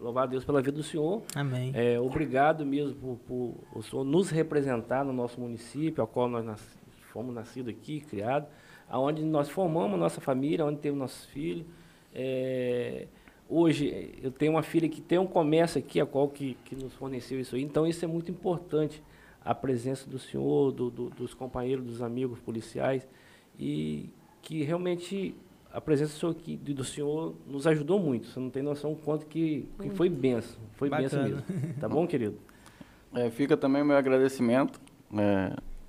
Louvar a Deus pela vida do senhor. Amém. Obrigado mesmo por o senhor nos representar no nosso município, ao qual nós fomos nascidos aqui, criados, onde nós formamos a nossa família, onde temos nossos filhos. Hoje eu tenho uma filha que tem um comércio aqui, a qual que nos forneceu isso aí. Então isso é muito importante, a presença do senhor, dos companheiros, dos amigos policiais, e que realmente a presença do senhor nos ajudou muito. Você não tem noção o quanto que foi benção. Foi benção mesmo. Tá bom, querido? Fica também o meu agradecimento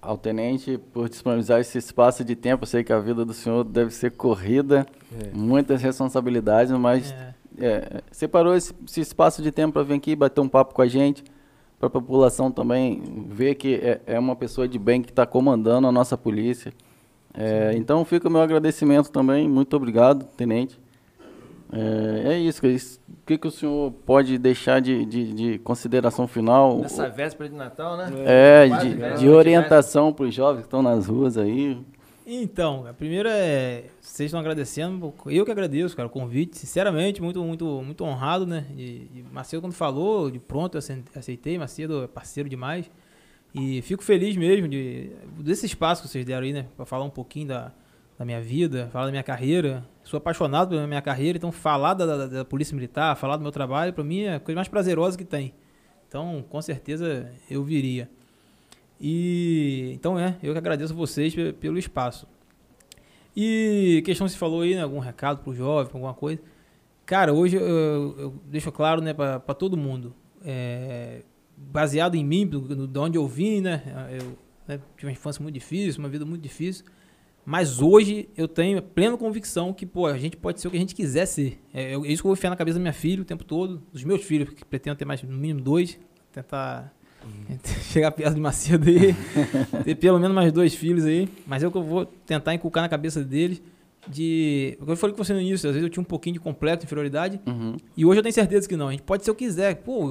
ao tenente por disponibilizar esse espaço de tempo. Eu sei que a vida do senhor deve ser corrida, muitas responsabilidades, mas separou esse espaço de tempo para vir aqui bater um papo com a gente, para a população também ver que é uma pessoa de bem que está comandando a nossa polícia. Então fica o meu agradecimento também. Muito obrigado, tenente. É isso, o que o senhor pode deixar de consideração final? Nessa véspera de Natal, né? De orientação para os jovens que estão nas ruas aí. Então, a primeira vocês estão agradecendo, eu que agradeço, cara, o convite, sinceramente, muito honrado, né? E Macedo, quando falou, de pronto, eu aceitei. Macedo é parceiro demais. E fico feliz mesmo desse espaço que vocês deram aí, né? Para falar um pouquinho da minha vida, falar da minha carreira. Sou apaixonado pela minha carreira, então falar da Polícia Militar, falar do meu trabalho, para mim é a coisa mais prazerosa que tem. Então, com certeza, eu viria. E então eu que agradeço a vocês pelo espaço. E questão se falou aí, né? Algum recado para o jovem, alguma coisa. Cara, hoje eu deixo claro, né, para todo mundo. Baseado em mim, de onde eu vim, né? Eu tive uma infância muito difícil, uma vida muito difícil, mas hoje eu tenho plena convicção que, pô, a gente pode ser o que a gente quiser ser. É isso que eu vou enfiar na cabeça da minha filha o tempo todo, dos meus filhos, que pretendo ter mais, no mínimo 2, tentar chegar perto de Macedo aí, ter pelo menos mais 2 filhos aí, mas é o que eu vou tentar inculcar na cabeça deles. Eu falei com você no início, às vezes eu tinha um pouquinho de complexo de inferioridade, e hoje eu tenho certeza que não, a gente pode ser o que quiser. Pô,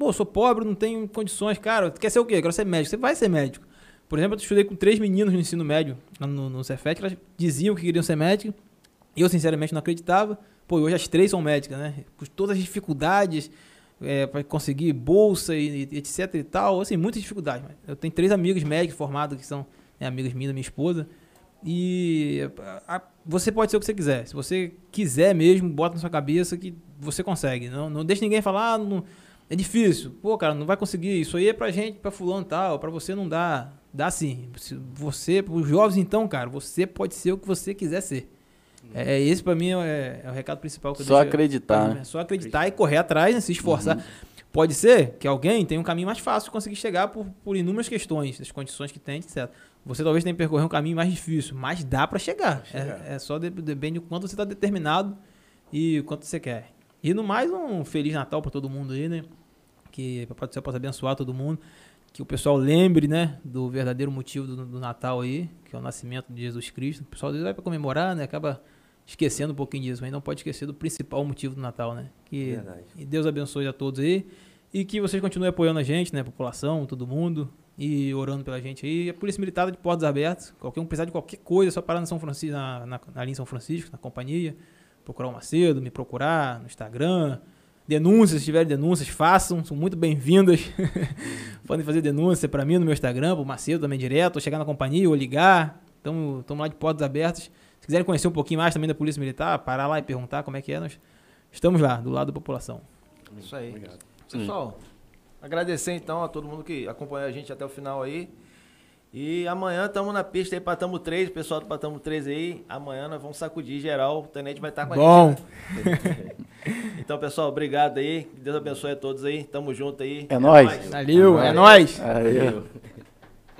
eu sou pobre, não tenho condições, cara, tu quer ser o quê? Eu quero ser médico, você vai ser médico. Por exemplo, eu estudei com 3 meninos no ensino médio, no CEFET, elas diziam que queriam ser médico, eu sinceramente não acreditava. Pô, hoje as 3 são médicas, né, com todas as dificuldades, para conseguir bolsa e etc e tal, assim, muitas dificuldades. Eu tenho 3 amigos médicos formados, que são amigos meus, da minha esposa. E você pode ser o que você quiser. Se você quiser mesmo, bota na sua cabeça que você consegue. Não deixa ninguém falar, não, é difícil. Pô, cara, não vai conseguir. Isso aí é pra gente, pra fulano e tal. Pra você não dá. Dá sim. Você, pros jovens então, cara, você pode ser o que você quiser ser. Esse pra mim é o recado principal que eu deixo. Só acreditar. Só acreditar e correr atrás, né? Se esforçar. Pode ser que alguém tenha um caminho mais fácil de conseguir chegar por inúmeras questões, das condições que tem, etc. Você talvez tenha que percorrer um caminho mais difícil, mas dá para chegar. É só depende do quanto você está determinado e o quanto você quer. E no mais, um Feliz Natal para todo mundo aí, né? Que Papai do Céu possa abençoar todo mundo. Que o pessoal lembre, né, do verdadeiro motivo do Natal aí, que é o nascimento de Jesus Cristo. O pessoal vai para comemorar, né? Acaba esquecendo um pouquinho disso, mas não pode esquecer do principal motivo do Natal, né? E Deus abençoe a todos aí. E que vocês continuem apoiando a gente, né? A população, todo mundo. E orando pela gente aí. A Polícia Militar de portas abertas. Qualquer um precisar de qualquer coisa, é só parar na linha em São Francisco, na companhia. Procurar o Macedo, me procurar no Instagram. Denúncias, se tiverem denúncias, façam. São muito bem-vindas. Podem fazer denúncia para mim no meu Instagram, pro Macedo também direto. Ou chegar na companhia, ou ligar. Então, estamos lá de portas abertas. Se quiserem conhecer um pouquinho mais também da Polícia Militar, parar lá e perguntar como é que é, nós estamos lá, do lado da população. Isso aí. Obrigado. Pessoal, agradecer então a todo mundo que acompanhou a gente até o final aí. E amanhã estamos na pista aí, Patamo 3, pessoal do Patamo 3 aí. Amanhã nós vamos sacudir geral, o tenente vai estar com a gente. Então, pessoal, obrigado aí. Que Deus abençoe a todos aí. Tamo junto aí. É nóis. Valeu, é nóis.